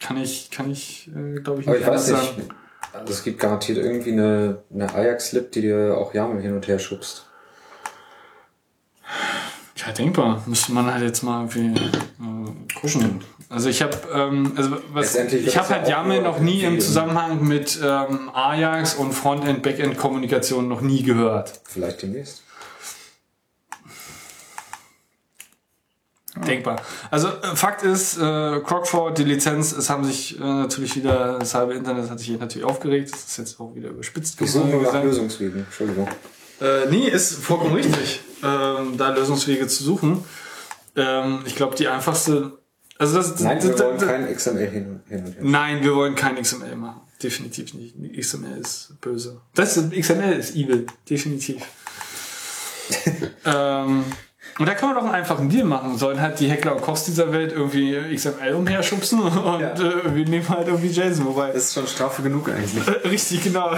Kann ich, kann ich äh, glaube ich, nicht sagen. Aber ich weiß nicht, sagen. Also es gibt garantiert irgendwie eine, eine Ajax-Lib, die dir auch YAML hin und her schubst. Ja, denkbar. Müsste man halt jetzt mal irgendwie äh, kuscheln. Also ich habe ähm, also was ich habe halt YAML noch nie im Zusammenhang mit ähm, Ajax und Frontend Backend Kommunikation noch nie gehört. Vielleicht demnächst. Denkbar. Also äh, Fakt ist, äh, Crockford, die Lizenz, es haben sich äh, natürlich wieder, das halbe Internet hat sich hier natürlich aufgeregt, das ist jetzt auch wieder überspitzt geworden. Ich suche nur nach Lösungswegen, Entschuldigung. Äh, nee, ist vollkommen richtig, ähm, da Lösungswege zu suchen. Ähm, ich glaube, die einfachste... Also das, nein, das, wir das, wollen das, kein X M L hin, hin und her. Nein, wir wollen kein X M L machen. Definitiv nicht. X M L ist böse. Das ist, X M L ist evil. Definitiv. ähm, und da kann man doch einen einfachen Deal machen. Sollen halt die Heckler und Kochs dieser Welt irgendwie X M L umherschubsen und ja. äh, wir nehmen halt irgendwie JSON. Wobei, das ist schon Strafe genug eigentlich. Äh, richtig, genau.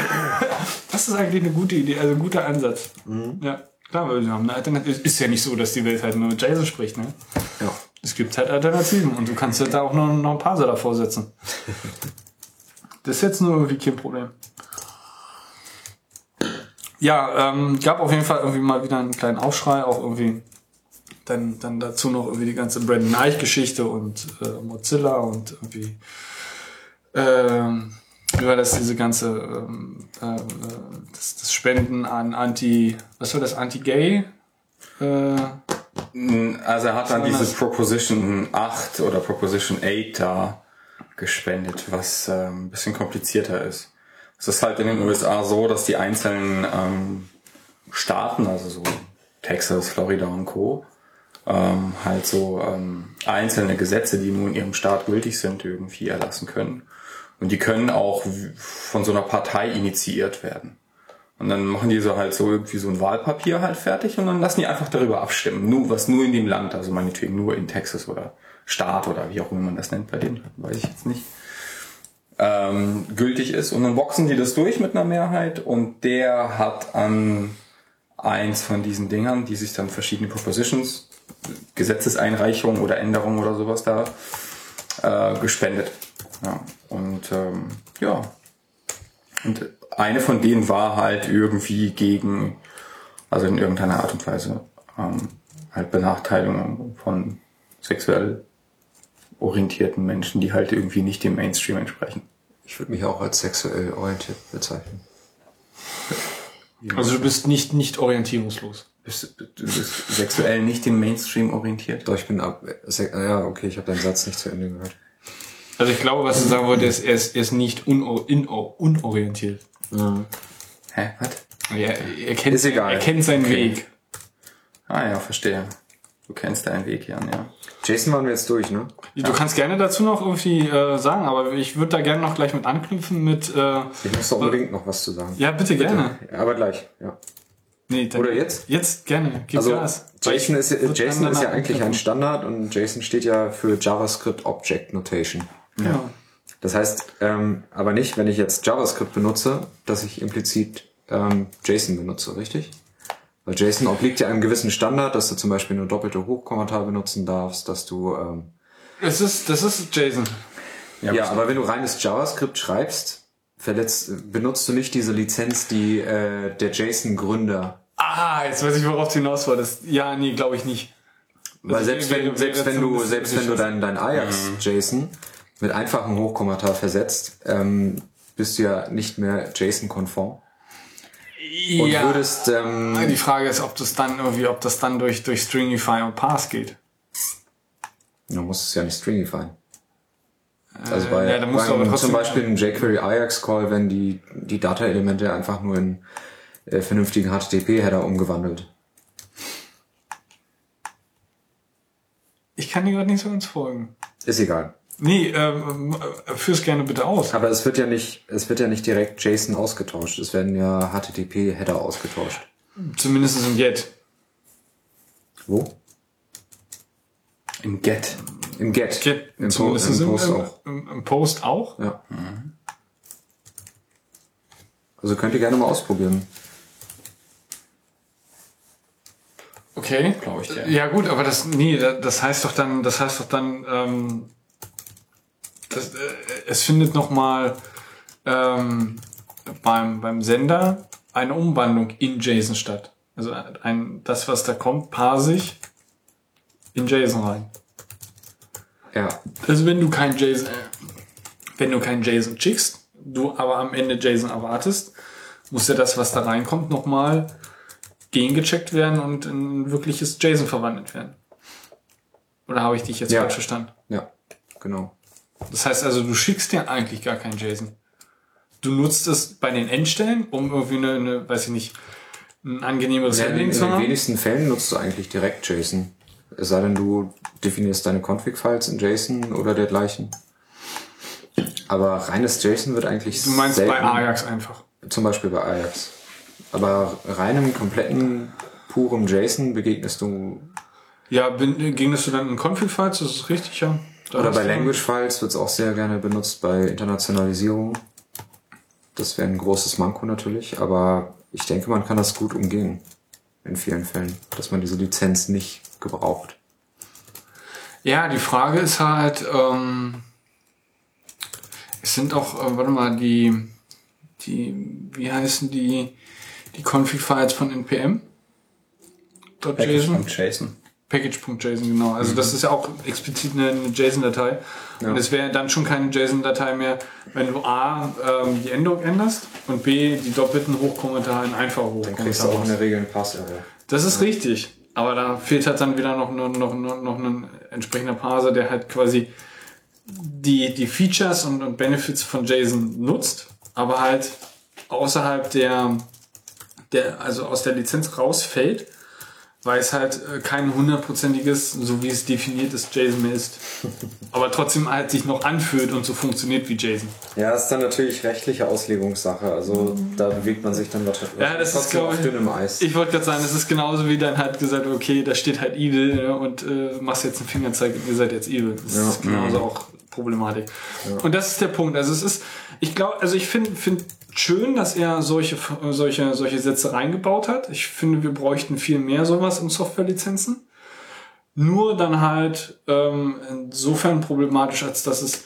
Das ist eigentlich eine gute Idee, also ein guter Ansatz. Mhm. Ja, klar, weil wir haben eine Alternative. Ist ja nicht so, dass die Welt halt nur mit JSON spricht, ne? Ja. Es gibt halt Alternativen und du kannst halt da auch noch, noch ein Parser davor setzen. Das ist jetzt nur irgendwie kein Problem. Ja, ähm, gab auf jeden Fall irgendwie mal wieder einen kleinen Aufschrei, auch irgendwie dann, dann dazu noch irgendwie die ganze Brandon Eich-Geschichte und äh, Mozilla und irgendwie ähm, über das diese ganze ähm, äh, das, das Spenden an Anti, was war das, Anti-Gay? Äh, Also er hat dann diese Proposition acht oder Proposition acht da gespendet, was äh, ein bisschen komplizierter ist. Es ist halt in den U S A so, dass die einzelnen ähm, Staaten, also so Texas, Florida und Co., ähm, halt so ähm, einzelne Gesetze, die nur in ihrem Staat gültig sind, irgendwie erlassen können. Und die können auch von so einer Partei initiiert werden. Und dann machen die so halt so irgendwie so ein Wahlpapier halt fertig und dann lassen die einfach darüber abstimmen. Nur, was nur in dem Land, also meinetwegen nur in Texas oder Staat oder wie auch immer man das nennt bei denen, weiß ich jetzt nicht, ähm, gültig ist. Und dann boxen die das durch mit einer Mehrheit und der hat an eins von diesen Dingern, die sich dann verschiedene Propositions, Gesetzeseinreichungen oder Änderungen oder sowas da äh, gespendet. Ja. Und ähm, ja, und eine von denen war halt irgendwie gegen, also in irgendeiner Art und Weise, ähm, halt Benachteiligung von sexuell orientierten Menschen, die halt irgendwie nicht dem Mainstream entsprechen. Ich würde mich auch als sexuell orientiert bezeichnen. Also du bist nicht, nicht orientierungslos. Bist, du bist sexuell nicht dem Mainstream orientiert? Doch, ich bin ab... Ja, okay, ich habe deinen Satz nicht zu Ende gehört. Also ich glaube, was du sagen wolltest, er ist, er ist nicht unor- inor- unorientiert. Mhm. Hä, was? Ja, er kennt, ist egal. Er kennt seinen okay. Weg. Ah ja, verstehe. Du kennst deinen Weg, Jan, ja. Jason waren wir jetzt durch, ne? Du ja. kannst gerne dazu noch irgendwie äh, sagen, aber ich würde da gerne noch gleich mit anknüpfen mit... Äh, ich muss doch unbedingt äh, noch was zu sagen. Ja, bitte, bitte. gerne. Aber gleich, ja. Nee, dann, oder jetzt? Jetzt, gerne. Gib also Gas. Jason ist, Jason ist ja eigentlich ein Standard und Jason steht ja für JavaScript Object Notation. Ja. ja. Das heißt, ähm, aber nicht, wenn ich jetzt JavaScript benutze, dass ich implizit ähm, JSON benutze, richtig? Weil JSON obliegt ja einem gewissen Standard, dass du zum Beispiel nur doppelte Hochkommentare benutzen darfst, dass du... Ähm, das ist, das ist JSON. Ja, ja aber wenn du reines JavaScript schreibst, verletzt, benutzt du nicht diese Lizenz, die äh, der JSON-Gründer... Ah, jetzt weiß ich, worauf du hinaus wolltest. Ja, nee, glaube ich nicht. Weil also selbst, wenn, selbst wenn du selbst wenn du dein, dein Ajax-JSON mhm. mit einfachem Hochkommentar versetzt, ähm, bist du ja nicht mehr JSON-konform. Und ja. würdest, ähm, die Frage ist, ob das dann irgendwie, ob das dann durch, durch Stringify und Parse geht. Du musst es ja nicht stringifyen. Also bei, ja, da musst bei du aber zum Beispiel im jQuery Ajax Call, wenn die, die Data-Elemente einfach nur in äh, vernünftigen H T T P-Header umgewandelt. Ich kann dir gerade nicht so ganz folgen. Ist egal. Nee, äh, führ's gerne bitte aus. Aber es wird ja nicht, es wird ja nicht direkt JSON ausgetauscht. Es werden ja H T T P-Header ausgetauscht. Zumindest im Get. Wo? Im Get. Im Get. Get. Im, po- im, im Post im, auch. Im, Im Post auch? Ja. Mhm. Also könnt ihr gerne mal ausprobieren. Okay. Glaube ich dir. Ja gut, aber das, nee, das heißt doch dann, das heißt doch dann, ähm, das, äh, es findet nochmal ähm, beim, beim Sender eine Umwandlung in JSON statt. Also ein, das, was da kommt, parse ich in JSON rein. Ja. Also wenn du kein JSON, äh, wenn du kein JSON schickst, du aber am Ende JSON erwartest, muss ja das, was da reinkommt, nochmal gegengecheckt werden und in wirkliches JSON verwandelt werden. Oder habe ich dich jetzt ja. falsch verstanden? Ja, genau. Das heißt also, du schickst ja eigentlich gar kein JSON. Du nutzt es bei den Endstellen, um irgendwie eine, eine weiß ich nicht, ein angenehmeres ja, Handling zu haben. In den wenigsten Fällen nutzt du eigentlich direkt JSON. Es sei denn, du definierst deine Config-Files in JSON oder dergleichen. Aber reines JSON wird eigentlich selten... Du meinst selten, bei Ajax einfach? Zum Beispiel bei Ajax. Aber reinem, kompletten, purem JSON begegnest du... Ja, begegnest du dann in Config-Files, das ist richtig, ja. Da Oder bei Language Files wird es auch sehr gerne benutzt bei Internationalisierung. Das wäre ein großes Manko natürlich, aber ich denke, man kann das gut umgehen in vielen Fällen, dass man diese Lizenz nicht gebraucht. Ja, die Frage ist halt, ähm, es sind auch, äh, warte mal, die, die, wie heißen die, die Config-Files von N P M? Package.json. Package.json, genau. Also mhm. das ist ja auch explizit eine, eine JSON-Datei. Ja. Und es wäre dann schon keine JSON-Datei mehr, wenn du A, ähm, die Endung änderst und B, die doppelten Hochkommentare in einfache Hochkommentare. Dann kriegst du auch in der Regel einen Parser. Das ist ja. richtig. Aber da fehlt halt dann wieder noch, noch, noch, noch ein entsprechender Parser, der halt quasi die, die Features und, und Benefits von JSON nutzt, aber halt außerhalb der, der also aus der Lizenz rausfällt, weil es halt kein hundertprozentiges, so wie es definiert ist, JSON mehr ist. Aber trotzdem halt sich noch anfühlt und so funktioniert wie JSON. Ja, ist dann natürlich rechtliche Auslegungssache. Also da bewegt man sich dann wahrscheinlich ja, das ist, auf dünnem Eis. Ich, ich wollte gerade sagen, das ist genauso wie dann halt gesagt, okay, da steht halt evil und äh, machst jetzt einen Fingerzeig und ihr seid jetzt evil. Das ja. ist genauso mhm. auch Problematik. Ja. Und das ist der Punkt. Also es ist, ich glaube, also ich finde finde schön, dass er solche solche solche Sätze reingebaut hat. Ich finde, wir bräuchten viel mehr sowas in Softwarelizenzen. Nur dann halt ähm, insofern problematisch, als dass es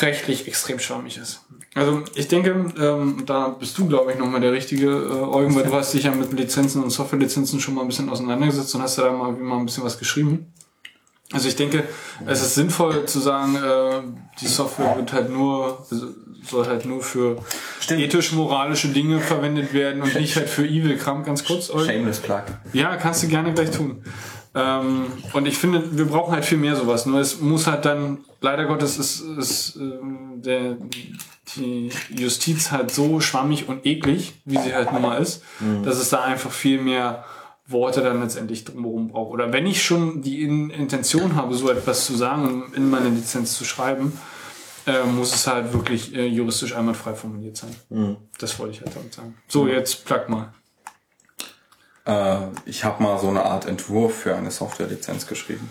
rechtlich extrem schwammig ist. Also ich denke, ähm, da bist du, glaube ich, nochmal der richtige äh, Eugen, weil du hast dich ja mit Lizenzen und Softwarelizenzen schon mal ein bisschen auseinandergesetzt und hast ja da mal, mal ein bisschen was geschrieben. Also ich denke, es ist sinnvoll zu sagen, äh, die Software wird halt nur, soll halt nur für Stimmt. ethisch-moralische Dinge verwendet werden und nicht halt für Evil-Kram, ganz kurz. Eugen. Shameless Plug. Ja, kannst du gerne gleich tun. Ähm, und ich finde, wir brauchen halt viel mehr sowas. Nur es muss halt dann, leider Gottes, ist, ist äh, der, die Justiz halt so schwammig und eklig, wie sie halt nun mal ist, mhm. dass es da einfach viel mehr Worte dann letztendlich drumherum braucht. Oder wenn ich schon die in- Intention habe, so etwas zu sagen und in meine Lizenz zu schreiben, äh, muss es halt wirklich äh, juristisch einwandfrei formuliert sein. Mhm. Das wollte ich halt damit sagen. So, mhm. jetzt plug mal. Äh, ich habe mal so eine Art Entwurf für eine Softwarelizenz geschrieben.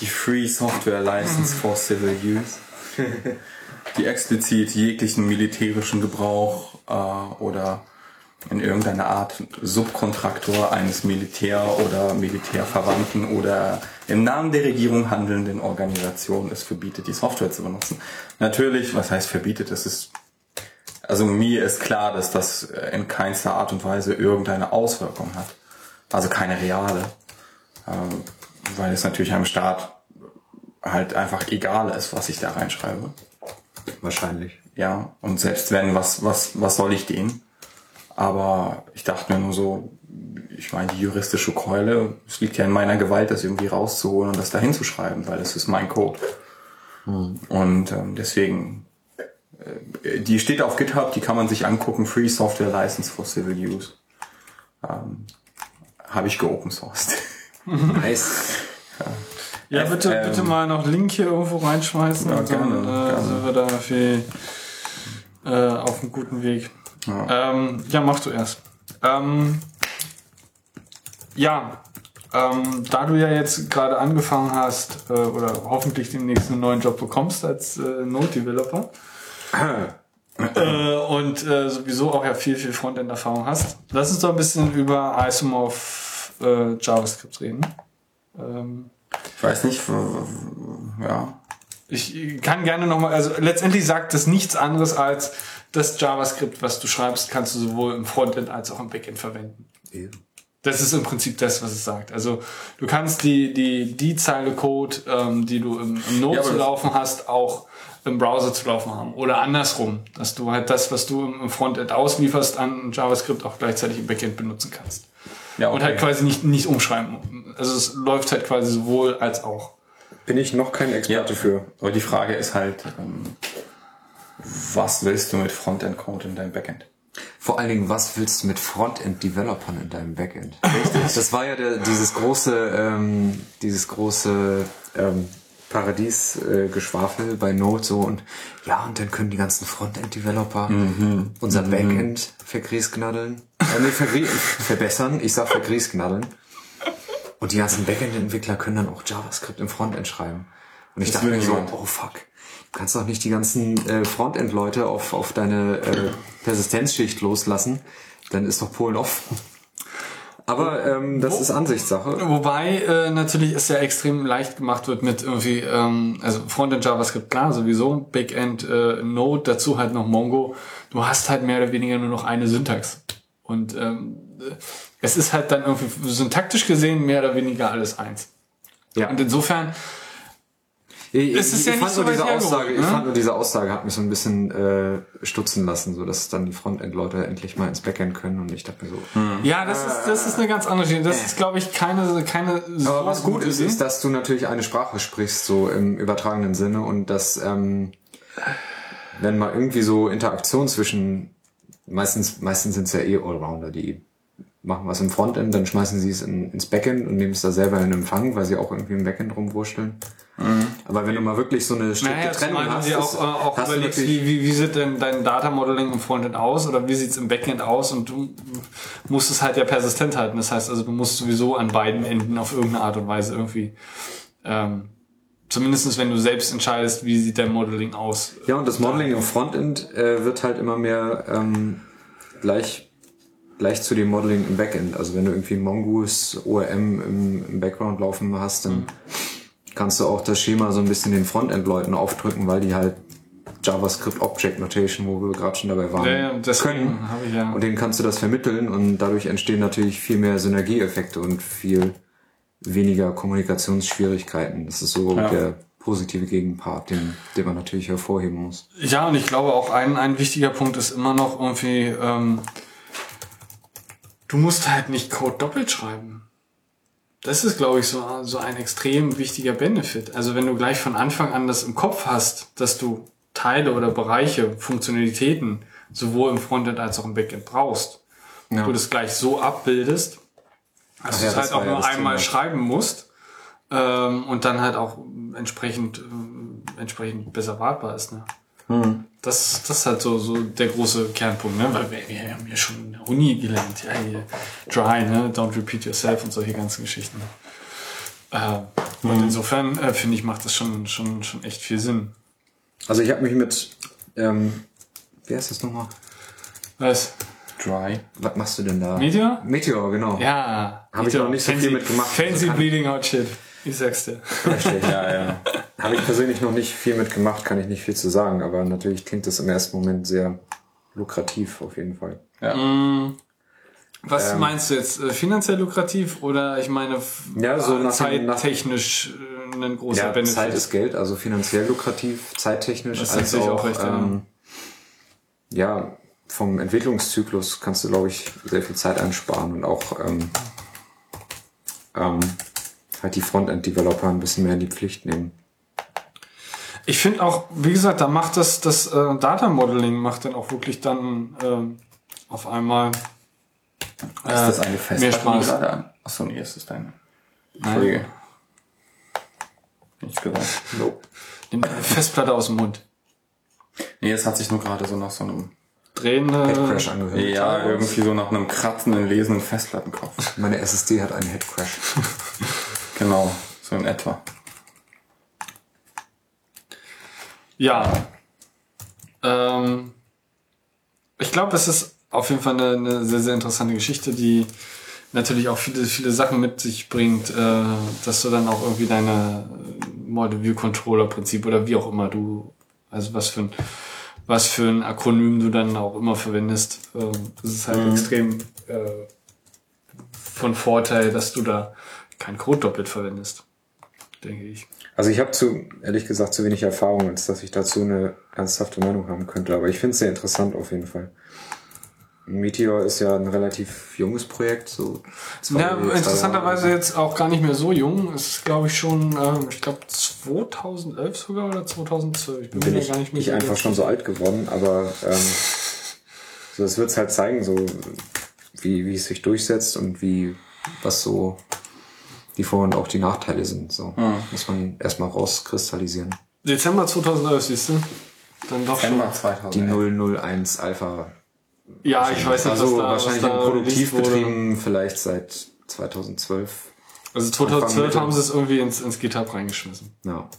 Die Free Software License for Civil Use. Die explizit jeglichen militärischen Gebrauch äh, oder in irgendeiner Art Subkontraktor eines Militär- oder Militärverwandten oder im Namen der Regierung handelnden Organisationen es verbietet, die Software zu benutzen. Natürlich, was heißt verbietet? Das ist, also mir ist klar, dass das in keinster Art und Weise irgendeine Auswirkung hat. Also keine reale. Ähm, weil es natürlich einem Staat halt einfach egal ist, was ich da reinschreibe. Wahrscheinlich. Ja, und selbst wenn, was, was, was soll ich denen? Aber ich dachte mir nur so, ich meine, die juristische Keule, es liegt ja in meiner Gewalt, das irgendwie rauszuholen und das da hinzuschreiben, weil das ist mein Code. Hm. Und ähm, deswegen, äh, die steht auf GitHub, die kann man sich angucken, Free Software License for Civil Use. Ähm, habe ich geopen sourced. Nice. Ja, ja bitte, ähm, bitte mal noch Link hier irgendwo reinschmeißen. Ja, und gerne, dann äh, gerne. Sind wir da viel, äh, auf einem guten Weg. Ja. Ähm, ja, mach du erst. Ähm, ja, ähm, da du ja jetzt gerade angefangen hast äh, oder hoffentlich demnächst einen neuen Job bekommst als äh, Node-Developer äh, und äh, sowieso auch ja viel, viel Frontend-Erfahrung hast, lass uns doch ein bisschen über Isomorph äh, JavaScript reden. Ähm, ich weiß nicht, w- w- ja. Ich kann gerne nochmal, also letztendlich sagt das nichts anderes als, das JavaScript, was du schreibst, kannst du sowohl im Frontend als auch im Backend verwenden. Eben. Das ist im Prinzip das, was es sagt. Also du kannst die die die Zeile Code, ähm, die du im, im Node ja, zu laufen hast, auch im Browser zu laufen haben. Oder andersrum, dass du halt das, was du im Frontend auslieferst, an JavaScript auch gleichzeitig im Backend benutzen kannst. Ja, okay. Und halt quasi nicht nicht umschreiben. Also es läuft halt quasi sowohl als auch. Bin ich noch kein Experte ja. für. Aber die Frage ist halt... Ähm was willst du mit Frontend-Code in deinem Backend? Vor allen Dingen, was willst du mit Frontend-Developern in deinem Backend? Richtig. Das war ja der, dieses große, ähm, dieses große ähm, Paradies-Geschwafel äh, bei Node so und ja, und dann können die ganzen Frontend-Developer mhm. unser mhm. Backend vergriesknaddeln, äh, nee, vergrie- verbessern. Ich sag vergriesknaddeln. Und die ganzen Backend-Entwickler können dann auch JavaScript im Frontend schreiben. Und ich das dachte mir so, oh fuck. Du kannst doch nicht die ganzen äh, Frontend-Leute auf, auf deine äh, Persistenzschicht loslassen, dann ist doch Polen offen. Aber ähm, das Wo, ist Ansichtssache. Wobei äh, natürlich es ja extrem leicht gemacht wird mit irgendwie, ähm, also Frontend JavaScript, klar, sowieso, Backend äh, Node, dazu halt noch Mongo. Du hast halt mehr oder weniger nur noch eine Syntax. Und ähm, es ist halt dann irgendwie syntaktisch gesehen mehr oder weniger alles eins. Ja. Und insofern... Ich, ich, ich, ja fand so diese Aussage, ne? ich fand nur diese Aussage hat mich so ein bisschen äh, stutzen lassen, so dass dann die Frontend-Leute endlich mal ins Backend können und ich dachte mir so. Hm. Ja, das ist das ist eine ganz andere Geschichte. Das äh. ist, glaube ich, keine keine. So Aber was gut ist, Idee. ist, dass du natürlich eine Sprache sprichst, so im übertragenen Sinne und dass ähm, wenn mal irgendwie so Interaktion zwischen meistens meistens sind es ja eh Allrounder, die machen was im Frontend, dann schmeißen sie es in, ins Backend und nehmen es da selber in Empfang, weil sie auch irgendwie im Backend rumwurschteln. Mhm. Aber wenn du mal wirklich so eine strikte naja, Trennung hast, sie auch, ist, auch hast überlegst, wie, wie, wie sieht denn dein Data Modeling im Frontend aus oder wie sieht's im Backend aus und du musst es halt ja persistent halten. Das heißt also, du musst sowieso an beiden Enden auf irgendeine Art und Weise irgendwie ähm, Zumindest wenn du selbst entscheidest, wie sieht dein Modeling aus. Ja, und das Modeling im Frontend äh, wird halt immer mehr ähm, gleich, gleich zu dem Modeling im Backend. Also wenn du irgendwie Mongoose, O R M im, im Background laufen hast, dann mhm. kannst du auch das Schema so ein bisschen den Frontend-Leuten aufdrücken, weil die halt JavaScript Object Notation, wo wir gerade schon dabei waren, ja, ja, das können. Ich, ja. Und denen kannst du das vermitteln und dadurch entstehen natürlich viel mehr Synergieeffekte und viel weniger Kommunikationsschwierigkeiten. Das ist so ja. der positive Gegenpart, den, den man natürlich hervorheben muss. Ja, und ich glaube auch ein, ein wichtiger Punkt ist immer noch irgendwie, ähm, du musst halt nicht Code doppelt schreiben. Das ist, glaube ich, so, so ein extrem wichtiger Benefit. Also wenn du gleich von Anfang an das im Kopf hast, dass du Teile oder Bereiche, Funktionalitäten sowohl im Frontend als auch im Backend brauchst, ja. du das gleich so abbildest, also ja, du es halt auch nur ja einmal Thema. schreiben musst ähm, und dann halt auch entsprechend äh, entsprechend besser wartbar ist. Ne? Mhm. Das, das ist halt so, so der große Kernpunkt, ne? Weil wir, wir haben ja schon in der Uni gelernt, ja, hier, try, ne? Don't repeat yourself und solche ganzen Geschichten. Äh, mhm. Und insofern, äh, finde ich, macht das schon, schon, schon echt viel Sinn. Also ich habe mich mit, ähm, wer ist das nochmal? Was? Dry. Was machst du denn da? Meteor? Meteor, genau. Ja. Habe ich noch nicht so fancy, viel mitgemacht. Fancy also bleeding hot shit. Ich sag's dir. Richtig, ja, ja. Habe ich persönlich noch nicht viel mitgemacht, kann ich nicht viel zu sagen, aber natürlich klingt das im ersten Moment sehr lukrativ, auf jeden Fall. Ja. Mm, was ähm, meinst du jetzt? Finanziell lukrativ oder ich meine ja, so nach zeittechnisch nach, ein großer ja, Benefit? Zeit ist Geld, also finanziell lukrativ, zeittechnisch das als auch, auch recht, ähm, ja, ja vom Entwicklungszyklus kannst du, glaube ich, sehr viel Zeit einsparen und auch ähm, ähm, halt die Frontend-Developer ein bisschen mehr in die Pflicht nehmen. Ich finde auch, wie gesagt, da macht das, das äh, Data-Modeling macht dann auch wirklich dann äh, auf einmal äh, ist das eine Fest- mehr Spaß. Achso, nee, ist das deine. Entschuldige. Nichts gesagt. No. Nimm eine Festplatte aus dem Mund. Nee, es hat sich nur gerade so nach so einem Drehende Headcrash angehört. Ja, irgendwie so nach einem kratzenden, lesenden Festplattenkopf. Meine S S D hat einen Headcrash. Genau, so in etwa. Ja. Ähm, ich glaube, es ist auf jeden Fall eine, eine sehr, sehr interessante Geschichte, die natürlich auch viele, viele Sachen mit sich bringt, äh, dass du dann auch irgendwie deine Model-View-Controller-Prinzip oder wie auch immer du, also was für ein was für ein Akronym du dann auch immer verwendest. Das ist halt mhm. extrem äh, von Vorteil, dass du da kein Code doppelt verwendest, denke ich. Also ich habe zu, ehrlich gesagt, zu wenig Erfahrung, als dass ich dazu eine ernsthafte Meinung haben könnte, aber ich finde es sehr interessant auf jeden Fall. Meteor ist ja ein relativ junges Projekt. So ja, interessanterweise jetzt auch gar nicht mehr so jung. Es ist, glaube ich, schon, äh, ich glaube, zweitausendelf sogar oder zweitausendzwölf. Ich bin, bin mir ich, gar nicht mehr sicher. Ich bin einfach schon so alt geworden, aber ähm, so, das wird es halt zeigen, so wie, wie es sich durchsetzt und wie was so die Vor- und auch die Nachteile sind. So mhm. muss man erstmal rauskristallisieren. Dezember zweitausendelf, siehst du? Dann doch schon die null null eins Alpha. Ja, ich weiß nicht, also was da, wahrscheinlich was da produktiv betrieben, vielleicht seit zweitausendzwölf. Also zweitausendzwölf haben sie es irgendwie ins, ins GitHub reingeschmissen. Ja.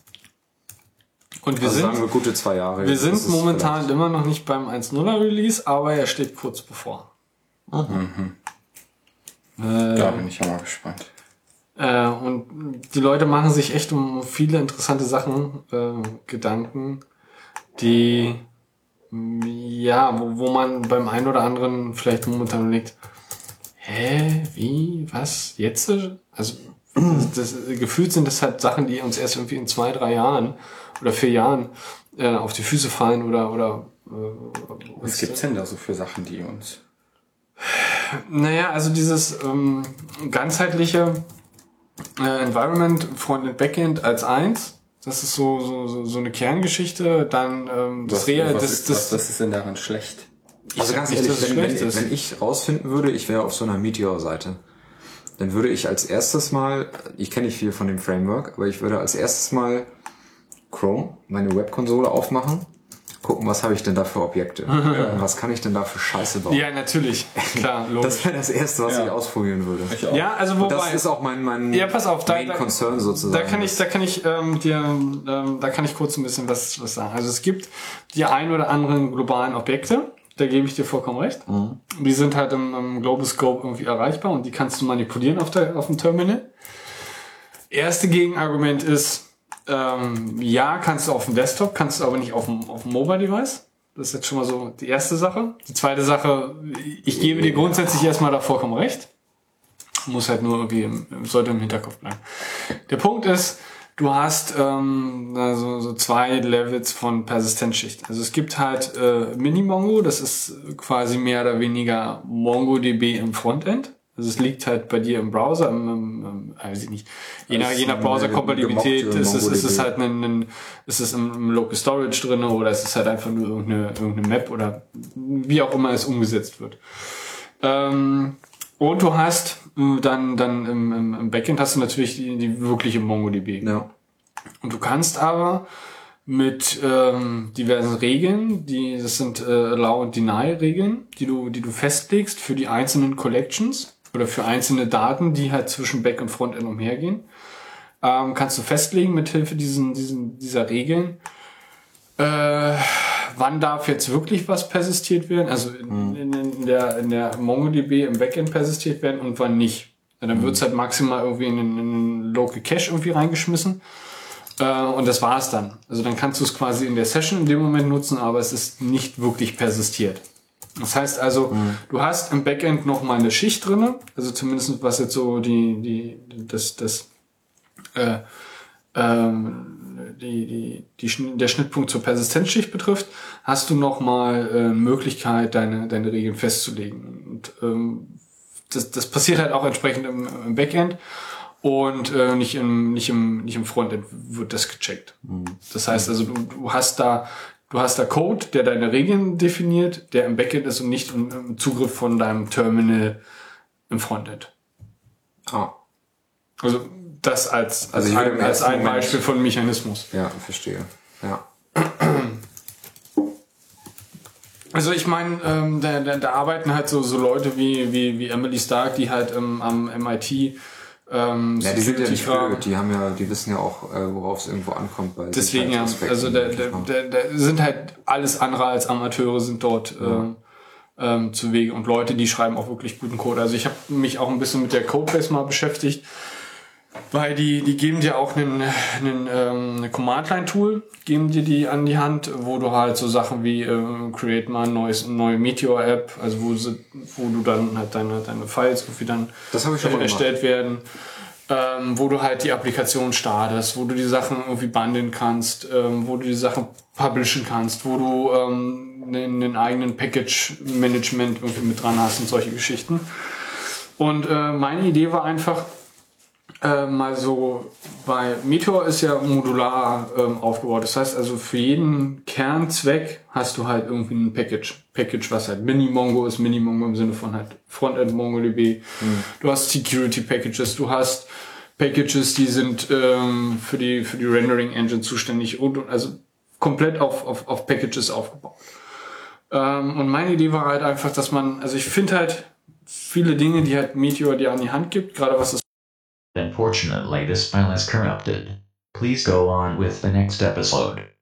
Und wir also sind, sagen wir gute zwei Jahre. Wir sind momentan vielleicht immer noch nicht beim eins null Release, aber er steht kurz bevor. Mhm. Äh, da bin ich ja mal gespannt. Äh, und die Leute machen sich echt um viele interessante Sachen, äh, Gedanken, die ja, wo, wo man beim einen oder anderen vielleicht momentan überlegt, hä, wie, was, jetzt? Also das, das, gefühlt sind das halt Sachen, die uns erst irgendwie in zwei, drei Jahren oder vier Jahren äh, auf die Füße fallen oder... oder äh, was gibt's denn da so für Sachen, die uns... Naja, also dieses ähm, ganzheitliche äh, Environment, Frontend, Backend als eins. Das ist so so so, so eine Kerngeschichte. Dann ähm, das Real, das ist, das, das ist denn daran schlecht. Ich also ganz ehrlich, wenn, wenn, wenn ich rausfinden würde, ich wäre auf so einer Meteor-Seite, dann würde ich als erstes mal, ich kenne nicht viel von dem Framework, aber ich würde als erstes mal Chrome, meine Webkonsole aufmachen, gucken, was habe ich denn da für Objekte? Ja. Was kann ich denn da für Scheiße bauen? Ja, natürlich. Klar, logisch. Das wäre das Erste, was ja. ich ausprobieren würde. Ich auch. Ja, also wobei... Das ist auch mein, mein ja, pass auf, da, Main da, Concern sozusagen. Da kann ich, da kann ich ähm, dir, ähm, da kann ich kurz ein bisschen was, was sagen. Also es gibt die ein oder anderen globalen Objekte, da gebe ich dir vollkommen recht. Mhm. Die sind halt im, im Global Scope irgendwie erreichbar und die kannst du manipulieren auf, der, auf dem Terminal. Erste Gegenargument ist, Ähm, ja, kannst du auf dem Desktop, kannst du aber nicht auf dem, auf dem Mobile-Device. Das ist jetzt schon mal so die erste Sache. Die zweite Sache, ich gebe dir grundsätzlich erstmal da vollkommen recht. Muss halt nur irgendwie, im, sollte im Hinterkopf bleiben. Der Punkt ist, du hast ähm, also so zwei Levels von Persistenzschicht. Also es gibt halt äh, Minimongo, das ist quasi mehr oder weniger MongoDB im Frontend. Also es liegt halt bei dir im Browser, im, im, im, weiß ich nicht, je nach, je nach Browser-Kompatibilität ist es, ist es halt ein, ein, ist es im Local Storage drin oder ist es halt einfach nur irgendeine, irgendeine Map oder wie auch immer es umgesetzt wird. Ähm, und du hast dann, dann im, im Backend hast du natürlich die, die wirkliche MongoDB. Ja. Und du kannst aber mit ähm, diversen Regeln, die das sind äh, Allow- und Deny-Regeln, die du, die du festlegst für die einzelnen Collections oder für einzelne Daten, die halt zwischen Back- und Frontend umhergehen, ähm, kannst du festlegen mithilfe diesen, diesen, dieser Regeln, äh, wann darf jetzt wirklich was persistiert werden, also in, in, in, der, in der MongoDB im Backend persistiert werden und wann nicht. Ja, dann wird's halt maximal irgendwie in einen Local Cache irgendwie reingeschmissen. Und das war's dann. Also dann kannst du es quasi in der Session in dem Moment nutzen, aber es ist nicht wirklich persistiert. Das heißt also, mhm. du hast im Backend nochmal eine Schicht drinne, also zumindest was jetzt so die, die, das, das, äh, ähm, die, die, die, der Schnittpunkt zur Persistenzschicht betrifft, hast du nochmal äh, Möglichkeit, deine, deine Regeln festzulegen. Und, ähm, das, das passiert halt auch entsprechend im, im Backend. Und äh, nicht im nicht im nicht im Frontend wird das gecheckt. Mhm. Das heißt also, du, du hast da du hast da Code, der deine Regeln definiert, der im Backend ist und nicht im, im Zugriff von deinem Terminal im Frontend. Ah, also das als also als, ein, als ein Beispiel von Mechanismus. Ja, verstehe. Ja. Also ich meine, ähm, da, da, da arbeiten halt so so Leute wie wie wie Emily Stark, die halt ähm, am M I T Ähm, ja, die sind ja nicht blöd, die haben ja, die wissen ja auch, äh, worauf es irgendwo ankommt. Bei deswegen ja, also da, da, da, da sind halt alles andere als Amateure sind dort ja. ähm, zu Wege und Leute, die schreiben auch wirklich guten Code. Also ich habe mich auch ein bisschen mit der Codebase mal beschäftigt, weil die die geben dir auch einen, einen ähm, eine Command-Line-Tool, geben dir die an die Hand, wo du halt so Sachen wie ähm, create mal ein neues neue Meteor-App, also wo wo du dann halt deine deine Files irgendwie dann das hab ich schon mal erstellt werden, ähm, wo du halt die Applikation startest, wo du die Sachen irgendwie bundeln kannst, ähm, wo du die Sachen publishen kannst, wo du ähm, einen, einen eigenen Package-Management irgendwie mit dran hast und solche Geschichten. Und äh, meine Idee war einfach, Ähm, also bei Meteor ist ja modular ähm, aufgebaut. Das heißt also, für jeden Kernzweck hast du halt irgendwie ein Package. Package, was halt Minimongo ist, Minimongo im Sinne von halt Frontend MongoDB. Mhm. Du hast Security Packages, du hast Packages, die sind ähm, für die für die Rendering Engine zuständig und, und also komplett auf auf auf Packages aufgebaut. Ähm, und meine Idee war halt einfach, dass man, also ich finde halt viele Dinge, die halt Meteor dir an die Hand gibt, gerade was das Unfortunately, this file is corrupted. Please go on with the next episode.